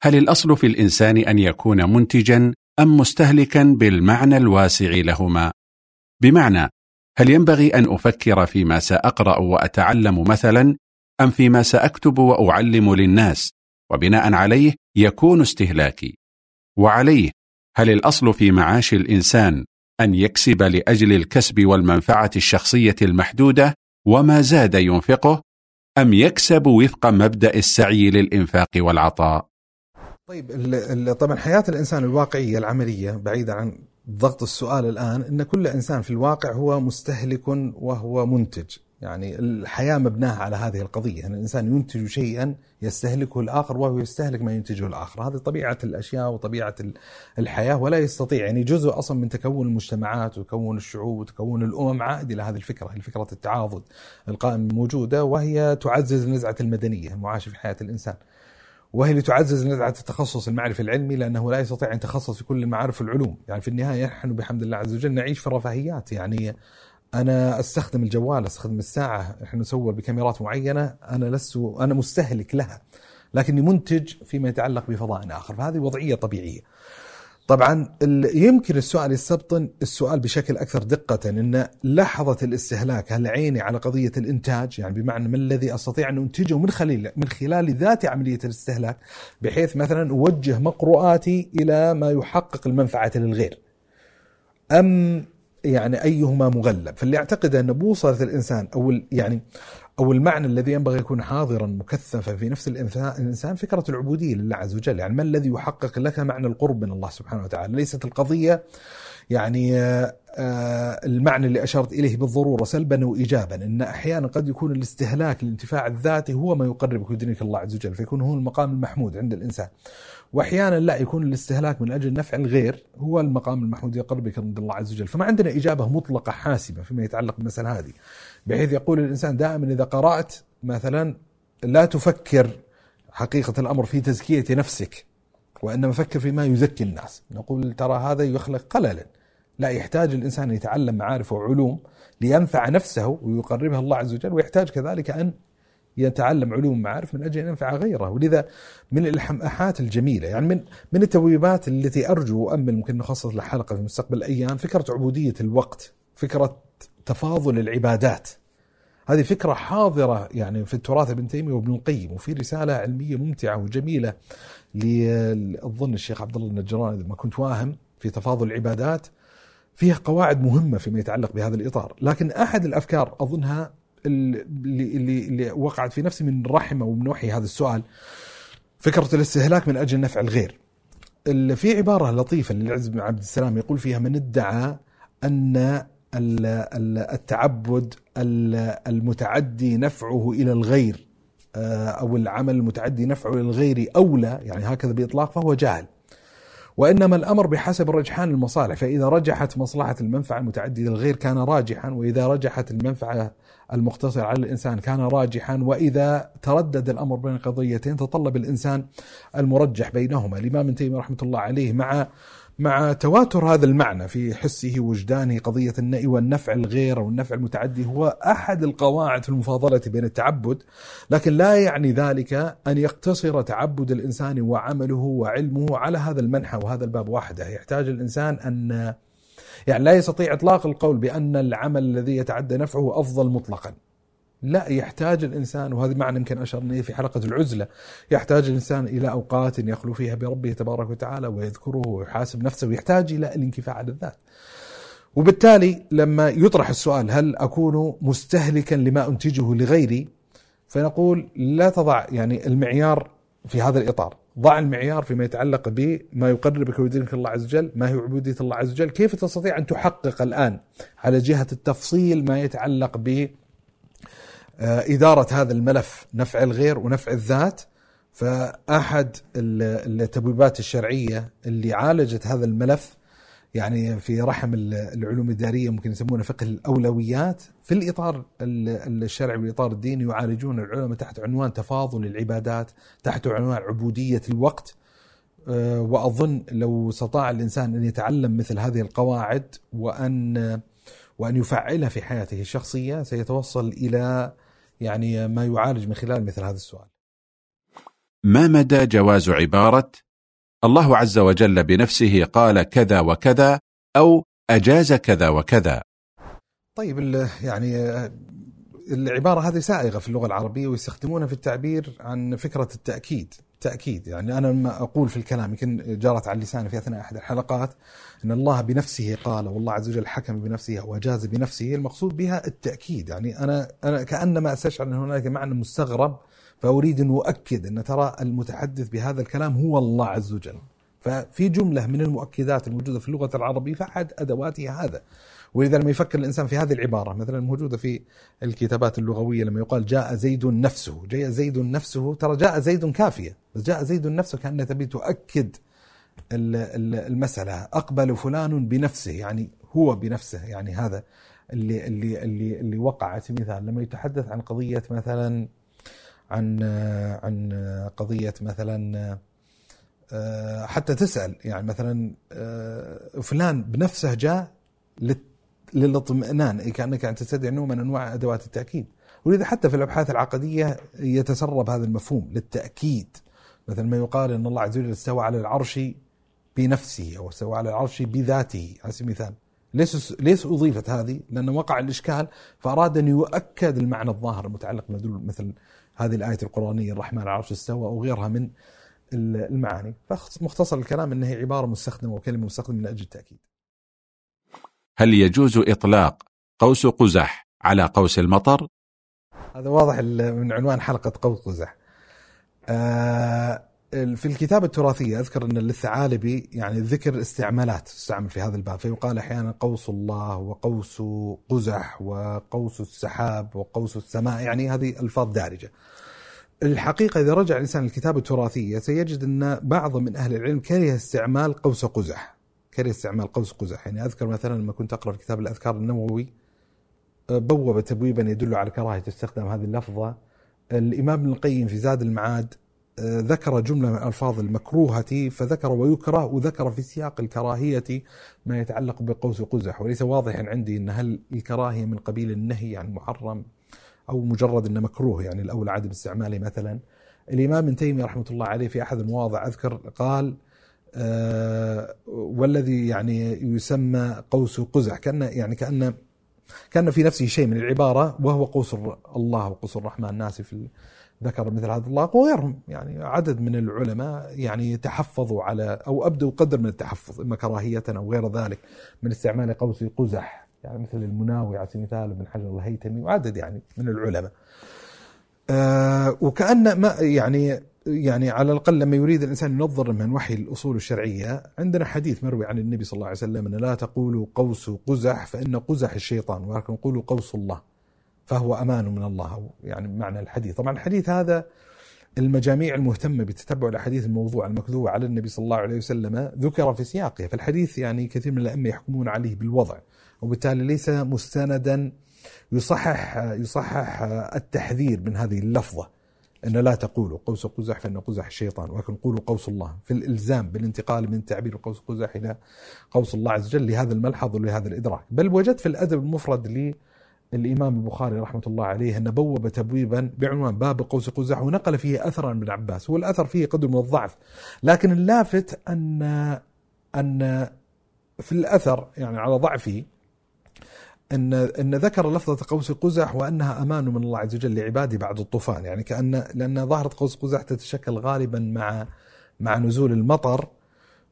هل الأصل في الإنسان أن يكون منتجا أم مستهلكا بالمعنى الواسع لهما؟ بمعنى، هل ينبغي أن أفكر فيما سأقرأ وأتعلم مثلا، أم فيما سأكتب وأعلم للناس، وبناء عليه يكون استهلاكي؟ وعليه، هل الأصل في معاش الإنسان أن يكسب لأجل الكسب والمنفعة الشخصية المحدودة وما زاد ينفقه، أم يكسب وفق مبدأ السعي للإنفاق والعطاء؟ طيب، طبعا حياة الإنسان الواقعية العملية، بعيدا عن ضغط السؤال الآن، إن كل إنسان في الواقع هو مستهلك وهو منتج. يعني الحياة مبناها على هذه القضية، أن يعني الإنسان ينتج شيئا يستهلكه الآخر، وهو يستهلك ما ينتجه الآخر. هذه طبيعة الأشياء وطبيعة الحياة، ولا يستطيع يعني جزء أصلا من تكون المجتمعات وتكون الشعوب وتكون الأمم عائد إلى هذه الفكرة، الفكرة التعاضد القائمة موجودة، وهي تعزز نزعة المدنية المعاشة في حياة الإنسان، وهي اللي تعزز نزعة التخصص المعرفي العلمي، لأنه لا يستطيع أن يتخصص في كل المعارف والعلوم. يعني في النهاية نحن بحمد الله عز وجل نعيش في رفاهيات، يعني أنا أستخدم الجوال، أستخدم الساعة، نحن نصور بكاميرات معينة، أنا لست أنا مستهلك لها، لكني منتج فيما يتعلق بفضاء آخر. فهذه وضعية طبيعية. طبعا يمكن السؤال يستبطن السؤال بشكل أكثر دقة، إن لحظة الاستهلاك هل عيني على قضية الإنتاج، يعني بمعنى ما الذي أستطيع أن أنتجه من خلال من خلال ذات عملية الاستهلاك، بحيث مثلا أوجه مقروءاتي إلى ما يحقق المنفعة للغير، أم يعني أيهما مغلب؟ فاللي أعتقد أن بوصلة الإنسان أو يعني أو المعنى الذي ينبغي يكون حاضرا مكثفا في نفس الإنسان فكرة العبودية لله عز وجل. يعني ما الذي يحقق لك معنى القرب من الله سبحانه وتعالى؟ ليست القضية يعني المعنى اللي أشرت إليه بالضرورة سلبا وإيجابا، إن أحيانا قد يكون الاستهلاك الانتفاع الذاتي هو ما يقربك ويدنيك الله عز وجل، فيكون هو المقام المحمود عند الإنسان، وأحيانا لا، يكون الاستهلاك من أجل نفع الغير هو المقام المحمود يقربك عند الله عز وجل. فما عندنا إجابة مطلقة حاسمة فيما يتعلق بالمسألة هذه، بحيث يقول الإنسان دائما إذا قرأت مثلا لا تفكر حقيقة الأمر في تزكية نفسك، وإنما فكر فيما يزكي الناس. نقول ترى هذا يخلق قللا، لا يحتاج الإنسان أن يتعلم معارف وعلوم لينفع نفسه ويقربها الله عز وجل، ويحتاج كذلك أن يتعلم علوم معارف من أجل أن ينفع غيره. ولذا من الحماحات الجميلة، يعني من من التبويبات التي أرجو وأمل ممكن نخصص لحلقة في مستقبل الأيام، فكرة عبودية الوقت، فكرة تفاضل العبادات. هذه فكرة حاضرة يعني في التراث ابن تيمية وابن القيم، وفي رسالة علمية ممتعة وجميلة لأظن الشيخ عبد الله النجراني إذا ما كنت واهم في تفاضل العبادات، فيها قواعد مهمة فيما يتعلق بهذا الإطار. لكن أحد الأفكار أظنها اللي, اللي وقعت في نفسي من رحمة ومن وحي هذا السؤال، فكرة الاستهلاك من أجل نفع الغير. في عبارة لطيفة للعز بن عبد السلام يقول فيها: من ادعى أن التعبد المتعدي نفعه إلى الغير أو العمل المتعدي نفعه للغير أولى، يعني هكذا بإطلاق، فهو جاهل، وإنما الأمر بحسب رجحان المصالح، فإذا رجحت مصلحة المنفعة المتعدية للغير كان راجحا، وإذا رجحت المنفعة المقتصرة على الإنسان كان راجحا، وإذا تردد الأمر بين قضيتين تطلب الإنسان المرجح بينهما. الإمام ابن تيمية رحمة الله عليه مع مع تواتر هذا المعنى في حسه وجدانه، قضية النأي والنفع الغير والنفع المتعدي هو أحد القواعد في المفاضلة بين التعبد، لكن لا يعني ذلك أن يقتصر تعبد الإنسان وعمله وعلمه على هذا المنحى وهذا الباب وحده. يحتاج الإنسان أن يعني لا يستطيع إطلاق القول بأن العمل الذي يتعدى نفعه أفضل مطلقا، لا يحتاج الإنسان، وهذا معنى يمكن أشرنا في حلقة العزلة، يحتاج الإنسان إلى أوقات يخلو فيها بربه تبارك وتعالى ويذكره ويحاسب نفسه، ويحتاج إلى الانكفاع عن الذات. وبالتالي لما يطرح السؤال هل أكون مستهلكا لما أنتجه لغيري، فنقول لا تضع يعني المعيار في هذا الإطار، ضع المعيار فيما يتعلق بما يقربك ويدينك الله عز وجل، ما هي عبودية الله عز وجل، كيف تستطيع أن تحقق الآن على جهة التفصيل ما يتعلق ب إدارة هذا الملف نفع الغير ونفع الذات. فأحد التبويبات الشرعية اللي عالجت هذا الملف يعني في رحم العلوم الإدارية، ممكن يسمونه فقه الأولويات، في الإطار الشرعي والإطار الديني يعالجون العلماء تحت عنوان تفاضل العبادات، تحت عنوان عبودية الوقت. وأظن لو استطاع الإنسان أن يتعلم مثل هذه القواعد وأن وأن يفعلها في حياته الشخصية، سيتوصل إلى يعني ما يعالج من خلال مثل هذا السؤال. ما مدى جواز عبارة الله عز وجل بنفسه قال كذا وكذا أو أجاز كذا وكذا؟ طيب، يعني العبارة هذه سائغة في اللغة العربية ويستخدمونها في التعبير عن فكرة التأكيد. تأكيد يعني أنا لما أقول في الكلام، يمكن جرت على لساني في أثناء أحد الحلقات، أن الله بنفسه قال والله عز وجل حكم بنفسه وجاز بنفسه، المقصود بها التأكيد. يعني أنا أنا كأنما أستشعر أن هناك معنى مستغرب، فأريد أن أؤكد أن ترى المتحدث بهذا الكلام هو الله عز وجل. ففي جملة من المؤكدات الموجودة في اللغة العربية فأحد أدواتها هذا. ولذا لما يفكر الإنسان في هذه العبارة مثلا موجودة في الكتابات اللغوية، لما يقال جاء زيد نفسه، جاء زيد نفسه، ترى جاء زيد كافية، بس جاء زيد نفسه كأنها تبي تؤكد المسألة. أقبل فلان بنفسه، يعني هو بنفسه، يعني هذا اللي اللي اللي اللي وقعت مثال لما يتحدث عن قضية مثلا عن عن قضية مثلا حتى تسأل، يعني مثلا فلان بنفسه جاء للاطمئنان، كأنك أن تستدعي نوع من أنواع أدوات التأكيد. ولذا حتى في الأبحاث العقدية يتسرب هذا المفهوم للتأكيد، مثل ما يقال أن الله عز وجل استوى على العرش بنفسه أو استوى على العرش بذاته على سبيل المثال. ليس ليس أضيفت هذه لأنه وقع الإشكال، فأراد أن يؤكد المعنى الظاهر المتعلق مثل هذه الآية القرآنية الرحمن على العرش استوى أو غيرها من المعاني. فمختصر الكلام أنها عبارة مستخدمة وكلمة مستخدمة من أجل التأكيد. هل يجوز إطلاق قوس قزح على قوس المطر؟ هذا واضح من عنوان حلقة قوس قزح. في الكتابة التراثية أذكر أن الثعالبي يعني ذكر استعمالات تستعمل في هذا الباب، فيقال أحيانا قوس الله وقوس قزح وقوس السحاب وقوس السماء، يعني هذه ألفاظ دارجة. الحقيقة إذا رجع الإنسان للكتابة التراثية سيجد أن بعض من أهل العلم كره استعمال قوس قزح، كره استعمال قوس قزح. يعني أذكر مثلا لما كنت أقرأ في كتاب الأذكار النووي بوب تبويبا يدل على كراهية استخدام هذه اللفظة. الإمام ابن القيم في زاد المعاد ذكر جملة من الألفاظ المكروهة، فذكر ويكره، وذكر في سياق الكراهية ما يتعلق بقوس قزح، وليس واضحا عندي أن هل الكراهية من قبيل النهي عن محرم أو مجرد أنه مكروه، يعني الأول عدم استعماله. مثلا الإمام ابن تيمية رحمة الله عليه في أحد المواضع أذكر قال آه والذي يعني يسمى قوس قزح، كأن يعني كأن كأن في نفسه شيء من العبارة، وهو قوس الله وقوس الرحمن ناسي في ذكر مثل هذا الله وغيرهم. يعني عدد من العلماء يعني تحفظوا على أو أبدوا قدر من التحفظ إما كراهية أو غير ذلك من استعمال قوس قزح، يعني مثل المناوي على سبيل المثال وابن حجر الهيتمي وعدد يعني من العلماء. آه وكأن ما يعني يعني على الأقل لما يريد الإنسان ينظر من وحي الأصول الشرعية، عندنا حديث مروي عن النبي صلى الله عليه وسلم أن لا تقولوا قوس قزح فإن قزح الشيطان، ولكن قولوا قوس الله فهو أمان من الله، يعني معنى الحديث. طبعا الحديث هذا المجاميع المهتمة بتتبع الأحاديث الموضوع المكذوبة على النبي صلى الله عليه وسلم ذكر في سياقه، فالحديث يعني كثير من الأئمة يحكمون عليه بالوضع، وبالتالي ليس مستندا يصحح يصحح التحذير من هذه اللفظة أن لا تقولوا قوس قزح فإن قزح الشيطان، ولكن قولوا قوس الله، في الإلزام بالانتقال من تعبير قوس قزح إلى قوس الله عز وجل لهذا الملحظ ولهذا الإدراك. بل وجدت في الأدب المفرد لي الإمام البخاري رحمة الله عليه أن بوب تبويبا بعنوان باب قوس قزح، ونقل فيه أثرا من عباس، والأثر فيه قدر من الضعف، لكن اللافت أن أن في الأثر يعني على ضعفه أن أن ذكر لفظة قوس قزح وأنها أمان من الله عز وجل لعباده بعد الطوفان، يعني كأن لأن ظاهرة قوس قزح تتشكل غالبا مع مع نزول المطر،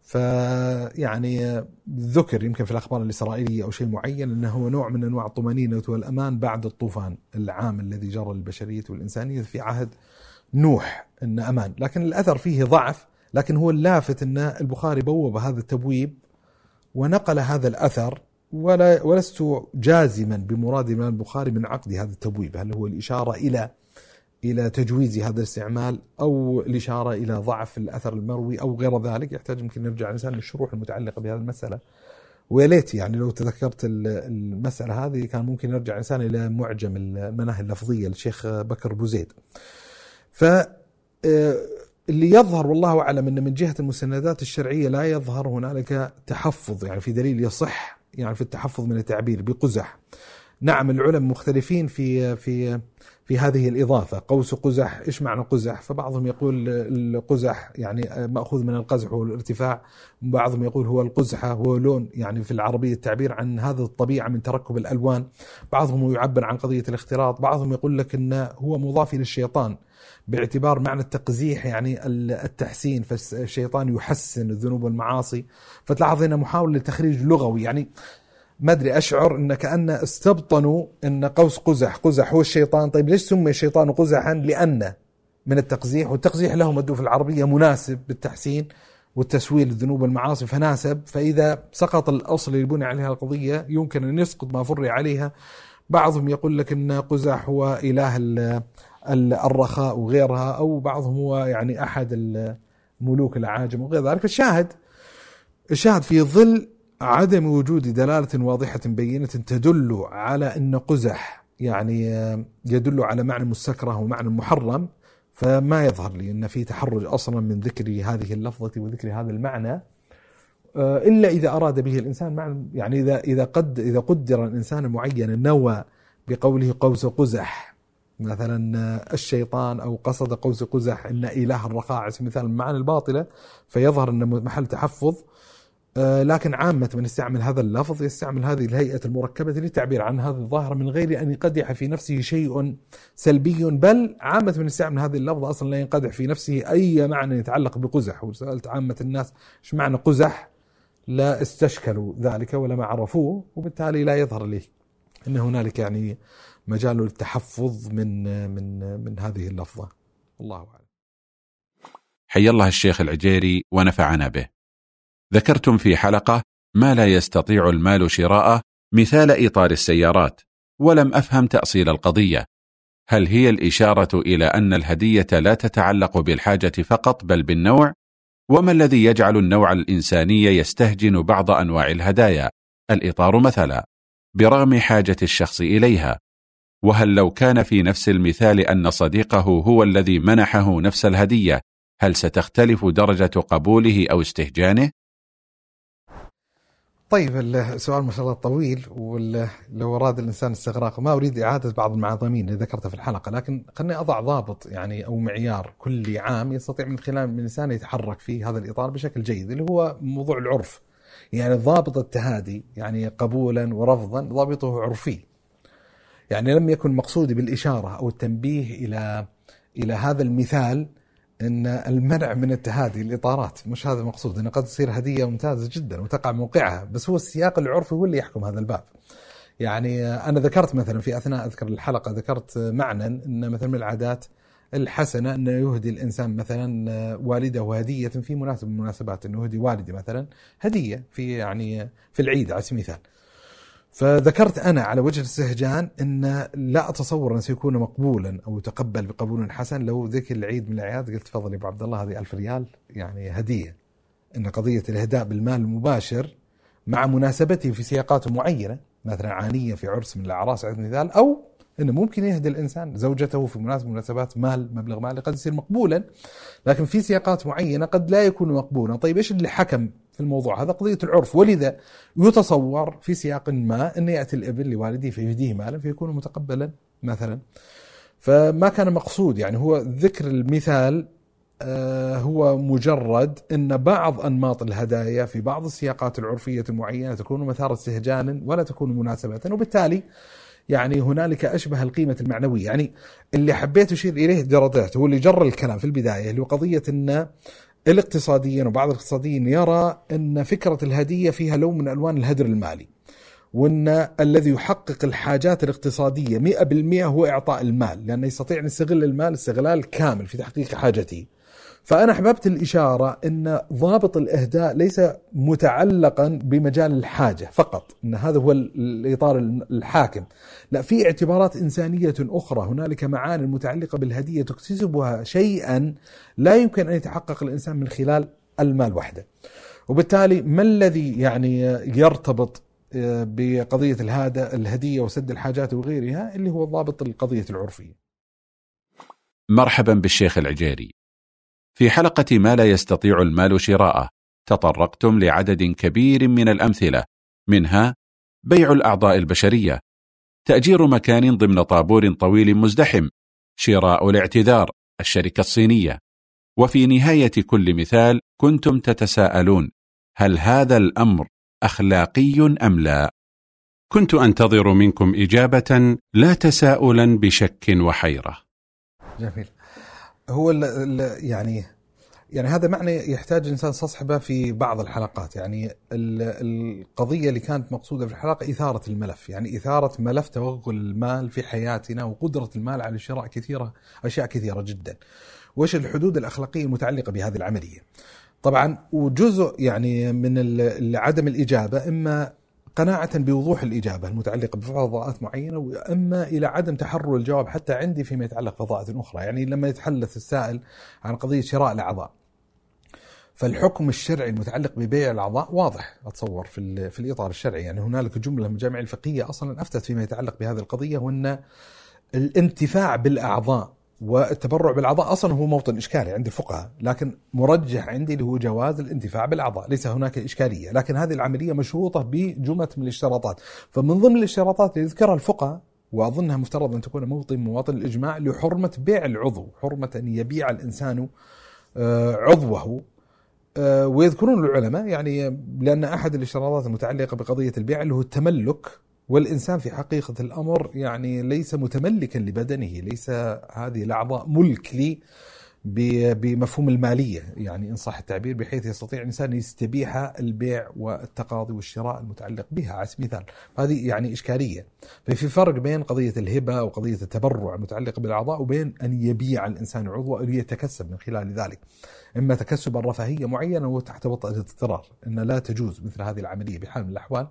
فيعني ذكر يمكن في الأخبار الإسرائيلية أو شيء معين أنه نوع من أنواع الطمأنينة والأمان بعد الطوفان العام الذي جرى البشرية والإنسانية في عهد نوح، أن أمان، لكن الأثر فيه ضعف. لكن هو اللافت أن البخاري بوب هذا التبويب ونقل هذا الأثر، ولا ولست جازما بمراد الإمام البخاري من عقد هذا التبويب، هل هو الإشارة إلى إلى تجويز هذا الاستعمال أو الإشارة إلى ضعف الأثر المروي أو غير ذلك، يحتاج يمكن نرجع الإنسان للشروح المتعلقة بهذه المسألة. وليت يعني لو تذكرت المسألة هذه كان ممكن نرجع الإنسان إلى معجم المناهي اللفظية للشيخ بكر أبو زيد. فاللي يظهر والله أعلم أن من جهة المسندات الشرعية لا يظهر هنالك تحفظ، يعني في دليل يصح يعني في التحفظ من التعبير بقزح. نعم العلم مختلفين في في في هذه الإضافة قوس قزح، إيش معنى قزح؟ فبعضهم يقول القزح يعني مأخوذ من القزح والارتفاع، بعضهم يقول هو القزحة هو لون يعني في العربية التعبير عن هذه الطبيعة من تركب الألوان، بعضهم يعبر عن قضية الاختلاط، بعضهم يقول لك إنه هو مضاف إلى الشيطان باعتبار معنى التقزيح يعني التحسين، فالشيطان يحسن الذنوب والمعاصي. فتلاحظ هنا محاولة لتخريج لغوي، يعني ما أدري أشعر إن كأن استبطنوا إن قوس قزح قزح هو الشيطان. طيب ليش سمي الشيطان قزحا؟ لأنه من التقزيح، والتقزيح له مد في العربية مناسب بالتحسين والتسويل الذنوب والمعاصي فناسب، فإذا سقط الأصل اللي بني عليها القضية يمكن أن يسقط ما فرع عليها. بعضهم يقول لك إن قزح هو إله الرخاء وغيرها، أو بعضهم هو يعني أحد الملوك العاجم وغير ذلك. الشاهد الشاهد في ظل عدم وجود دلالة واضحة بينة تدل على أن قزح يعني يدل على معنى مستكره ومعنى محرم، فما يظهر لي أن في تحرج أصلا من ذكر هذه اللفظة وذكر هذا المعنى، إلا إذا أراد به الإنسان معنى، يعني إذا إذا قد إذا قدر الإنسان معينا نوى بقوله قوس قزح مثلا الشيطان، أو قصد قوس قزح إن إله الرخاء مثلا معنى الباطلة، فيظهر أن محل تحفظ. لكن عامة من يستعمل هذا اللفظ يستعمل هذه الهيئة المركبة للتعبير عن هذه الظاهرة من غير أن يقدح في نفسه شيء سلبي، بل عامة من يستعمل هذه اللفظ أصلا لا يقدح في نفسه أي معنى يتعلق بقزح. وسألت عامة الناس إيش معنى قزح، لا استشكلوا ذلك ولا ما عرفوه، وبالتالي لا يظهر لي أن هنالك يعني مجال للتحفظ من من من هذه اللفظة. الله أعلم. حي الله الشيخ العجيري ونفعنا به. ذكرتم في حلقة ما لا يستطيع المال شراءه مثال إطار السيارات، ولم أفهم تأصيل القضية، هل هي الإشارة إلى أن الهدية لا تتعلق بالحاجة فقط بل بالنوع؟ وما الذي يجعل النوع الإنساني يستهجن بعض أنواع الهدايا الإطار مثلا برغم حاجة الشخص إليها؟ وهل لو كان في نفس المثال أن صديقه هو الذي منحه نفس الهدية هل ستختلف درجة قبوله أو استهجانه؟ طيب، السؤال ما شاء الله طويل، ولو أراد الإنسان استغراقه ما أريد إعادة بعض المعاظمين اللي ذكرتها في الحلقة، لكن خلني أضع ضابط يعني أو معيار كل عام يستطيع من خلال الإنسان يتحرك في هذا الإطار بشكل جيد، اللي هو موضوع العرف. يعني ضابط التهادي يعني قبولا ورفضا ضابطه عرفي، يعني لم يكن مقصودي بالإشارة أو التنبيه إلى إلى هذا المثال أن المنع من التهادي الإطارات، مش هذا المقصود، أنه قد تصير هدية ممتازة جدا وتقع موقعها، بس هو السياق العرفي هو اللي يحكم هذا الباب. يعني أنا ذكرت مثلا في أثناء أذكر الحلقة ذكرت معنى أن مثلا من العادات الحسنة أنه يهدي الإنسان مثلا والده هدية في مناسبة من المناسبات، أنه يهدي والدي مثلا هدية في يعني في العيد على سبيل المثال. فذكرت أنا على وجه الاستهجان أن لا أتصور أن سيكون مقبولا أو تقبل بقبول حسن لو ذيك العيد من الأعياد قلت تفضل يا أبو عبد الله هذه ألف ريال يعني هدية، أن قضية الإهداء بالمال المباشر مع مناسبته في سياقات معينة، مثلا عانية في عرس من الأعراس على سبيل المثال، أو أنه ممكن يهدي الإنسان زوجته في مناسبة مناسبات مال مبلغ مالي قد يصير مقبولا، لكن في سياقات معينة قد لا يكون مقبولا. طيب إيش اللي حكم في الموضوع هذا؟ قضية العرف، ولذا يتصور في سياق ما أن يأتي الابن لوالديه فيهديه مالا فيكون متقبلا مثلا، فما كان مقصود يعني هو ذكر المثال آه هو مجرد أن بعض أنماط الهدايا في بعض السياقات العرفية المعينة تكون مثار استهجان ولا تكون مناسبة، وبالتالي يعني هنالك أشبه القيمة المعنوية. يعني اللي حبيت أشير إليه درجات هو اللي جر الكلام في البداية، اللي هو قضية أن الاقتصاديين وبعض الاقتصاديين يرى أن فكرة الهدية فيها لون من ألوان الهدر المالي، وأن الذي يحقق الحاجات الاقتصادية مئة بالمئة هو إعطاء المال، لأنه يستطيع أن يستغل المال استغلال كامل في تحقيق حاجته. فأنا أحببت الإشارة أن ضابط الإهداء ليس متعلقا بمجال الحاجة فقط، أن هذا هو الإطار الحاكم، لا، في اعتبارات إنسانية أخرى، هنالك معاني متعلقة بالهدية تكتسبها شيئا لا يمكن أن يتحقق الإنسان من خلال المال وحده. وبالتالي ما الذي يعني يرتبط بقضية الهدية وسد الحاجات وغيرها؟ اللي هو ضابط القضية العرفية. مرحبا بالشيخ العجيري. في حلقة ما لا يستطيع المال شراءه تطرقتم لعدد كبير من الأمثلة، منها بيع الأعضاء البشرية، تأجير مكان ضمن طابور طويل مزدحم، شراء الاعتذار، الشركة الصينية. وفي نهاية كل مثال كنتم تتساءلون هل هذا الأمر أخلاقي أم لا؟ كنت أنتظر منكم إجابة لا تساؤلا بشك وحيرة. جميل. هو ال ال يعني يعني هذا معنى يحتاج الإنسان صصحبه في بعض الحلقات. يعني ال القضية اللي كانت مقصودة في الحلقة إثارة الملف، يعني إثارة ملف توغل المال في حياتنا وقدرة المال على شراء كثيرة أشياء كثيرة جدا، وإيش الحدود الأخلاقية المتعلقة بهذه العملية. طبعا وجزء يعني من عدم الإجابة إما قناعة بوضوح الإجابة المتعلقة بفضاءات معينة، وإما إلى عدم تحرر الجواب حتى عندي فيما يتعلق بفضاءات أخرى. يعني لما يتحدث السائل عن قضية شراء الأعضاء، فالحكم الشرعي المتعلق ببيع الأعضاء واضح أتصور في في الإطار الشرعي. يعني هنالك جملة من الجامع الفقهية أصلا أفتت فيما يتعلق بهذه القضية، وأن الانتفاع بالأعضاء والتبرع بالأعضاء أصلا هو موطن إشكالي عند الفقهاء، لكن مرجح عندي اللي هو جواز الانتفاع بالأعضاء، ليس هناك إشكالية، لكن هذه العملية مشروطة بجملة من الاشتراطات. فمن ضمن الاشتراطات اللي ذكرها الفقهاء وأظنها مفترض أن تكون موطن مواطن الإجماع لحرمة بيع العضو، حرمة أن يبيع الإنسان عضوه. ويذكرون العلماء يعني لأن أحد الاشتراطات المتعلقة بقضية البيع اللي هو التملك، والإنسان في حقيقة الأمر يعني ليس متملكا لبدنه، ليس هذه الأعضاء ملك لي بمفهوم المالية يعني إن صح التعبير، بحيث يستطيع الإنسان يستبيح البيع والتقاضي والشراء المتعلق بها على سبيل المثال. هذه يعني إشكالية. ففي فرق بين قضية الهبة وقضية التبرع المتعلقة بالأعضاء، وبين أن يبيع الإنسان عضو أو يتكسب من خلال ذلك، إما تكسب الرفاهية معينة وتحت وطأة الاضطرار، إن لا تجوز مثل هذه العملية بحال من الأحوال،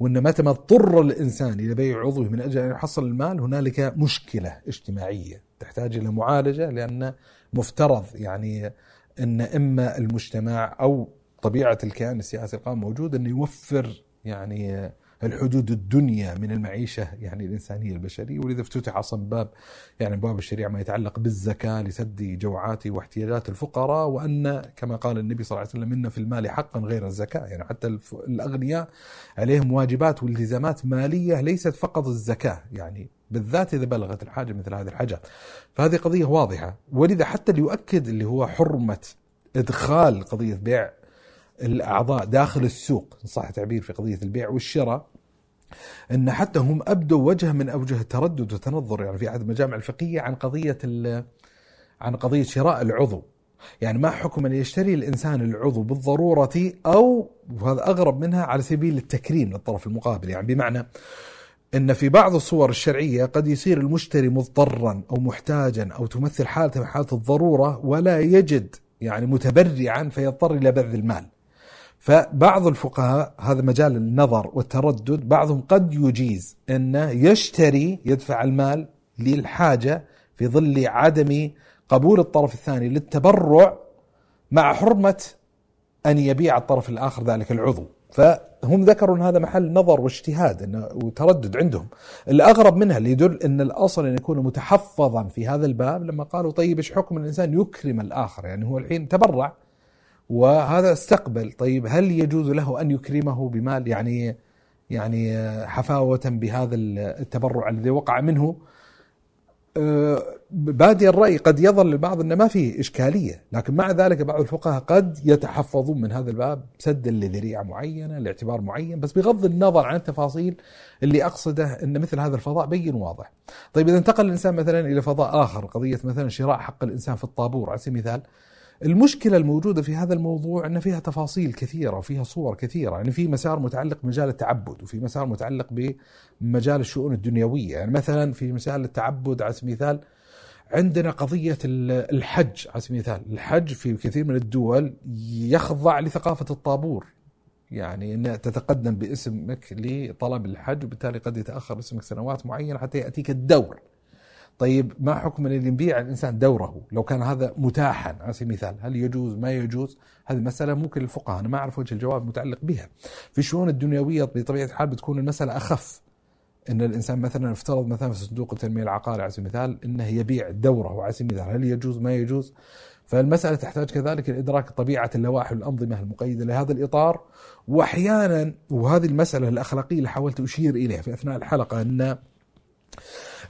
وإن متى ما اضطر الإنسان إلى بيع عضوه من أجل أن يحصل المال هنالك مشكلة اجتماعية تحتاج إلى معالجة، لأن مفترض يعني أن إما المجتمع أو طبيعة الكيان السياسي القائم موجود أن يوفر يعني الحدود الدنيا من المعيشة يعني الإنسانية البشرية، ولذا افتتح أصلا باب يعني باب الشريعة ما يتعلق بالزكاة لسد جوعات واحتياجات الفقراء، وأن كما قال النبي صلى الله عليه وسلم إن في المال حقا غير الزكاة، يعني حتى الأغنياء عليهم واجبات والتزامات مالية ليست فقط الزكاة، يعني بالذات إذا بلغت الحاجة مثل هذه الحاجات. فهذه قضية واضحة، ولذا حتى اللي يؤكد اللي هو حرمة إدخال قضية بيع الأعضاء داخل السوق، صح تعبير في قضية البيع والشراء، أن حتى هم أبدوا وجه من أوجه التردد والتنظر يعني في أحد المجامع الفقهية عن قضية عن قضية شراء العضو، يعني ما حكم أن يشتري الإنسان العضو بالضرورة أو وهذا أغرب منها على سبيل التكريم للطرف المقابل، يعني بمعنى إن في بعض الصور الشرعية قد يصير المشتري مضطرا أو محتاجا أو تمثل حالته من حالة الضرورة ولا يجد يعني متبرعا فيضطر إلى بذل المال. فبعض الفقهاء هذا مجال النظر والتردد، بعضهم قد يجيز أنه يشتري يدفع المال للحاجة في ظل عدم قبول الطرف الثاني للتبرع، مع حرمة أن يبيع الطرف الآخر ذلك العضو. فهم ذكروا أن هذا محل نظر واجتهاد وتردد عندهم. الأغرب منها اللي يدل أن الأصل أن يكون متحفظا في هذا الباب، لما قالوا طيب إيش حكم الإنسان يكرم الآخر، يعني هو الحين تبرع وهذا استقبل، طيب هل يجوز له أن يكرمه بمال يعني يعني حفاوة بهذا التبرع الذي وقع منه؟ بادي الرأي قد يظل للبعض أن ما فيه إشكالية، لكن مع ذلك بعض الفقهاء قد يتحفظون من هذا الباب سدا لذريعة معينة لاعتبار معين، بس بغض النظر عن التفاصيل اللي أقصده أن مثل هذا الفضاء بين واضح. طيب إذا انتقل الإنسان مثلا إلى فضاء آخر، قضية مثلا شراء حق الإنسان في الطابور على سبيل المثال، المشكلة الموجودة في هذا الموضوع أن فيها تفاصيل كثيرة وفيها صور كثيرة، يعني في مسار متعلق بمجال التعبد وفي مسار متعلق بمجال الشؤون الدنيوية. يعني مثلا في مسألة التعبد على سبيل المثال عندنا قضية الحج على سبيل المثال، الحج في كثير من الدول يخضع لثقافة الطابور، يعني أن تتقدم باسمك لطلب الحج وبالتالي قد يتأخر اسمك سنوات معينة حتى يأتيك الدور. طيب ما حكم اللي يبيع الإنسان دوره لو كان هذا متاحا على سبيل المثال؟ هل يجوز ما يجوز؟ هذه المسألة ممكن للفقهاء، أنا ما أعرف وجه الجواب متعلق بها. في الشؤون الدنيوية بطبيعة الحال بتكون المسألة أخف، أن الإنسان مثلا افترض مثلا في صندوق التنمية العقاري على سبيل المثال أنه يبيع دوره على سبيل المثال، هل يجوز ما يجوز؟ فالمسألة تحتاج كذلك الإدراك طبيعة اللوائح والأنظمة المقيدة لهذا الإطار. وأحيانا وهذه المسألة الأخلاقية اللي حاولت أشير إليها في أثناء الحلقة، أن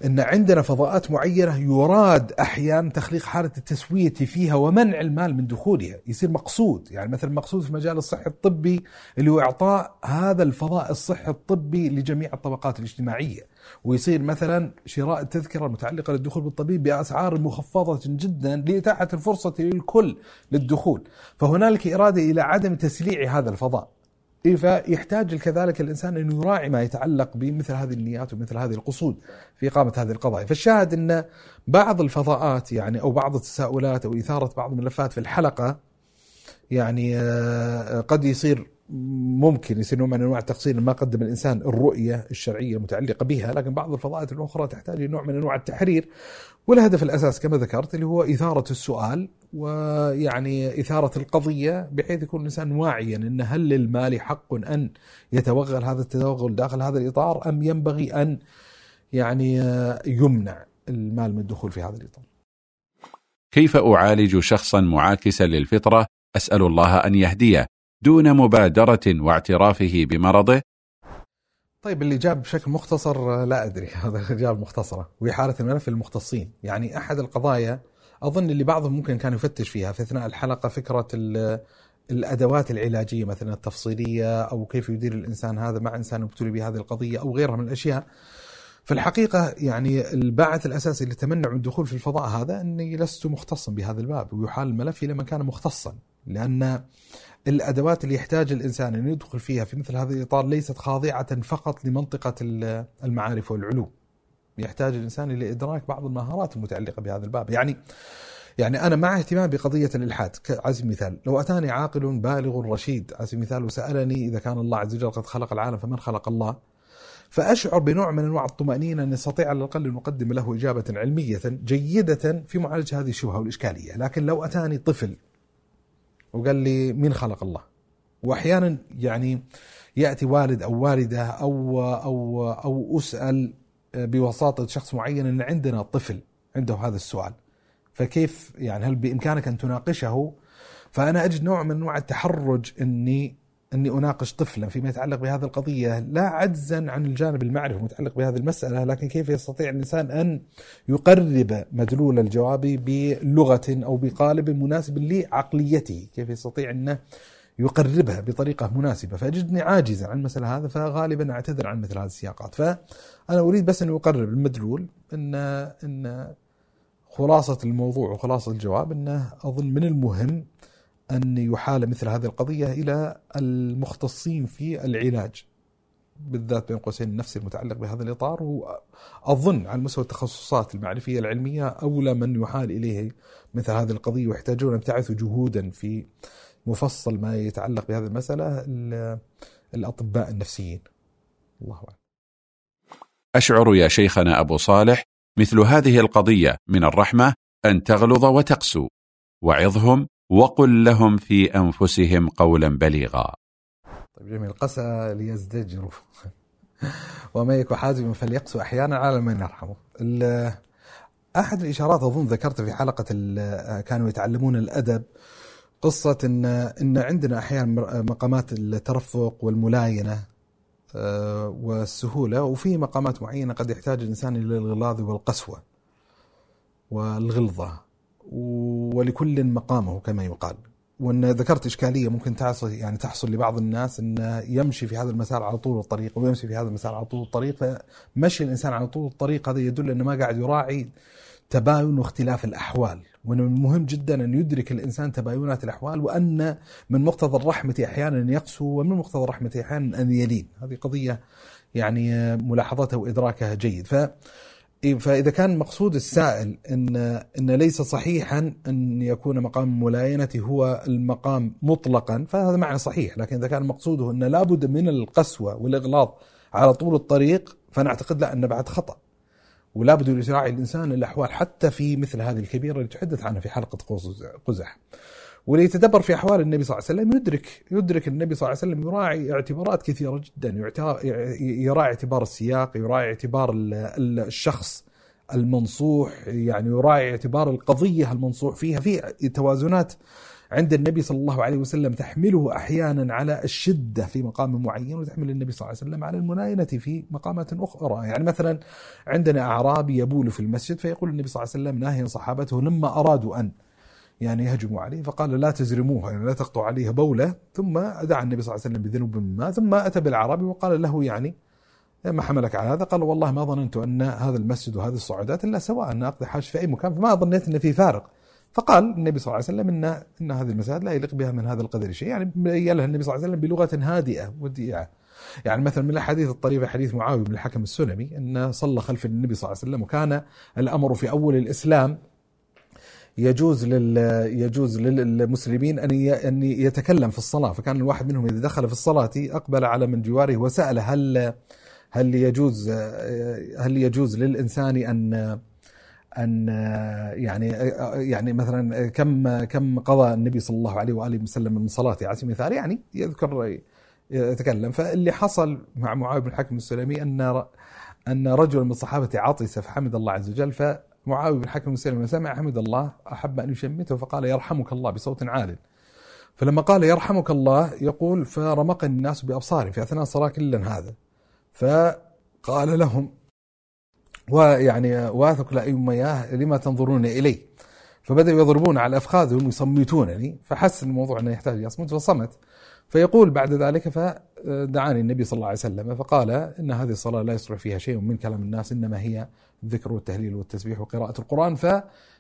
إن عندنا فضاءات معينة يراد أحيانا تخليق حالة التسوية فيها ومنع المال من دخولها، يصير مقصود، يعني مثل مقصود في مجال الصحي الطبي اللي هو إعطاء هذا الفضاء الصحي الطبي لجميع الطبقات الاجتماعية، ويصير مثلا شراء التذكرة المتعلقة للدخول بالطبيب بأسعار مخفضة جدا لإتاحة الفرصة للكل للدخول، فهنالك إرادة إلى عدم تسليع هذا الفضاء. فيحتاج كذلك الإنسان أن يراعي ما يتعلق بمثل هذه النيات ومثل هذه القصود في إقامة هذه القضايا. فالشاهد أن بعض الفضاءات يعني أو بعض التساؤلات أو إثارة بعض الملفات في الحلقة يعني قد يصير ممكن يصير نوع من أنواع التقصير ما قدم الإنسان الرؤية الشرعية المتعلقة بها، لكن بعض الفضاءات الأخرى تحتاج نوع من أنواع التحرير، والهدف الأساس كما ذكرت اللي هو إثارة السؤال ويعني إثارة القضية، بحيث يكون الإنسان واعيا أن هل للمال حق أن يتوغل هذا التوغل داخل هذا الإطار، أم ينبغي أن يعني يمنع المال من الدخول في هذا الإطار. كيف أعالج شخصا معاكسا للفطرة، أسأل الله أن يهديه، دون مبادرة واعترافه بمرضه؟ طيب اللي جاب بشكل مختصر لا أدري، هذا جاب مختصرة وحالة الملف المختصين. يعني أحد القضايا أظن اللي بعضهم ممكن كان يفتش فيها في أثناء الحلقة فكرة الأدوات العلاجية مثلا التفصيلية، أو كيف يدير الإنسان هذا مع إنسان مبتلي بهذه القضية أو غيرها من الأشياء. في الحقيقة يعني الباعث الأساسي اللي تمنع من الدخول في الفضاء هذا أني لست مختصا بهذا الباب، ويحال الملف إلى من كان مختصا، لأن الأدوات اللي يحتاج الإنسان أن يدخل فيها في مثل هذا الإطار ليست خاضعة فقط لمنطقة المعارف والعلوم، يحتاج الإنسان إلى إدراك بعض المهارات المتعلقة بهذا الباب. يعني يعني أنا مع اهتمام بقضية الإلحاد على سبيل المثال، لو أتاني عاقل بالغ رشيد على سبيل المثال وسألني إذا كان الله عز وجل قد خلق العالم فمن خلق الله، فأشعر بنوع من أنواع الطمأنينة أن أستطيع على الأقل أن أقدم له إجابة علمية جيدة في معالجة هذه الشبهة والإشكالية. لكن لو أتاني طفل وقال لي مين خلق الله، وأحيانا يعني يأتي والد أو والدة أو, أو, أو أسأل بوساطة شخص معين أن عندنا طفل عنده هذا السؤال، فكيف يعني هل بإمكانك أن تناقشه؟ فأنا أجد نوع من نوع التحرج أني أني أناقش طفلا فيما يتعلق بهذه القضية، لا عجزا عن الجانب المعرفي المتعلق بهذه المسألة، لكن كيف يستطيع الإنسان أن يقرب مدلول الجواب بلغة أو بقالب مناسب لعقليته، كيف يستطيع أنه يقربها بطريقة مناسبة. فأجدني عاجزا عن مسألة هذا، فغالبا أعتذر عن مثل هذه السياقات. فأنا أريد بس أن أقرب المدلول، إن إن خلاصة الموضوع وخلاصة الجواب أنه أظن من المهم أن يحال مثل هذه القضية إلى المختصين في العلاج بالذات بين قوسين النفسي المتعلق بهذا الإطار، وأظن على مستوى التخصصات المعرفية العلمية أولى من يحال إليه مثل هذه القضية، ويحتاجون أن يبتعثوا جهودا في مفصل ما يتعلق بهذه المسألة الأطباء النفسيين. الله أعلم. أشعر يا شيخنا أبو صالح مثل هذه القضية من الرحمة أن تغلظ وتقسو، وعظهم وقل لهم في أنفسهم قولا بليغا. طيب جميل. قسى ليزدجروا وما يكو حازم فليقسو أحيانا على من يرحمه. أحد الإشارات أظن ذكرت في حلقة كانوا يتعلمون الأدب قصة إن, إن عندنا أحيانا مقامات الترفق والملاينة والسهولة، وفي مقامات معينة قد يحتاج الإنسان إلى الغلاظ والقسوة والغلظة، ولكل مقامه كما يقال. وأن ذكرت إشكالية ممكن تحصل يعني تحصل لبعض الناس أن يمشي في هذا المسار على طول الطريق ويمشي في هذا المسار على طول الطريق، فمشي الإنسان على طول الطريق هذا يدل أنه ما قاعد يراعي تباين واختلاف الأحوال. وأنه مهم جدا أن يدرك الإنسان تباينات الأحوال، وأن من مقتضى الرحمة أحيانا أن يقسو، ومن مقتضى الرحمة أحيانا أن يلين. هذه قضية يعني ملاحظتها وإدراكها جيد. ف فإذا كان مقصود السائل إن, إن ليس صحيحا أن يكون مقام ملاينة هو المقام مطلقا، فهذا معنى صحيح، لكن إذا كان مقصوده أن لابد من القسوة والإغلاظ على طول الطريق، فنعتقد لا أن بعد خطأ، ولابد أن يراعي الإنسان الأحوال حتى في مثل هذه الكبيرة اللي تحدث عنها في حلقة قوس قزح. وليتدبر في أحوال النبي صلى الله عليه وسلم، يدرك يدرك النبي صلى الله عليه وسلم يراعي اعتبارات كثيرة جدا، يراعي اعتبار السياق، يراعي اعتبار الشخص المنصوح، يعني يراعي اعتبار القضية المنصوح فيها. في توازنات عند النبي صلى الله عليه وسلم تحمله أحيانا على الشدة في مقام معين، وتحمل النبي صلى الله عليه وسلم على الملاينة في مقامات أخرى. يعني مثلا عندنا أعرابي يبول في المسجد، فيقول النبي صلى الله عليه وسلم ناهيا صحابته لما أرادوا أن يعني يهجموا عليه، فقال لا تزرموها، يعني لا تقطعوا عليها بولة، ثم أدعى النبي صلى الله عليه وسلم بذنوب ما، ثم أتى بالعربي وقال له يعني ما حملك على هذا؟ قال والله ما ظننت أن هذا المسجد وهذه الصعودات إلا سواء، أن أقضي حاج في أي مكان، فما ظنيت أن في فارق. فقال النبي صلى الله عليه وسلم إن, إن هذه المساجد لا يليق بها من هذا القدر شيء، يعني يلها النبي صلى الله عليه وسلم بلغة هادئة وديعة. يعني مثلا من الحديث الطريفة حديث معاوية بن الحكم السلمي، أن صلى خلف النبي صلى الله عليه وسلم، وكان الأمر في أول الإسلام يجوز لل يجوز للمسلمين أن يتكلم في الصلاة، فكان الواحد منهم إذا دخل في الصلاة أقبل على من جواره وسأل هل هل يجوز هل يجوز للإنسان أن أن يعني يعني مثلا كم كم قضى النبي صلى الله عليه وآله وسلم من صلاة على سبيل المثال، يعني يذكر يتكلم. فاللي حصل مع معاوية بن الحكم السلمي أن أن رجل من الصحابة عطس فحمد الله عز وجل، ف معاوية بن الحكم السلمي سمع حمد الله أحب أن يشمته، فقال يرحمك الله بصوت عال. فلما قال يرحمك الله يقول فرمق الناس بأبصارهم في أثناء صلاة كلا هذا، فقال لهم ويعني واثق لأيمياه لما تنظرون إلي، فبدأوا يضربون على أفخاذهم ويصمتونني، فحس الموضوع أنه يحتاج يصمت فصمت. فيقول بعد ذلك فدعاني النبي صلى الله عليه وسلم فقال إن هذه الصلاة لا يصلح فيها شيء من كلام الناس، إنما هي الذكر والتهليل والتسبيح وقراءة القرآن.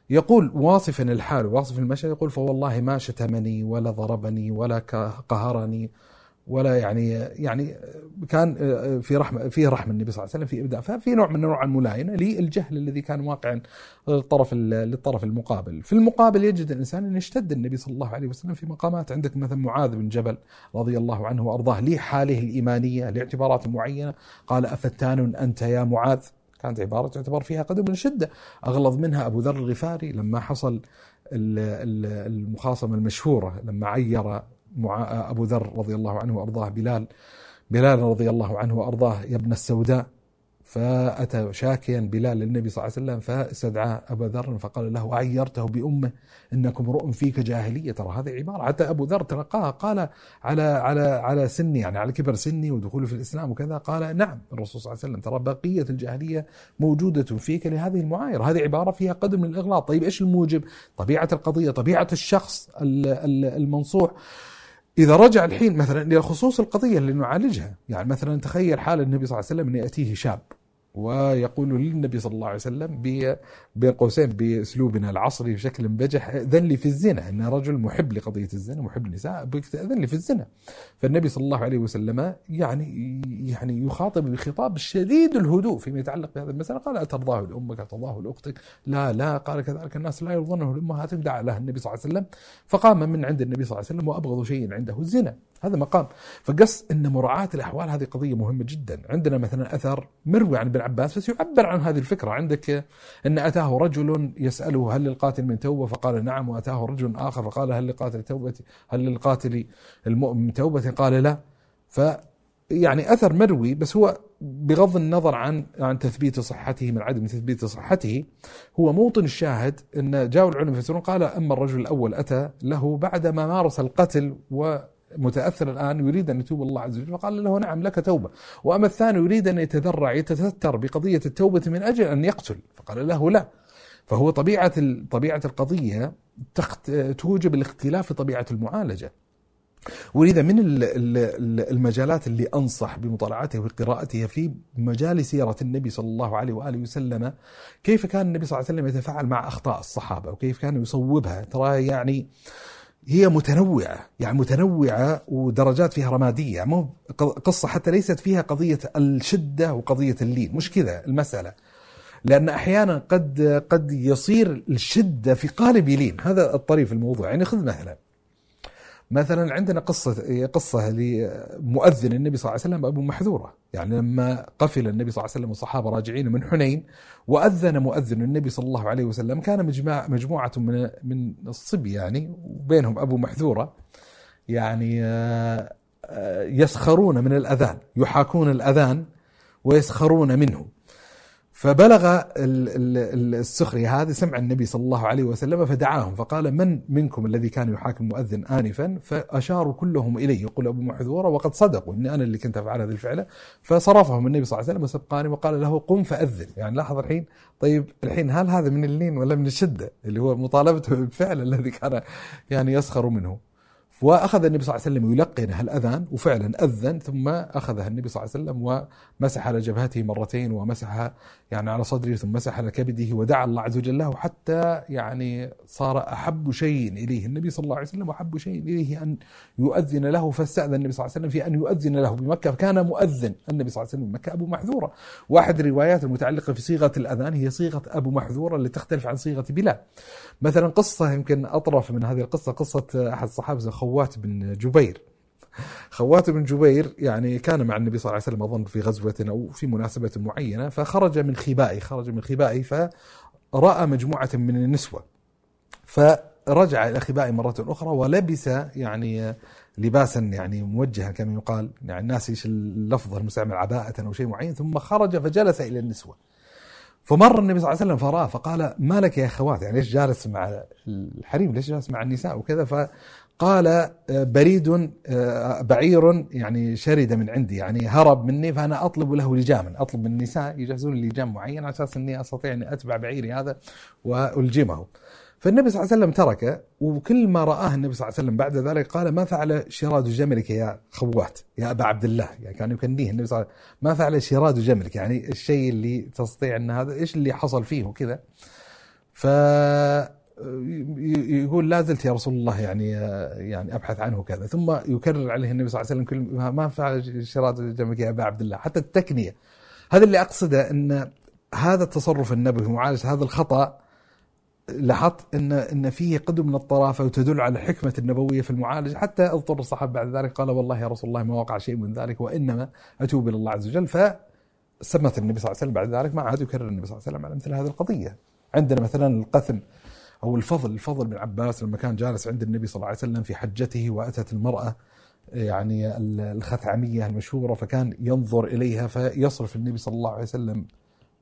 فيقول واصفا الحال واصف المشهد، يقول فوالله ما شتمني ولا ضربني ولا قهرني ولا يعني يعني كان في رحمة فيه رحمة النبي صلى الله عليه وسلم في إبداع. ففي نوع من نوع الملاينة للجهل الذي كان واقعا للطرف للطرف المقابل. في المقابل يجد الإنسان أن يشتد النبي صلى الله عليه وسلم في مقامات. عندك مثلا معاذ بن جبل رضي الله عنه وأرضاه، لي حاله الإيمانية لاعتبارات معينة، قال أفتان أنت يا معاذ، كانت عبارة تعتبر فيها قدر من الشدة. أغلظ منها أبو ذر الغفاري لما حصل المخاصمة المشهورة، لما عير مع أبو ذر رضي الله عنه وأرضاه بلال بلال رضي الله عنه وأرضاه يا ابن السوداء، فأتى شاكيا بلال للنبي صلى الله عليه وسلم، فاستدعى أبا ذر فقال له أعيرته بأمه إنكم امرؤ فيك جاهلية. ترى هذه عبارة حتى أبو ذر تلقاها قال على على على سني، يعني على كبر سني ودخوله في الإسلام وكذا، قال نعم الرسول صلى الله عليه وسلم ترى بقية الجاهلية موجودة فيك لهذه المعايرة. هذه عبارة فيها قدم من الإغلاط. طيب إيش الموجب؟ طبيعة القضية، طبيعة الشخص المنصوح. إذا رجع الحين مثلا لخصوص القضية اللي نعالجها، يعني مثلا تخيل حال النبي صلى الله عليه وسلم أن يأتيه شاب ويقول للنبي صلى الله عليه وسلم بين قوسين بأسلوبنا العصري بشكل بجح أذن لي في الزنا، أن رجل محب لقضية الزنا محب النساء، أذن لي في الزنا. فالنبي صلى الله عليه وسلم يعني يعني يخاطب بخطاب شديد الهدوء فيما يتعلق بهذا المسألة. قال أترضاه لأمك؟ أترضاه لأختك؟ لا لا. قال كذلك الناس لا يرضونه لأمهات، دعا له النبي صلى الله عليه وسلم. فقام من عند النبي صلى الله عليه وسلم وأبغض شيء عنده الزنا، هذا مقام. فقص أن مراعاة الأحوال هذه قضية مهمة جدا. عندنا مثلا أثر مروي عن ابن عباس بس يعبر عن هذه الفكرة. عندك أن أتاه رجل يسأله هل للقاتل من توبة؟ فقال نعم. وأتاه رجل آخر فقال هل للقاتل توبة؟ هل للقاتل المؤمن من توبة؟ قال لا. ف يعني أثر مروي بس هو بغض النظر عن عن تثبيت صحته من عدم تثبيت صحته، هو موطن الشاهد أن جاء العلماء يفسرون. قال أما الرجل الأول أتى له بعدما مارس القتل و متأثر الآن يريد أن يتوب الله عز وجل، فقال له نعم لك توبة. وأما الثاني يريد أن يتذرع يتستر بقضية التوبة من أجل أن يقتل، فقال له لا. فهو طبيعة طبيعة القضية توجب الاختلاف في طبيعة المعالجة. ولذا من المجالات اللي أنصح بمطالعتها وقراءتها في مجال سيرة النبي صلى الله عليه وآله وسلم، كيف كان النبي صلى الله عليه وسلم يتفاعل مع أخطاء الصحابة وكيف كان يصوبها. ترى يعني هي متنوعة، يعني متنوعة ودرجات فيها رمادية، مو قصة حتى ليست فيها قضية الشدة وقضية اللين، مش كذا المسألة. لأن أحيانا قد قد يصير الشدة في قالب لين، هذا الطريف الموضوع. يعني خذ مثلا مثلا عندنا قصة قصة لمؤذن النبي صلى الله عليه وسلم أبو محذورة، يعني لما قفل النبي صلى الله عليه وسلم والصحابة راجعين من حنين وأذن مؤذن النبي صلى الله عليه وسلم، كان مجمع مجموعة من من الصبي يعني وبينهم أبو محذورة، يعني يسخرون من الأذان، يحاكون الأذان ويسخرون منه. فبلغ السخرية هذه سمع النبي صلى الله عليه وسلم فدعاهم فقال من منكم الذي كان يحاكم مؤذن آنفا؟ فأشاروا كلهم إليه. يقول أبو محذورة وقد صدقوا إني أنا اللي كنت أفعل هذه الفعلة. فصرفهم النبي صلى الله عليه وسلم وسبقاني وقال له قم فأذن. يعني لاحظ الحين، طيب الحين هل هذا من اللين ولا من الشدة اللي هو مطالبته بالفعل الذي كان يعني يسخر منه؟ وأخذ النبي صلى الله عليه وسلم يلقنها الأذان وفعلا أذن، ثم أخذها النبي صلى الله عليه وسلم ومسح على جبهته مرتين ومسح يعني على صدره ثم مسح على كبده ودعا الله عز وجل له، حتى يعني صار أحب شيء إليه النبي صلى الله عليه وسلم وأحب شيء إليه أن يؤذن له. فاستأذن النبي صلى الله عليه وسلم في أن يؤذن له بمكة، فكان مؤذن النبي صلى الله عليه وسلم بمكة أبو محذورة. واحد الروايات المتعلقة في صيغة الأذان هي صيغة أبو محذورة اللي تختلف عن صيغة بلال. مثلا قصة يمكن أطرف من هذه القصة، قصة أحد الصحابة خوات بن جبير. خوات بن جبير يعني كان مع النبي صلى الله عليه وسلم أظن في غزوة أو في مناسبة معينة، فخرج من خبائه خرج من خبائه فرأى مجموعة من النسوة، فرجع إلى خبائه مرة أخرى ولبس يعني لباسا يعني موجها كما يقال، يعني الناس إيش اللفظ المستعمل، عباءة أو شيء معين. ثم خرج فجلس إلى النسوة، فمر النبي صلى الله عليه وسلم فراه فقال ما لك يا خوات؟ يعني ليش جالس مع الحريم؟ ليش جالس مع النساء وكذا؟ ف قال بريد بعير يعني شرد من عندي، يعني هرب مني، فأنا أطلب له لجاما، أطلب من النساء يجهزون لجام معين على أساس أني أستطيع أن أتبع بعيري هذا وألجمه. فالنبي صلى الله عليه وسلم تركه، وكل ما رآه النبي صلى الله عليه وسلم بعد ذلك قال ما فعل شراد جملك يا خوات يا أبا عبد الله؟ يعني كان يكنيه النبي صلى الله عليه وسلم ما فعل شراد جملك، يعني الشيء اللي تستطيع أن هذا إيش اللي حصل فيه وكذا. ف يقول لا زلت يا رسول الله يعني يعني أبحث عنه كذا، ثم يكرر عليه النبي صلى الله عليه وسلم كل ما فعل شراط الجمك يا أبا عبد الله، حتى التكنية. هذا اللي أقصده، أن هذا التصرف النبوي معالج هذا الخطأ، لاحظت أن أن فيه قدم من الطرافة وتدل على الحكمة النبوية في المعالج. حتى اضطر الصحابة بعد ذلك قال والله يا رسول الله ما وقع شيء من ذلك وإنما أتوب إلى الله عز وجل. فسمت النبي صلى الله عليه وسلم بعد ذلك، ما عاد يكرر النبي صلى الله عليه وسلم على مثل هذه القضية. عندنا مثلا القثم أو الفضل الفضل بن عباس لما كان جالس عند النبي صلى الله عليه وسلم في حجته وأتت المرأة يعني الخثعمية المشهورة، فكان ينظر إليها فيصرف النبي صلى الله عليه وسلم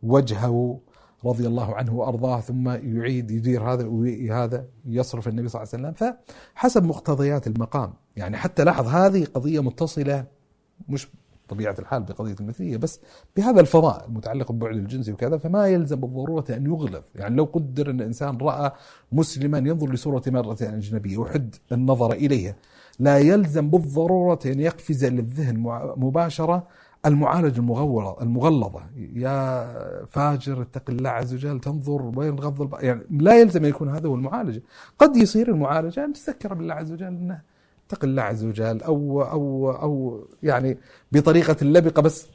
وجهه رضي الله عنه وأرضاه، ثم يعيد يدير هذا وهذا، يصرف النبي صلى الله عليه وسلم فحسب مقتضيات المقام. يعني حتى لاحظ هذه قضية متصلة مش طبيعة الحال بقضية المثلية، بس بهذا الفضاء المتعلق بالبعد الجنسي وكذا، فما يلزم بالضرورة أن يغلظ. يعني لو قدر أن إنسان رأى مسلما ينظر لصورة مرأة أجنبية وحد النظر إليها، لا يلزم بالضرورة أن يقفز للذهن مباشرة المعالج المغلظة، يا فاجر اتق الله عز وجل، تنظر وين غض، يعني لا يلزم أن يكون هذا هو المعالجة. قد يصير المعالجة أن تذكر بالله عز وجل، أنه اتق الله عز وجل، أو, أو, أو يعني بطريقة اللبقة بس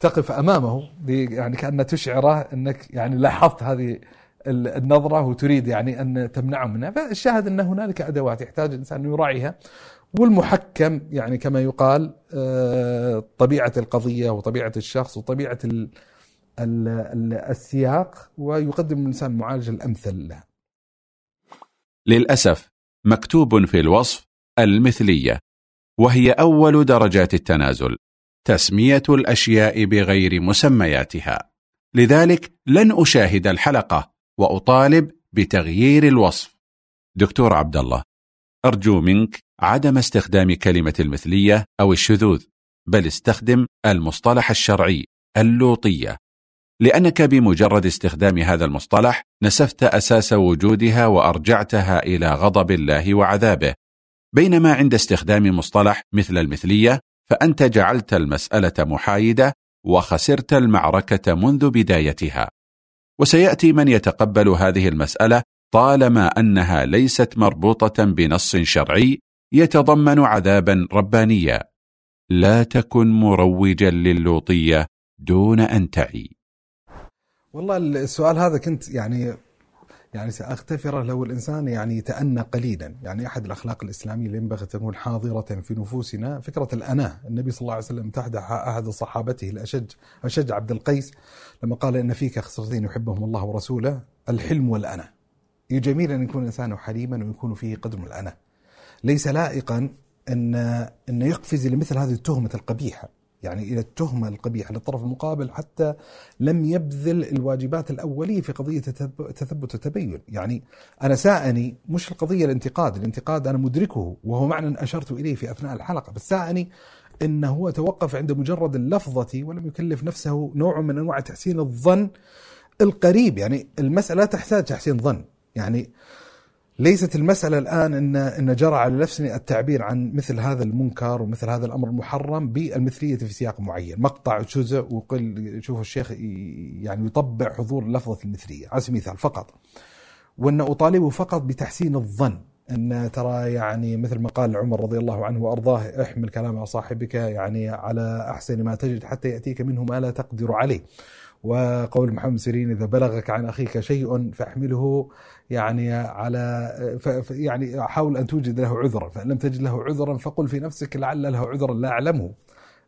تقف أمامه، يعني كأن تشعره أنك يعني لاحظت هذه النظرة وتريد يعني أن تمنعه منها. فالشاهد أن هنالك أدوات يحتاج الإنسان أن يراعيها، والمحكم يعني كما يقال طبيعة القضية وطبيعة الشخص وطبيعة السياق، ويقدم الإنسان معالج الأمثل له. للأسف مكتوب في الوصف المثلية، وهي أول درجات التنازل، تسمية الأشياء بغير مسمياتها، لذلك لن أشاهد الحلقة وأطالب بتغيير الوصف. دكتور عبد الله، أرجو منك عدم استخدام كلمة المثلية أو الشذوذ، بل استخدم المصطلح الشرعي اللوطية، لأنك بمجرد استخدام هذا المصطلح نسفت أساس وجودها وأرجعتها إلى غضب الله وعذابه، بينما عند استخدام مصطلح مثل المثلية فأنت جعلت المسألة محايدة وخسرت المعركة منذ بدايتها. وسيأتي من يتقبل هذه المسألة طالما أنها ليست مربوطة بنص شرعي يتضمن عذابا ربانيا. لا تكن مروجا للوطية دون أن تعي. والله السؤال هذا كنت يعني يعني سأغتفره لو الإنسان يعني تأنى قليلا. يعني أحد الأخلاق الإسلامية اللي ينبغي تكون حاضرة في نفوسنا فكرة الأناة. النبي صلى الله عليه وسلم تحدها أحد صحابته الأشج أشج عبد القيس لما قال إن فيك خصلتين يحبهم الله ورسوله، الحلم والأناة. جميل أن يكون الإنسان حليما ويكون فيه قدر من الأناة، ليس لائقا أن أن يقفز لمثل هذه التهمة القبيحة، يعني إلى التهمة القبيحة للطرف المقابل حتى لم يبذل الواجبات الأولية في قضية تثبت وتبين. يعني أنا ساءني مش القضية الانتقاد، الانتقاد أنا مدركه وهو معنى أشرت إليه في أثناء الحلقة، بس ساءني أنه هو توقف عند مجرد اللفظة ولم يكلف نفسه نوع من أنواع تحسين الظن القريب. يعني المسألة تحتاج تحسين ظن، يعني ليست المسألة الآن إن إن جرى على نفسي التعبير عن مثل هذا المنكر ومثل هذا الأمر المحرم بالمثلية في سياق معين، مقطع جزء وقل شوفوا الشيخ يعني يطبع حضور لفظة المثلية على سبيل المثال فقط، وأن أطالبه فقط بتحسين الظن. أن ترى يعني مثل ما قال عمر رضي الله عنه وأرضاه، احمل كلام صاحبك يعني على أحسن ما تجد حتى يأتيك منه ما لا تقدر عليه، وقول محمد سيرين إذا بلغك عن أخيك شيء فأحمله يعني على يعني حاول أن توجد له عذرا، فإن لم تجد له عذرا فقل في نفسك لعل له عذرا لا أعلمه.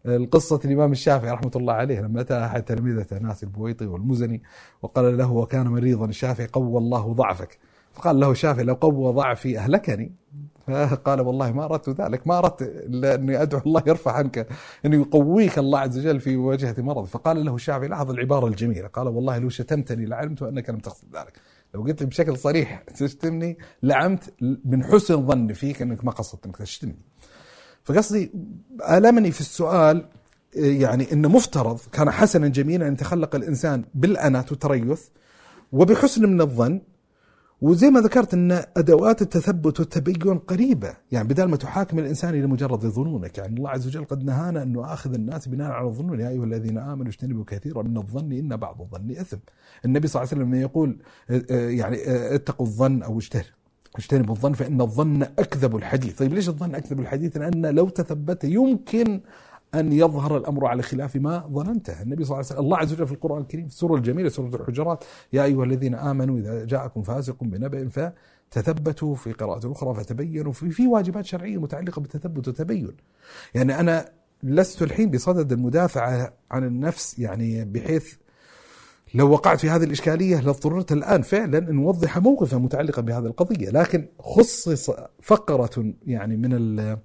القصة الإمام الشافعي رحمة الله عليه لما أتى أحد تلاميذه أناس البويطي والمزني وقال له وكان مريضا الشافعي قوى الله ضعفك، فقال له الشافعي لو قوى ضعفي أهلكني، فقال والله ما أردت ذلك، ما أردت لأني أدعو الله يرفع عنك أن يقويك الله عز وجل في واجهة مرض. فقال له الشافعي لاحظ العبارة الجميلة، قال والله لو شتمتني لعلمت أنك لم تقصد ذلك، لو قلت لي بشكل صريح تشتمني لعمت من حسن ظن فيك أنك ما قصدت أنك تشتمني. فقصدي ألمني في السؤال يعني أنه مفترض كان حسنا جميلا أن يتخلق الإنسان بالأناة والتريث وبحسن من الظن، وزي ما ذكرت أن أدوات التثبت والتبين قريبة، يعني بدل ما تحاكم الإنسان إلى مجرد ظنونك. يعني الله عز وجل قد نهانا أنه آخذ الناس بناء على الظنون، يا أيها الذين آمنوا اجتنبوا كثيرا من الظن إن بعض الظن إثم. النبي صلى الله عليه وسلم يقول يعني اتقوا الظن أو اجتنبوا الظن فإن الظن أكذب الحديث. طيب ليش الظن أكذب الحديث؟ لأن لو تثبت يمكن أن يظهر الأمر على خلاف ما ظننته. النبي صلى الله عليه وسلم الله عز وجل في القرآن الكريم في السورة الجميلة سورة الحجرات، يا أيها الذين آمنوا إذا جاءكم فاسق بنبأ فتثبتوا، في قراءة أخرى فتبينوا، في, في واجبات شرعية متعلقة بالتثبت وتبين. يعني أنا لست الحين بصدد المدافعة عن النفس، يعني بحيث لو وقعت في هذه الإشكالية لاضطررت الآن فعلا أن نوضح موقفة متعلقة بهذه القضية، لكن خصص فقرة يعني من ال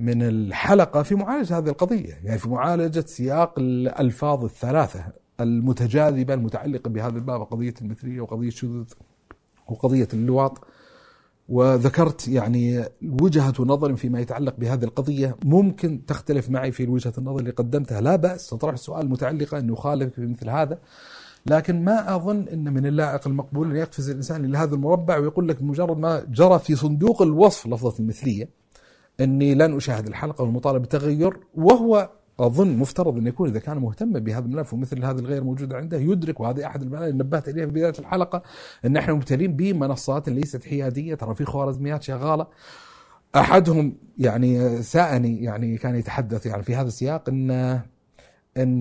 من الحلقة في معالجة هذه القضية، يعني في معالجة سياق الألفاظ الثلاثة المتجاذبة المتعلقة بهذا الباب، قضية المثلية وقضية الشذوذ وقضية اللواط. وذكرت يعني وجهة نظر فيما يتعلق بهذه القضية، ممكن تختلف معي في وجهة النظر اللي قدمتها، لا بأس، تطرح سؤال متعلقة أنه يخالفك في مثل هذا، لكن ما أظن أن من اللائق المقبول أن يقفز الإنسان إلى هذا المربع ويقول لك بمجرد ما جرى في صندوق الوصف لفظة المثلية أني لن أشاهد الحلقة والمطالب بتغير، وهو أظن مفترض أن يكون إذا كان مهتم بهذا الملف ومثل هذا الغير موجود عنده يدرك، وهذه أحد الملف اللي نبهت إليه في بداية الحلقة، أن نحن مبتلين بمنصات ليست حيادية، ترى في خوارزميات شغالة. أحدهم يعني سأني يعني كان يتحدث يعني في هذا السياق أن أن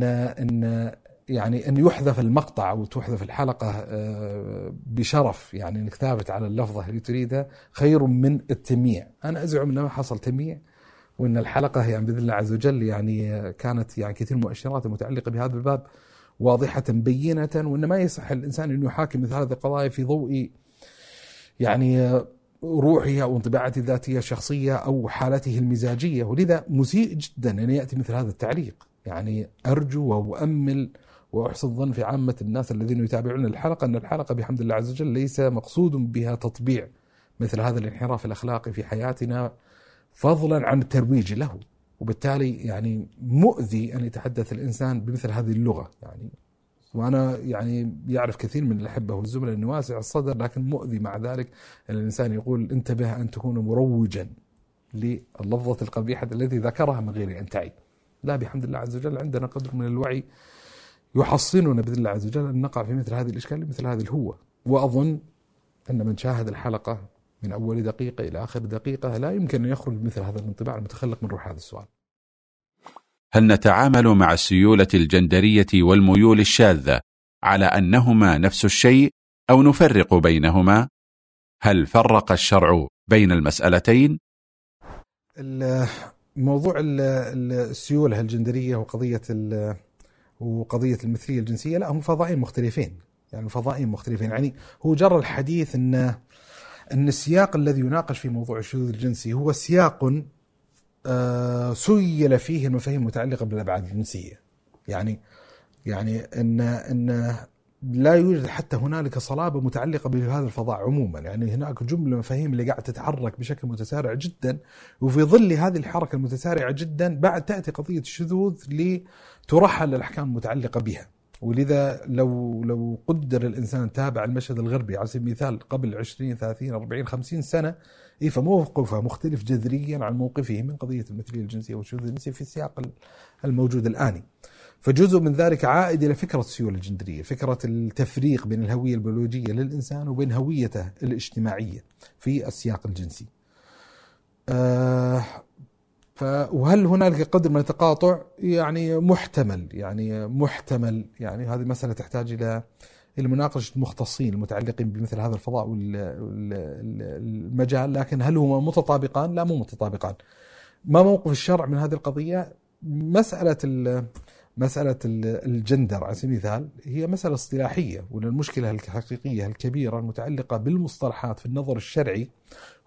أن يعني أن يحذف المقطع أو تحذف الحلقة بشرف، يعني أنك ثابت على اللفظة اللي تريدها خير من التمييع. أنا أزعم أنه ما حصل تمييع، وأن الحلقة يعني بإذن الله عز وجل يعني كانت يعني كثير مؤشرات متعلقة بهذا الباب واضحة بينة، وأن ما يصح الإنسان أن يحاكم مثل هذه القضايا في ضوء يعني روحه أو انطباعاته الذاتية الشخصية أو حالته المزاجية. ولذا مسيء جدا أن يأتي مثل هذا التعليق، يعني أرجو وأؤمل وأحسن الظن في عامة الناس الذين يتابعون الحلقة أن الحلقة بحمد الله عز وجل ليس مقصود بها تطبيع مثل هذا الانحراف الأخلاقي في حياتنا، فضلا عن الترويج له، وبالتالي يعني مؤذي أن يتحدث الإنسان بمثل هذه اللغة. يعني وأنا يعني يعرف كثير من الأحبة والزملاء أنه واسع الصدر، لكن مؤذي مع ذلك أن الإنسان يقول انتبه أن تكون مروجا لللفظة القبيحة التي ذكرها من غير أن تعي. لا، بحمد الله عز وجل عندنا قدر من الوعي يحصننا بإذن الله عز وجل أن نقع في مثل هذه الإشكالية مثل هذه الهوة. وأظن أن من شاهد الحلقة من أول دقيقة إلى آخر دقيقة لا يمكن أن يخرج مثل هذا الانطباع المتخلق من روح هذا السؤال. هل نتعامل مع السيولة الجندرية والميول الشاذة على أنهما نفس الشيء أو نفرق بينهما؟ هل فرق الشرع بين المسألتين؟ موضوع السيولة الجندرية وقضية وقضية المثلية الجنسية، لا، هم فضائين مختلفين، يعني فضائين مختلفين. يعني هو جرى الحديث أن أن السياق الذي يناقش في موضوع الشذوذ الجنسي هو سياق سيل فيه المفاهيم المتعلقة بالأبعاد الجنسية، يعني يعني أن أن لا يوجد حتى هنالك صلابة متعلقة بهذا الفضاء عموما. يعني هناك جملة مفاهيم اللي قاعدة تتحرك بشكل متسارع جدا، وفي ظل هذه الحركة المتسارعة جدا بعد تأتي قضية الشذوذ لترحل الأحكام المتعلقة بها. ولذا لو لو قدر الإنسان تابع المشهد الغربي على سبيل المثال قبل عشرين ثلاثين أربعين خمسين سنة، إيه فموقفه مختلف جذريا عن موقفه من قضية المثلية الجنسية والشذوذ الجنسي في السياق الموجود الآني. فجزء من ذلك عائد إلى فكرة السيولة الجندرية، فكرة التفريق بين الهوية البيولوجية للإنسان وبين هويته الاجتماعية في السياق الجنسي. أه وهل هناك قدر من التقاطع؟ يعني محتمل، يعني محتمل يعني هذه مسألة تحتاج إلى المناقشة المختصين المتعلقين بمثل هذا الفضاء والمجال. لكن هل هما متطابقان؟ لا، مو متطابقان. ما موقف الشرع من هذه القضية؟ مسألة ال مسألة الجندر على سبيل المثال هي مسألة اصطلاحية، والمشكلة الحقيقية الكبيرة المتعلقة بالمصطلحات في النظر الشرعي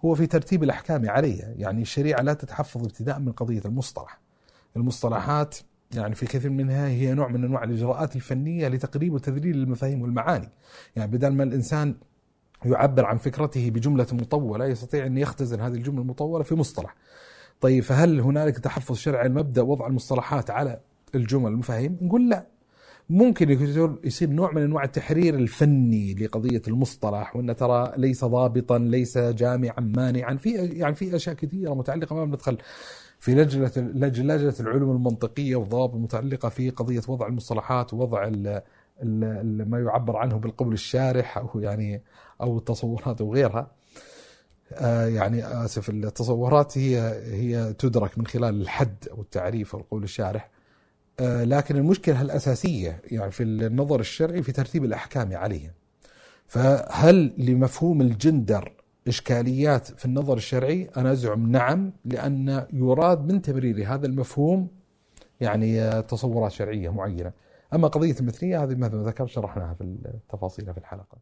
هو في ترتيب الأحكام عليها. يعني الشريعة لا تتحفظ ابتداء من قضية المصطلح، المصطلحات يعني في كثير منها هي نوع من أنواع الإجراءات الفنية لتقريب وتذليل المفاهيم والمعاني. يعني بدل ما الإنسان يعبر عن فكرته بجملة مطولة يستطيع أن يختزن هذه الجملة المطولة في مصطلح. طيب فهل هنالك تحفظ شرعي المبدأ وضع المصطلحات على الجمل المفاهيم؟ نقول لا، ممكن يصير نوع من أنواع التحرير الفني لقضية المصطلح، وأن ترى ليس ضابطا ليس جامعا مانعا. في يعني في أشياء كثيرة متعلقة ما بندخل في لجنة لجنة العلوم المنطقية والضوابط المتعلقة في قضية وضع المصطلحات ووضع ال ال ما يعبر عنه بالقول الشارح أو يعني أو التصورات وغيرها. يعني آسف، التصورات هي هي تدرك من خلال الحد أو التعريف أو القول الشارح. لكن المشكلة الأساسية يعني في النظر الشرعي في ترتيب الأحكام عليها. فهل لمفهوم الجندر إشكاليات في النظر الشرعي؟ أنا أزعم نعم، لأن يراد من تبرير هذا المفهوم يعني تصورات شرعية معينة. أما قضية المثلية هذه مهما ذكرت شرحناها في تفاصيلها في الحلقة.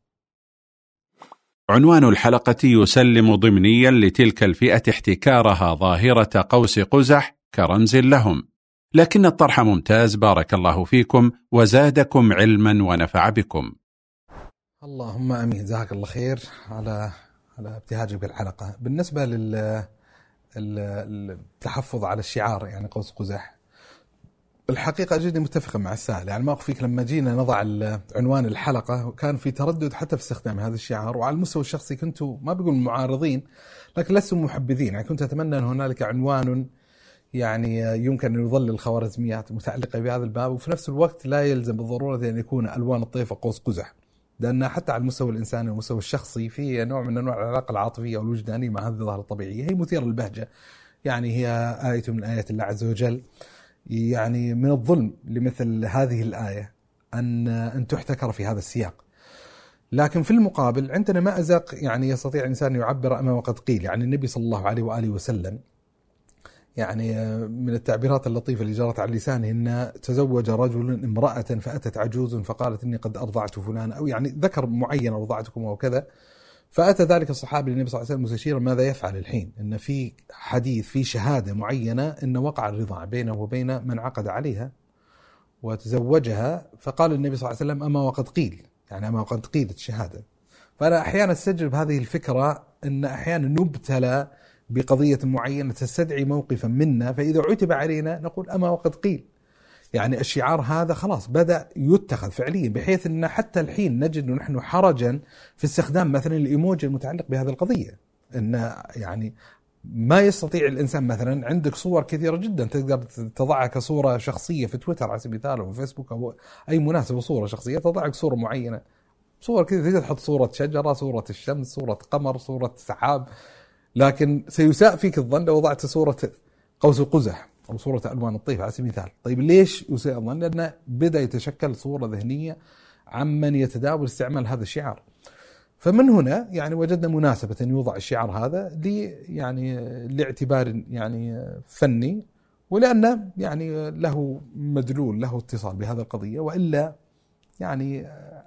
عنوان الحلقة يسلم ضمنيا لتلك الفئة احتكارها ظاهرة قوس قزح كرمز لهم، لكن الطرح ممتاز، بارك الله فيكم وزادكم علما ونفع بكم. اللهم امين، جزاك الله خير على على ابتهاجك بالحلقه. بالنسبه لل التحفظ على الشعار يعني قوس قزح، الحقيقه جدا متفق مع السائل، يعني ما اخفيك لما جينا نضع عنوان الحلقه كان في تردد حتى في استخدام هذا الشعار، وعلى المستوى الشخصي كنت ما بقول معارضين لكن لست محبذين، يعني كنت اتمنى ان هنالك عنوان يعني يمكن أن يظل الخوارزميات متعلقة بهذا الباب، وفي نفس الوقت لا يلزم بالضرورة أن يكون ألوان الطيف قوس قزح، لأن حتى على المستوى الإنساني والمستوى الشخصي في نوع من أنواع العلاقة العاطفية والوجدانية مع هذه الظاهرة الطبيعية، هي مثيرة للبهجة، يعني هي آية من آيات الله عز وجل، يعني من الظلم لمثل هذه الآية أن أن تحتكر في هذا السياق. لكن في المقابل عندنا مأزق يعني يستطيع الإنسان يعبر أما وقد قيل، يعني النبي صلى الله عليه وآله وسلم يعني من التعبيرات اللطيفة اللي جرت على لسانه أن تزوج رجل امرأة فأتت عجوز فقالت إني قد أرضعت فلان، أو يعني ذكر معين أرضعتكم أو كذا، فأتى ذلك الصحابي للنبي صلى الله عليه وسلم مستشيرا ماذا يفعل الحين، إن في حديث في شهادة معينة إن وقع الرضاع بينه وبين من عقد عليها وتزوجها، فقال النبي صلى الله عليه وسلم أما وقد قيل، يعني أما وقد قيلت الشهادة. فأنا أحيانا استجلب هذه الفكرة أن أحيانا نبتلى بقضية معينة تستدعي موقفا منا، فإذا عتب علينا نقول أما وقد قيل، يعني الشعار هذا خلاص بدأ يتخذ فعليا، بحيث أن حتى الحين نجد نحن حرجا في استخدام مثلا الإيموجي المتعلق بهذه القضية، أن يعني ما يستطيع الإنسان، مثلا عندك صور كثيرة جدا تقدر تضعها كصورة شخصية في تويتر على سبيل المثال أو فيسبوك أو أي مناسبة صورة شخصية، تضعك صورة معينة، صور كثيرة تقدر تحط صورة شجرة، صورة الشمس، صورة قمر، صورة سحاب، لكن سيساء فيك الظن لو وضعت صورة قوس قزح أو صورة ألوان الطيف على سبيل المثال. طيب ليش يساء الظن؟ لأن بدأ يتشكل صورة ذهنية عمن يتداول استعمال هذا الشعار، فمن هنا يعني وجدنا مناسبة أن يوضع الشعار هذا لي يعني لاعتبار يعني فني، ولأن يعني له مدلول، له اتصال بهذه القضية، وإلا يعني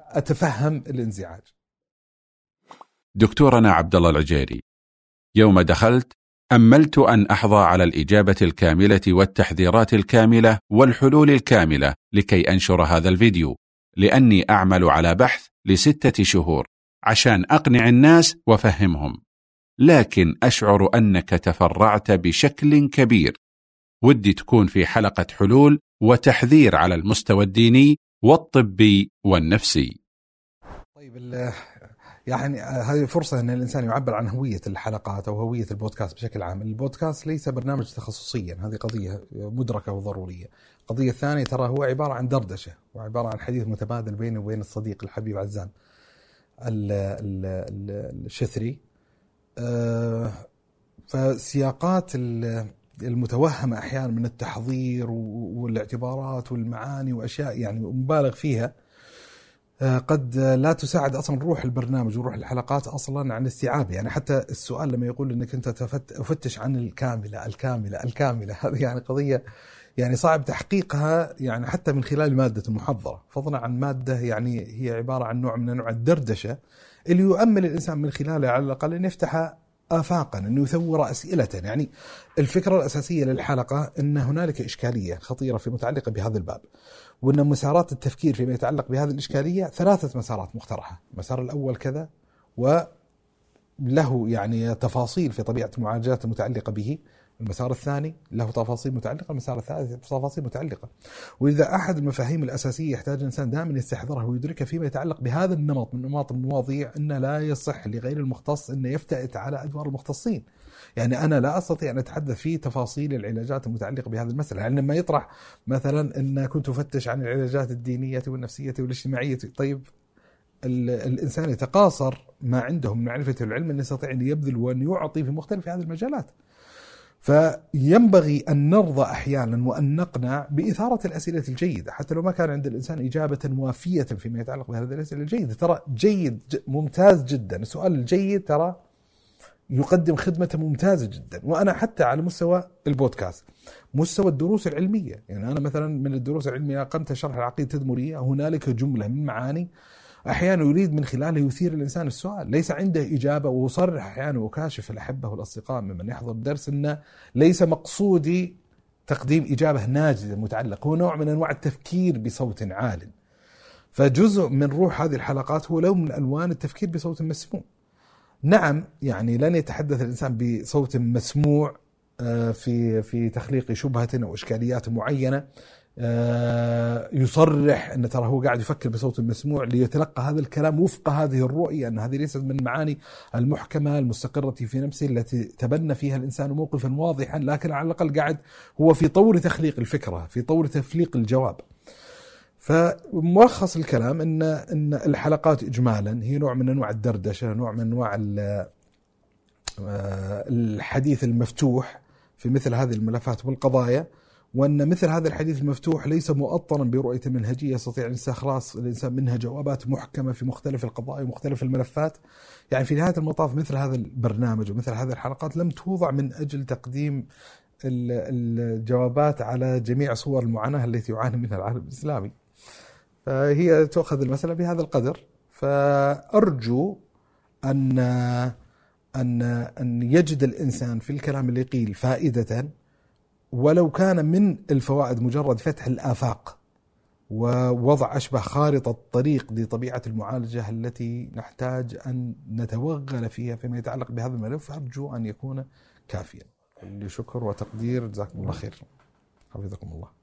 أتفهم الانزعاج. دكتورنا عبد الله العجيري، يوم دخلت أملت أن أحظى على الإجابة الكاملة والتحذيرات الكاملة والحلول الكاملة لكي أنشر هذا الفيديو، لأني أعمل على بحث لستة شهور عشان أقنع الناس وفهمهم، لكن أشعر أنك تفرعت بشكل كبير، ودي تكون في حلقة حلول وتحذير على المستوى الديني والطبي والنفسي. طيب الله، يعني هذه فرصة أن الإنسان يعبر عن هوية الحلقات أو هوية البودكاست بشكل عام. البودكاست ليس برنامج تخصصيا، هذه قضية مدركة وضرورية. القضية الثانية ترى هو عبارة عن دردشة وعبارة عن حديث متبادل بيني وبين الصديق الحبيب عزام الشثري، فسياقات المتوهمة أحيانا من التحضير والاعتبارات والمعاني وأشياء يعني مبالغ فيها قد لا تساعد أصلا روح البرنامج وروح الحلقات أصلا عن استيعابه. يعني حتى السؤال لما يقول أنك أنت تفتش عن الكاملة الكاملة الكاملة، هذه يعني قضية يعني صعب تحقيقها يعني حتى من خلال مادة المحضرة، فضلا عن مادة يعني هي عبارة عن نوع من أنواع الدردشة اللي يؤمل الإنسان من خلالها على الأقل أن يفتح آفاقا، أن يثور أسئلة. يعني الفكرة الأساسية للحلقة أن هنالك إشكالية خطيرة في متعلقة بهذا الباب، وأن مسارات التفكير فيما يتعلق بهذه الإشكالية ثلاثة مسارات مقترحة، المسار الأول كذا وله يعني تفاصيل في طبيعة المعالجات المتعلقة به، المسار الثاني له تفاصيل متعلقة، المسار الثالث تفاصيل متعلقة. وإذا أحد المفاهيم الأساسية يحتاج الإنسان دائما يستحضرها ويدركها فيما يتعلق بهذا النمط من نماط المواضيع، أن لا يصح لغير المختص أن يفتأت على أدوار المختصين. يعني أنا لا أستطيع أن أتحدث في تفاصيل العلاجات المتعلقة بهذا المسألة، يعني لما يطرح مثلا أن كنت أفتش عن العلاجات الدينية والنفسية والاجتماعية، طيب الإنسان يتقاصر ما عندهم من معرفة العلم أن يستطيع أن يبذل وأن يعطي في مختلف هذه المجالات. فينبغي أن نرضى أحيانا وأن نقنع بإثارة الأسئلة الجيدة، حتى لو ما كان عند الإنسان إجابة وافية فيما يتعلق بهذه الأسئلة الجيدة. ترى جيد ممتاز جدا، السؤال الجيد ترى يقدم خدمة ممتازة جدا. وأنا حتى على مستوى البودكاست، مستوى الدروس العلمية، يعني أنا مثلا من الدروس العلمية قمت شرح العقيدة التدمرية، هنالك جملة من معاني أحيانا يريد من خلاله يثير الإنسان السؤال، ليس عنده إجابة. وصرح أحيانا وكاشف الأحبة والأصدقاء ممن يحضر الدرس أن ليس مقصودي تقديم إجابة ناجزة متعلقة، هو نوع من أنواع التفكير بصوت عال، فجزء من روح هذه الحلقات هو لون من ألوان التفكير بصوت مسموع. نعم يعني لن يتحدث الإنسان بصوت مسموع في في تخليق شبهة أو إشكاليات معينة يصرح أن ترى هو قاعد يفكر بصوت مسموع ليتلقى هذا الكلام وفق هذه الرؤية، أن هذه ليست من المعاني المحكمة المستقرة في نفسه التي تبنى فيها الإنسان موقفا واضحا، لكن على الأقل قاعد هو في طور تخليق الفكرة، في طور تفليق الجواب. فملخص الكلام أن أن الحلقات إجمالا هي نوع من أنواع الدردشة، نوع من أنواع الحديث المفتوح في مثل هذه الملفات والقضايا، وأن مثل هذا الحديث المفتوح ليس مؤطرا برؤية منهجية يستطيع استخلاص الإنسان منها جوابات محكمة في مختلف القضايا ومختلف الملفات. يعني في نهاية المطاف مثل هذا البرنامج ومثل هذه الحلقات لم توضع من أجل تقديم الجوابات على جميع صور المعاناة التي يعاني منها العالم الإسلامي، فهي تأخذ المسألة بهذا القدر. فأرجو أن أن أن يجد الإنسان في الكلام اللي قيل فائدة، ولو كان من الفوائد مجرد فتح الآفاق ووضع أشبه خارطة طريق لطبيعة المعالجة التي نحتاج أن نتوغل فيها فيما يتعلق بهذا الملف، أرجو أن يكون كافيا. كل شكر وتقدير، جزاكم الله خير، حفظكم الله.